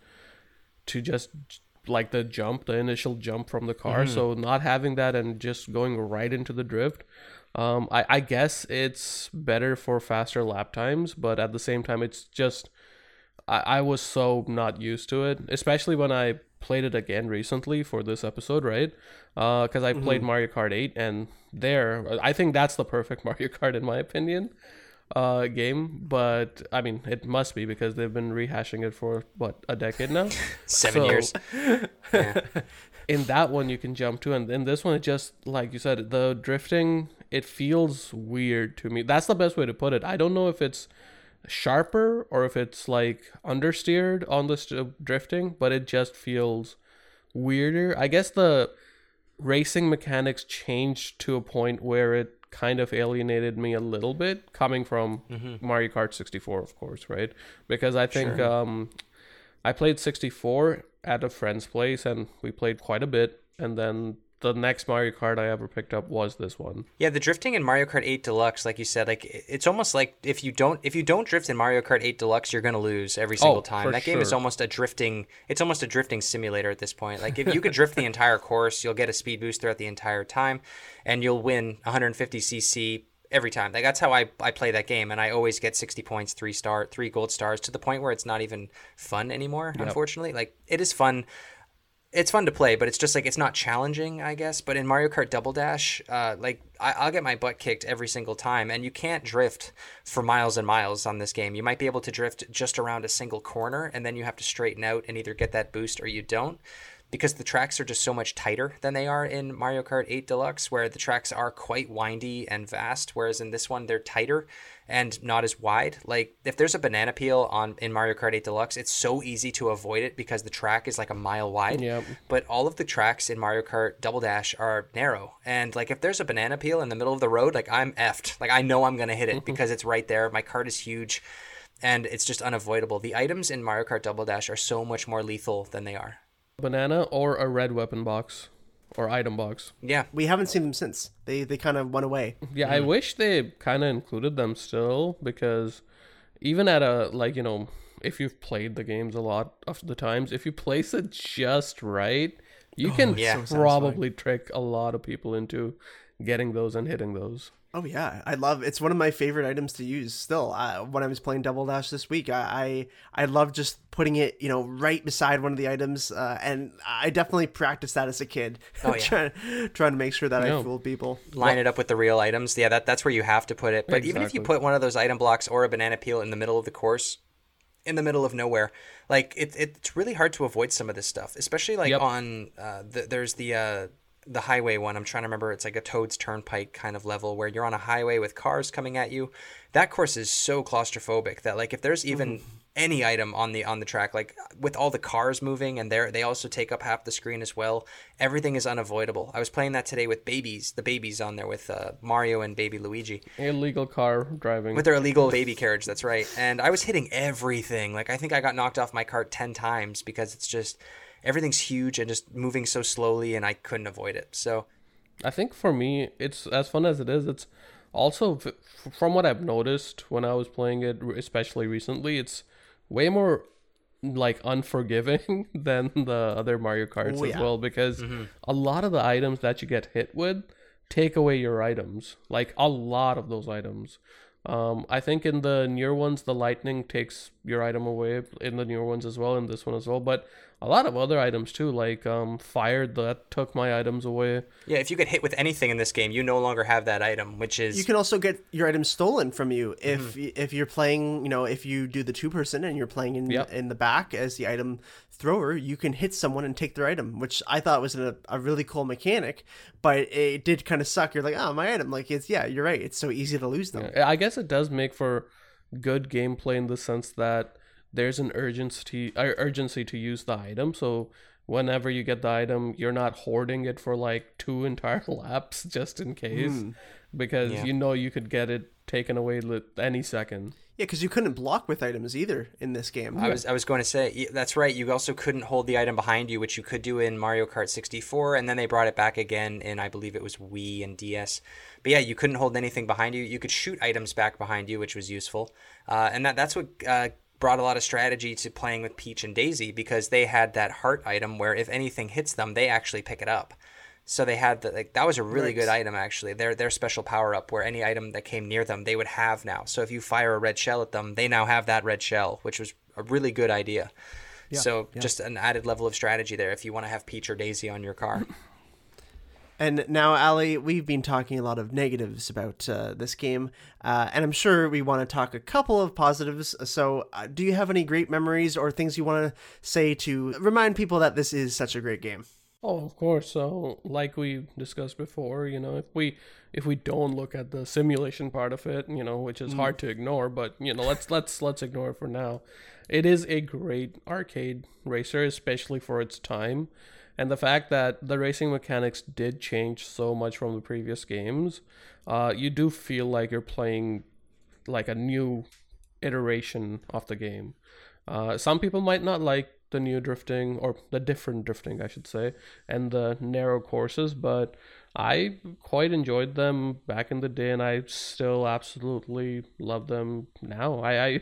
to just like the initial jump from the car. Mm-hmm. So not having that and just going right into the drift, I guess it's better for faster lap times, but at the same time, it's just I was so not used to it, especially when I played it again recently for this episode, right? Because I played Mario Kart 8, and there, I think that's the perfect Mario Kart in my opinion. Game, but I mean, it must be, because they've been rehashing it for what, a decade now? 7 years. Yeah. In that one you can jump to, and in this one, it just, like you said, the drifting, it feels weird to me. That's the best way to put it. I don't know if it's sharper or if it's like understeered on the drifting, but it just feels weirder. I guess the racing mechanics changed to a point where it kind of alienated me a little bit, coming from Mario Kart 64, of course, right? Because I think I played 64 at a friend's place, and we played quite a bit, and then the next Mario Kart I ever picked up was this one. Yeah, the drifting in Mario Kart 8 Deluxe, like you said, like it's almost like if you don't drift in Mario Kart 8 Deluxe, you're gonna lose every single time. That game is almost a drifting simulator at this point. Like if you could drift the entire course, you'll get a speed boost throughout the entire time, and you'll win 150cc every time. Like that's how I play that game, and I always get 60 points, 3 gold stars, to the point where it's not even fun anymore. Yep. Unfortunately, like it is fun. It's fun to play, but it's just like, it's not challenging, I guess. But in Mario Kart Double Dash, like I'll get my butt kicked every single time, and you can't drift for miles and miles on this game. You might be able to drift just around a single corner, and then you have to straighten out and either get that boost or you don't, because the tracks are just so much tighter than they are in Mario Kart 8 Deluxe, where the tracks are quite windy and vast, whereas in this one, they're tighter and not as wide. Like if there's a banana peel in Mario Kart 8 Deluxe, it's so easy to avoid it because the track is like a mile wide. Yep. But all of the tracks in Mario Kart Double Dash are narrow, and like if there's a banana peel in the middle of the road, like I'm effed. Like I know I'm gonna hit it because it's right there. My kart is huge, and it's just unavoidable. The items in Mario Kart Double Dash are so much more lethal than they are. Banana or a red weapon box or item box. Yeah, we haven't seen them since. They kind of went away. Yeah, I wish they kind of included them still, because even at a, like, you know, if you've played the games a lot of the times, if you place it just right, you can probably trick a lot of people into getting those and hitting those. Oh yeah, I love, it's one of my favorite items to use still. When I was playing Double Dash this week, I love just putting it, you know, right beside one of the items, and I definitely practiced that as a kid. Oh yeah, trying to make sure that I fool people. Line it up with the real items. Yeah, that's where you have to put it. But exactly. Even if you put one of those item blocks or a banana peel in the middle of the course, in the middle of nowhere, like it's really hard to avoid some of this stuff, especially like on the highway one. I'm trying to remember, it's like a Toad's Turnpike kind of level where you're on a highway with cars coming at you. That course is so claustrophobic that like if there's even any item on the track, like with all the cars moving, and they also take up half the screen as well, everything is unavoidable. I was playing that today with the babies on there with Mario and baby Luigi. Illegal car driving. With their illegal baby carriage, that's right. And I was hitting everything. Like I think I got knocked off my cart 10 times because it's just... everything's huge and just moving so slowly, and I couldn't avoid it. So I think for me, it's as fun as it is. It's also, from what I've noticed when I was playing it, especially recently, it's way more like unforgiving than the other Mario Karts as well, because a lot of the items that you get hit with take away your items, like a lot of those items. I think in the newer ones, the lightning takes your item away in the newer ones as well, in this one as well. But a lot of other items too, like fire, that took my items away. Yeah, if you get hit with anything in this game, you no longer have that item, which is... You can also get your item stolen from you if you're playing, you know, if you do the two-person and you're playing in the back as the item thrower, you can hit someone and take their item, which I thought was a really cool mechanic, but it did kind of suck. You're like, oh, my item. Like, it's, yeah, you're right. It's so easy to lose them. Yeah, I guess it does make for good gameplay in the sense that there's an urgency to use the item. So whenever you get the item, you're not hoarding it for like two entire laps just in case, because you know you could get it taken away any second. Yeah, because you couldn't block with items either in this game. I was going to say, that's right. You also couldn't hold the item behind you, which you could do in Mario Kart 64, and then they brought it back again in, I believe it was Wii and DS. But yeah, you couldn't hold anything behind you. You could shoot items back behind you, which was useful. And that's what brought a lot of strategy to playing with Peach and Daisy, because they had that heart item where if anything hits them, they actually pick it up. So they had that was a really good item, actually. Their special power-up, where any item that came near them, they would have now. So if you fire a red shell at them, they now have that red shell, which was a really good idea. Yeah, just an added level of strategy there if you want to have Peach or Daisy on your car. And now, Ali, we've been talking a lot of negatives about this game, and I'm sure we want to talk a couple of positives. So do you have any great memories or things you want to say to remind people that this is such a great game? Oh, of course. So like we discussed before, you know, if we don't look at the simulation part of it, you know, which is hard to ignore, but, you know, let's ignore it for now. It is a great arcade racer, especially for its time. And the fact that the racing mechanics did change so much from the previous games, you do feel like you're playing like a new iteration of the game. Some people might not like the new drifting, or the different drifting, I should say, and the narrow courses, but I quite enjoyed them back in the day, and I still absolutely love them now. I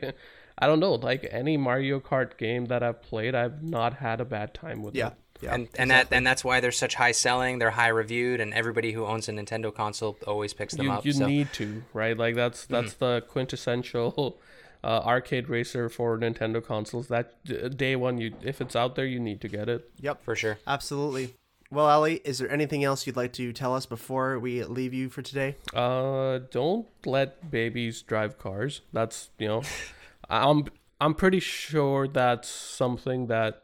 don't know, like any Mario Kart game that I've played, I've not had a bad time with it. Yeah, and exactly. That's why they're such high selling, they're high reviewed, and everybody who owns a Nintendo console always picks them up. You need to, right? Like that's the quintessential arcade racer for Nintendo consoles. That day one, if it's out there, you need to get it. Yep, for sure. Absolutely. Well, Ali, is there anything else you'd like to tell us before we leave you for today? Don't let babies drive cars. That's, you know, I'm pretty sure that's something that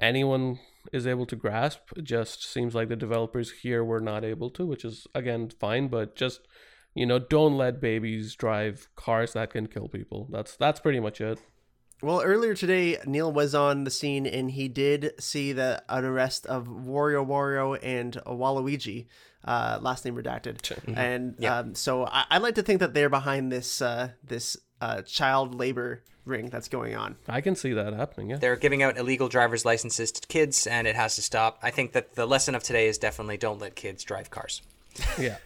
anyone is able to grasp. It just seems like the developers here were not able to, which is, again, fine, but just, you know, don't let babies drive cars that can kill people. That's pretty much it. Well, earlier today, Neil was on the scene and he did see an arrest of Wario and Waluigi, last name redacted. Mm-hmm. And so I like to think that they're behind this this child labor ring that's going on. I can see that happening. Yeah, they're giving out illegal driver's licenses to kids, and it has to stop. I think that the lesson of today is definitely don't let kids drive cars. Yeah.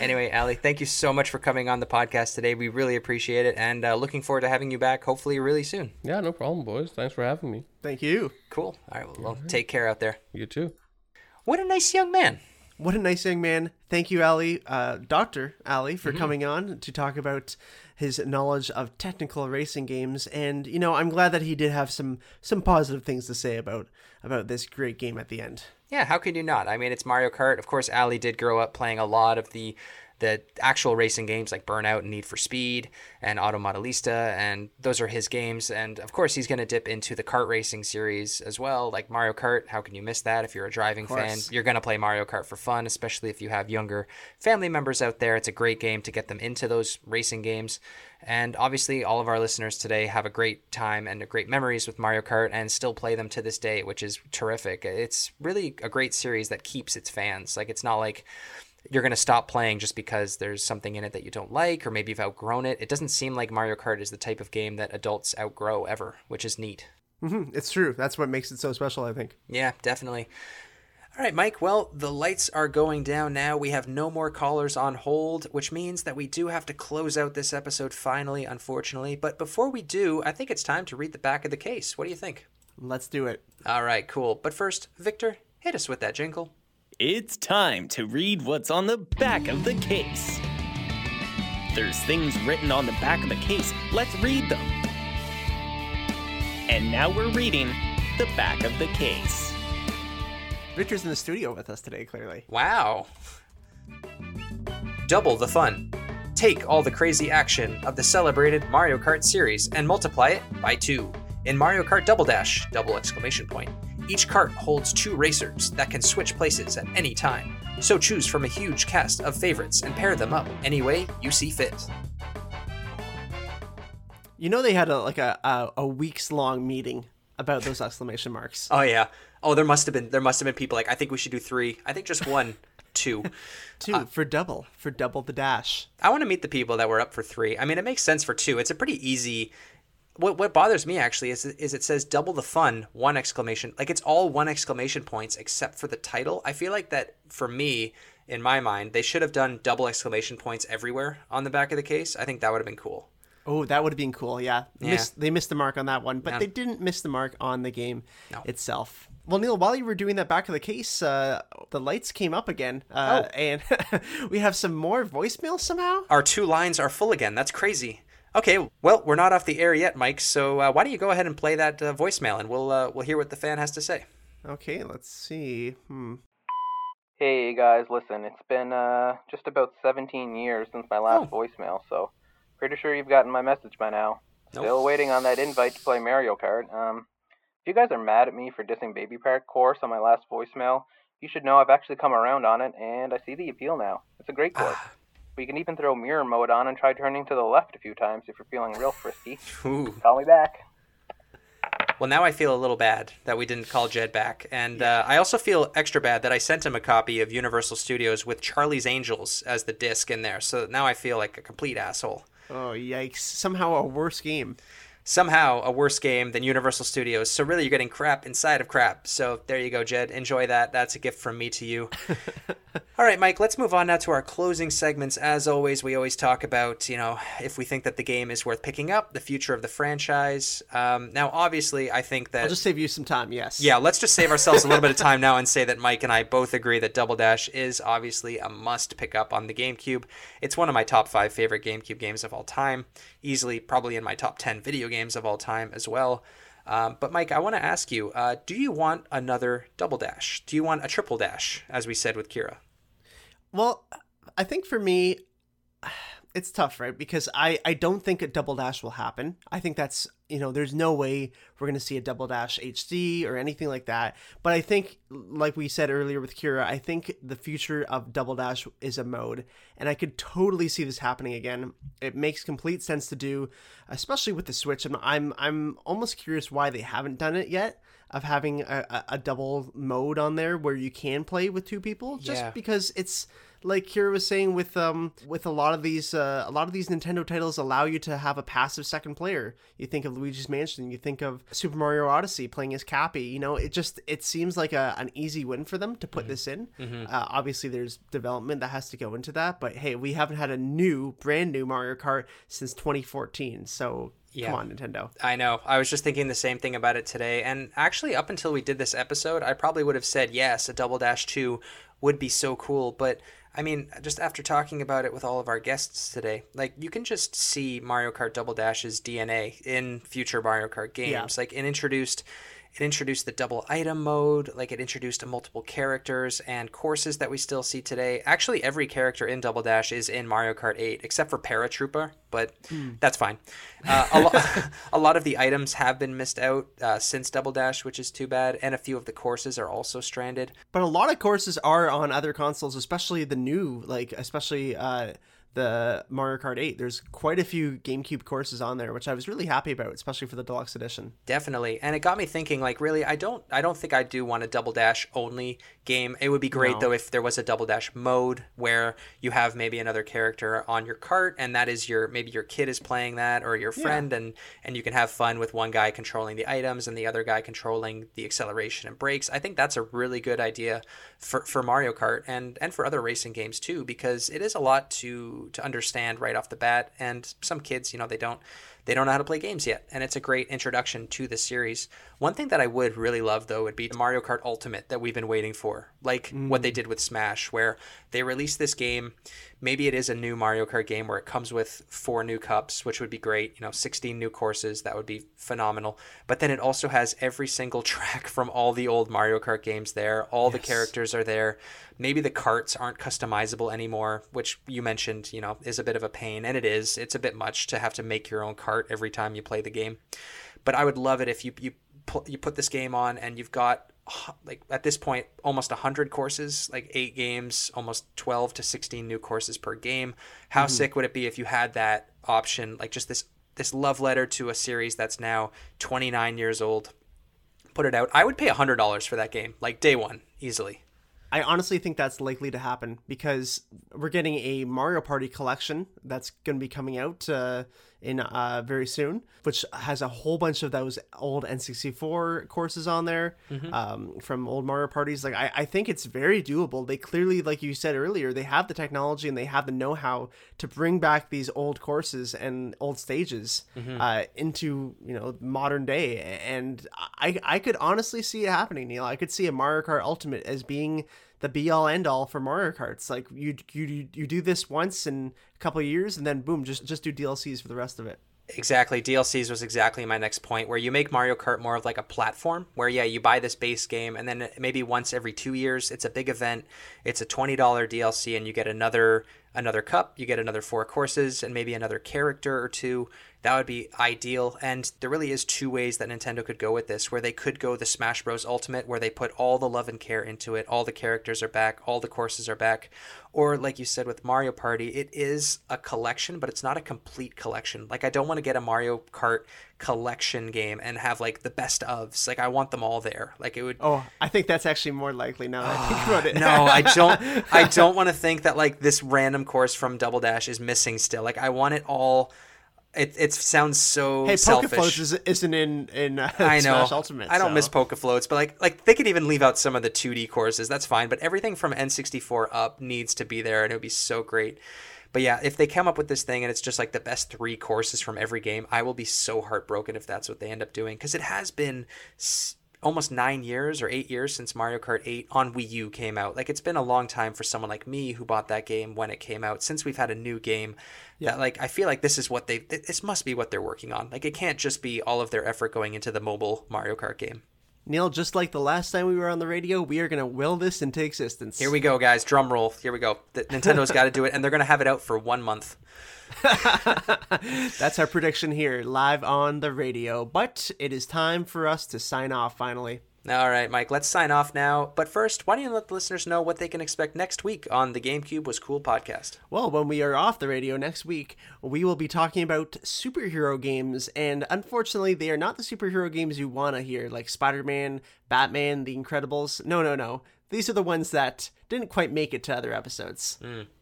Anyway, Ali, thank you so much for coming on the podcast today. We really appreciate it, and looking forward to having you back hopefully really soon. Yeah, no problem, boys. Thanks for having me. Thank you. Cool. All right, well, take care out there. You too. What a nice young man. What a nice young man. Thank you, Ali, Dr. Ali, for coming on to talk about his knowledge of technical racing games. And, you know, I'm glad that he did have some positive things to say about this great game at the end. Yeah, how could you not? I mean, it's Mario Kart. Of course, Ali did grow up playing a lot of the actual racing games like Burnout and Need for Speed and Automodelista, and those are his games. And of course, he's going to dip into the kart racing series as well, like Mario Kart. How can you miss that? If you're a driving fan, you're going to play Mario Kart for fun, especially if you have younger family members out there. It's a great game to get them into those racing games. And obviously, all of our listeners today have a great time and great memories with Mario Kart and still play them to this day, which is terrific. It's really a great series that keeps its fans. Like, it's not like you're going to stop playing just because there's something in it that you don't like, or maybe you've outgrown it. It doesn't seem like Mario Kart is the type of game that adults outgrow ever, which is neat. Mm-hmm. It's true. That's what makes it so special, I think. Yeah, definitely. All right, Mike. Well, the lights are going down now. We have no more callers on hold, which means that we do have to close out this episode finally, unfortunately. But before we do, I think it's time to read the back of the case. What do you think? Let's do it. All right, cool. But first, Victor, hit us with that jingle. It's time to read what's on the back of the case. there's things written on the back of the case, let's read them. And now we're reading the back of the case. Richard's in the studio with us today, clearly. Wow. Double the fun. Take all the crazy action of the celebrated Mario Kart series and multiply it by 2. In Mario Kart Double Dash, !! Each cart holds 2 racers that can switch places at any time. So choose from a huge cast of favorites and pair them up any way you see fit. You know they had a weeks-long meeting about those exclamation marks. Oh yeah. Oh, there must have been people like, I think we should do 3. I think just 1. 2. 2 for double the dash. I want to meet the people that were up for 3. I mean, it makes sense for 2. It's a pretty easy. What bothers me actually is it says double the fun, 1! Like it's all 1! except for the title. I feel like that for me, in my mind, they should have done .! everywhere on the back of the case. I think that would have been cool. Oh, that would have been cool. Yeah. They missed the mark on that one, but they didn't miss the mark on the game itself. Well, Neil, while you were doing that back of the case, the lights came up again, and we have some more voicemail somehow. Our 2 lines are full again. That's crazy. Okay, well, we're not off the air yet, Mike, so why don't you go ahead and play that voicemail, and we'll hear what the fan has to say. Okay, let's see. Hey, guys, listen, it's been just about 17 years since my last voicemail, so pretty sure you've gotten my message by now. Nope. Still waiting on that invite to play Mario Kart. If you guys are mad at me for dissing Baby Park course on my last voicemail, you should know I've actually come around on it, and I see the appeal now. It's a great course. We can even throw mirror mode on and try turning to the left a few times if you're feeling real frisky. Ooh. Call me back. Well, now I feel a little bad that we didn't call Jed back. And I also feel extra bad that I sent him a copy of Universal Studios with Charlie's Angels as the disc in there. So now I feel like a complete asshole. Oh, yikes. Somehow a worse game than Universal Studios. So really you're getting crap inside of crap. So there you go, Jed. Enjoy that. That's a gift from me to you. All right, Mike, let's move on now to our closing segments. As always, we always talk about, if we think that the game is worth picking up, the future of the franchise. Now, obviously, I think that... I'll just save you some time, yes. Yeah, let's just save ourselves a little bit of time now and say that Mike and I both agree that Double Dash is obviously a must pick up on the GameCube. It's one of my top 5 favorite GameCube games of all time. Easily, probably in my top 10 video games of all time as well. But Mike, I want to ask you, do you want another Double Dash? Do you want a Triple Dash, as we said with Kira? Well, I think for me, it's tough, right? Because I don't think a Double Dash will happen. I think that's, there's no way we're going to see a Double Dash HD or anything like that. But I think, like we said earlier with Kira, I think the future of Double Dash is a mode. And I could totally see this happening again. It makes complete sense to do, especially with the Switch. I'm almost curious why they haven't done it yet, of having a double mode on there where you can play with 2 people. Just because it's... Like Kira was saying, with a lot of these Nintendo titles allow you to have a passive second player. You think of Luigi's Mansion, you think of Super Mario Odyssey playing as Cappy. It seems like an easy win for them to put this in. Obviously, there's development that has to go into that, but hey, we haven't had a brand new Mario Kart since 2014. So. Yeah. Come on, Nintendo. I know. I was just thinking the same thing about it today. And actually, up until we did this episode, I probably would have said, yes, a Double Dash 2 would be so cool. But, just after talking about it with all of our guests today, like, you can just see Mario Kart Double Dash's DNA in future Mario Kart games. Yeah. Like, it introduced the double item mode, like it introduced multiple characters and courses that we still see today. Actually, every character in Double Dash is in Mario Kart 8, except for Paratrooper, but that's fine. A lot of the items have been missed out since Double Dash, which is too bad, and a few of the courses are also stranded. But a lot of courses are on other consoles, especially the new, the Mario Kart 8. There's quite a few GameCube courses on there, which I was really happy about, especially for the deluxe edition. Definitely. And it got me thinking, like, really, I don't think I do want a Double Dash only game. It would be great though if there was a Double Dash mode where you have maybe another character on your cart, and that is maybe your kid is playing that, or your friend, and you can have fun with one guy controlling the items and the other guy controlling the acceleration and brakes. I think that's a really good idea for Mario Kart and for other racing games too, because it is a lot to understand right off the bat, and some kids, they don't they don't know how to play games yet. And it's a great introduction to the series. One thing that I would really love, though, would be the Mario Kart Ultimate that we've been waiting for, like what they did with Smash, where they released this game. Maybe it is a new Mario Kart game where it comes with 4 new cups, which would be great. You know, 16 new courses, that would be phenomenal. But then it also has every single track from all the old Mario Kart games there. All the characters are there. Maybe the carts aren't customizable anymore, which you mentioned, you know, is a bit of a pain. And it is. It's a bit much to have to make your own cart every time you play the game. But I would love it if you put this game on and you've got, like, at this point, almost 100 courses, like 8 games, almost 12 to 16 new courses per game. How sick would it be if you had that option, like just this love letter to a series that's now 29 years old? Put it out. I would pay $100 for that game, like day one, easily. I honestly think that's likely to happen because we're getting a Mario Party collection that's going to be coming out very soon, which has a whole bunch of those old N64 courses on there from old Mario Parties. Like, I think it's very doable. They clearly, like you said earlier, they have the technology and they have the know-how to bring back these old courses and old stages into, you know, modern day. And I could honestly see it happening, Neil. I could see a Mario Kart Ultimate as being the be all end all for Mario Karts. Like you do this once in a couple of years and then boom, just do DLCs for the rest of it. Exactly. DLCs was exactly my next point, where you make Mario Kart more of like a platform where, yeah, you buy this base game and then maybe once every 2 years, it's a big event. It's a $20 DLC and you get another cup, you get another 4 courses and maybe another character or 2. That would be ideal. And there really is 2 ways that Nintendo could go with this, where they could go the Smash Bros. Ultimate, where they put all the love and care into it. All the characters are back. All the courses are back. Or like you said with Mario Party, it is a collection, but it's not a complete collection. Like, I don't want to get a Mario Kart collection game and have like the best ofs. Like, I want them all there. Like, it would. Oh, I think that's actually more likely now that I think about it. No, I don't want to think that like this random course from Double Dash is missing still. Like, I want it all. It sounds so selfish. Hey, Pokefloats isn't in I know. Smash Ultimate. I don't miss Pokefloats, but like they could even leave out some of the 2D courses. That's fine, but everything from N64 up needs to be there, and it would be so great. But yeah, if they come up with this thing and it's just like the best 3 courses from every game, I will be so heartbroken if that's what they end up doing, because it has been almost 9 years or 8 years since Mario Kart 8 on Wii U came out. Like, it's been a long time for someone like me who bought that game when it came out, since we've had a new game. Yeah, that, like, I feel like this must be what they're working on. Like, it can't just be all of their effort going into the mobile Mario Kart game. Neil, just like the last time we were on the radio, we are going to will this into existence. Here we go, guys. Drum roll. Here we go. Nintendo's got to do it, and they're going to have it out for 1 month. That's our prediction here, live on the radio. But it is time for us to sign off, finally. All right, Mike, let's sign off now. But first, why don't you let the listeners know what they can expect next week on the GameCube Was Cool podcast? Well, when we are off the radio next week, we will be talking about superhero games. And unfortunately, they are not the superhero games you want to hear, like Spider-Man, Batman, The Incredibles. No. These are the ones that didn't quite make it to other episodes.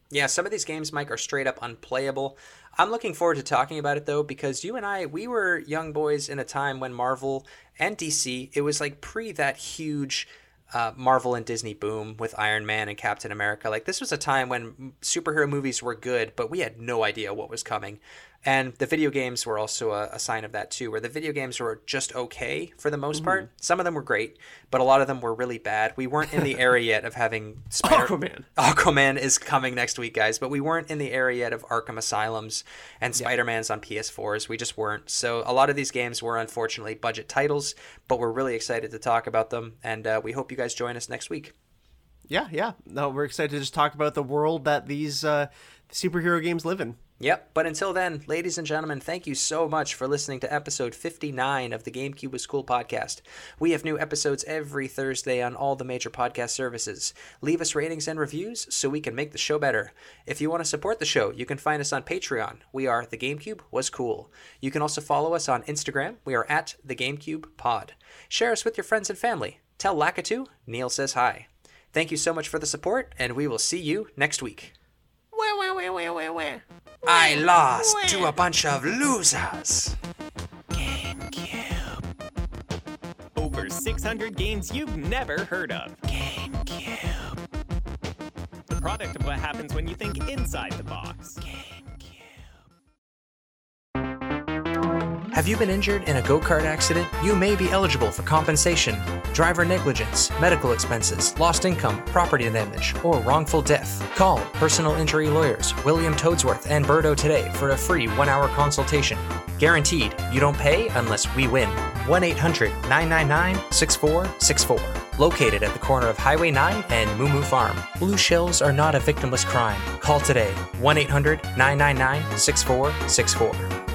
Yeah, some of these games, Mike, are straight up unplayable. I'm looking forward to talking about it, though, because you and I, we were young boys in a time when Marvel and DC, it was like pre that huge Marvel and Disney boom with Iron Man and Captain America. Like, this was a time when superhero movies were good, but we had no idea what was coming. And the video games were also a sign of that, too, where the video games were just okay for the most part. Some of them were great, but a lot of them were really bad. We weren't in the era yet of having Aquaman. Aquaman is coming next week, guys, but we weren't in the era yet of Arkham Asylums and Spider-Man's on PS4s. We just weren't. So a lot of these games were, unfortunately, budget titles, but we're really excited to talk about them, and we hope you guys join us next week. Yeah. No, we're excited to just talk about the world that these superhero games live in. Yep, but until then, ladies and gentlemen, thank you so much for listening to episode 59 of the GameCube Was Cool podcast. We have new episodes every Thursday on all the major podcast services. Leave us ratings and reviews so we can make the show better. If you want to support the show, you can find us on Patreon. We are The GameCube Was Cool. You can also follow us on Instagram. We are at The GameCube Pod. Share us with your friends and family. Tell Lakitu, Neil says hi. Thank you so much for the support, and we will see you next week. I lost to a bunch of losers. GameCube. Over 600 games you've never heard of. GameCube. The product of what happens when you think inside the box. GameCube. Have you been injured in a go-kart accident? You may be eligible for compensation, driver negligence, medical expenses, lost income, property damage, or wrongful death. Call Personal Injury Lawyers William Toadsworth and Berto today for a free 1-hour consultation. Guaranteed, you don't pay unless we win. 1-800-999-6464. Located at the corner of Highway 9 and Moo Moo Farm. Blue shells are not a victimless crime. Call today, 1-800-999-6464.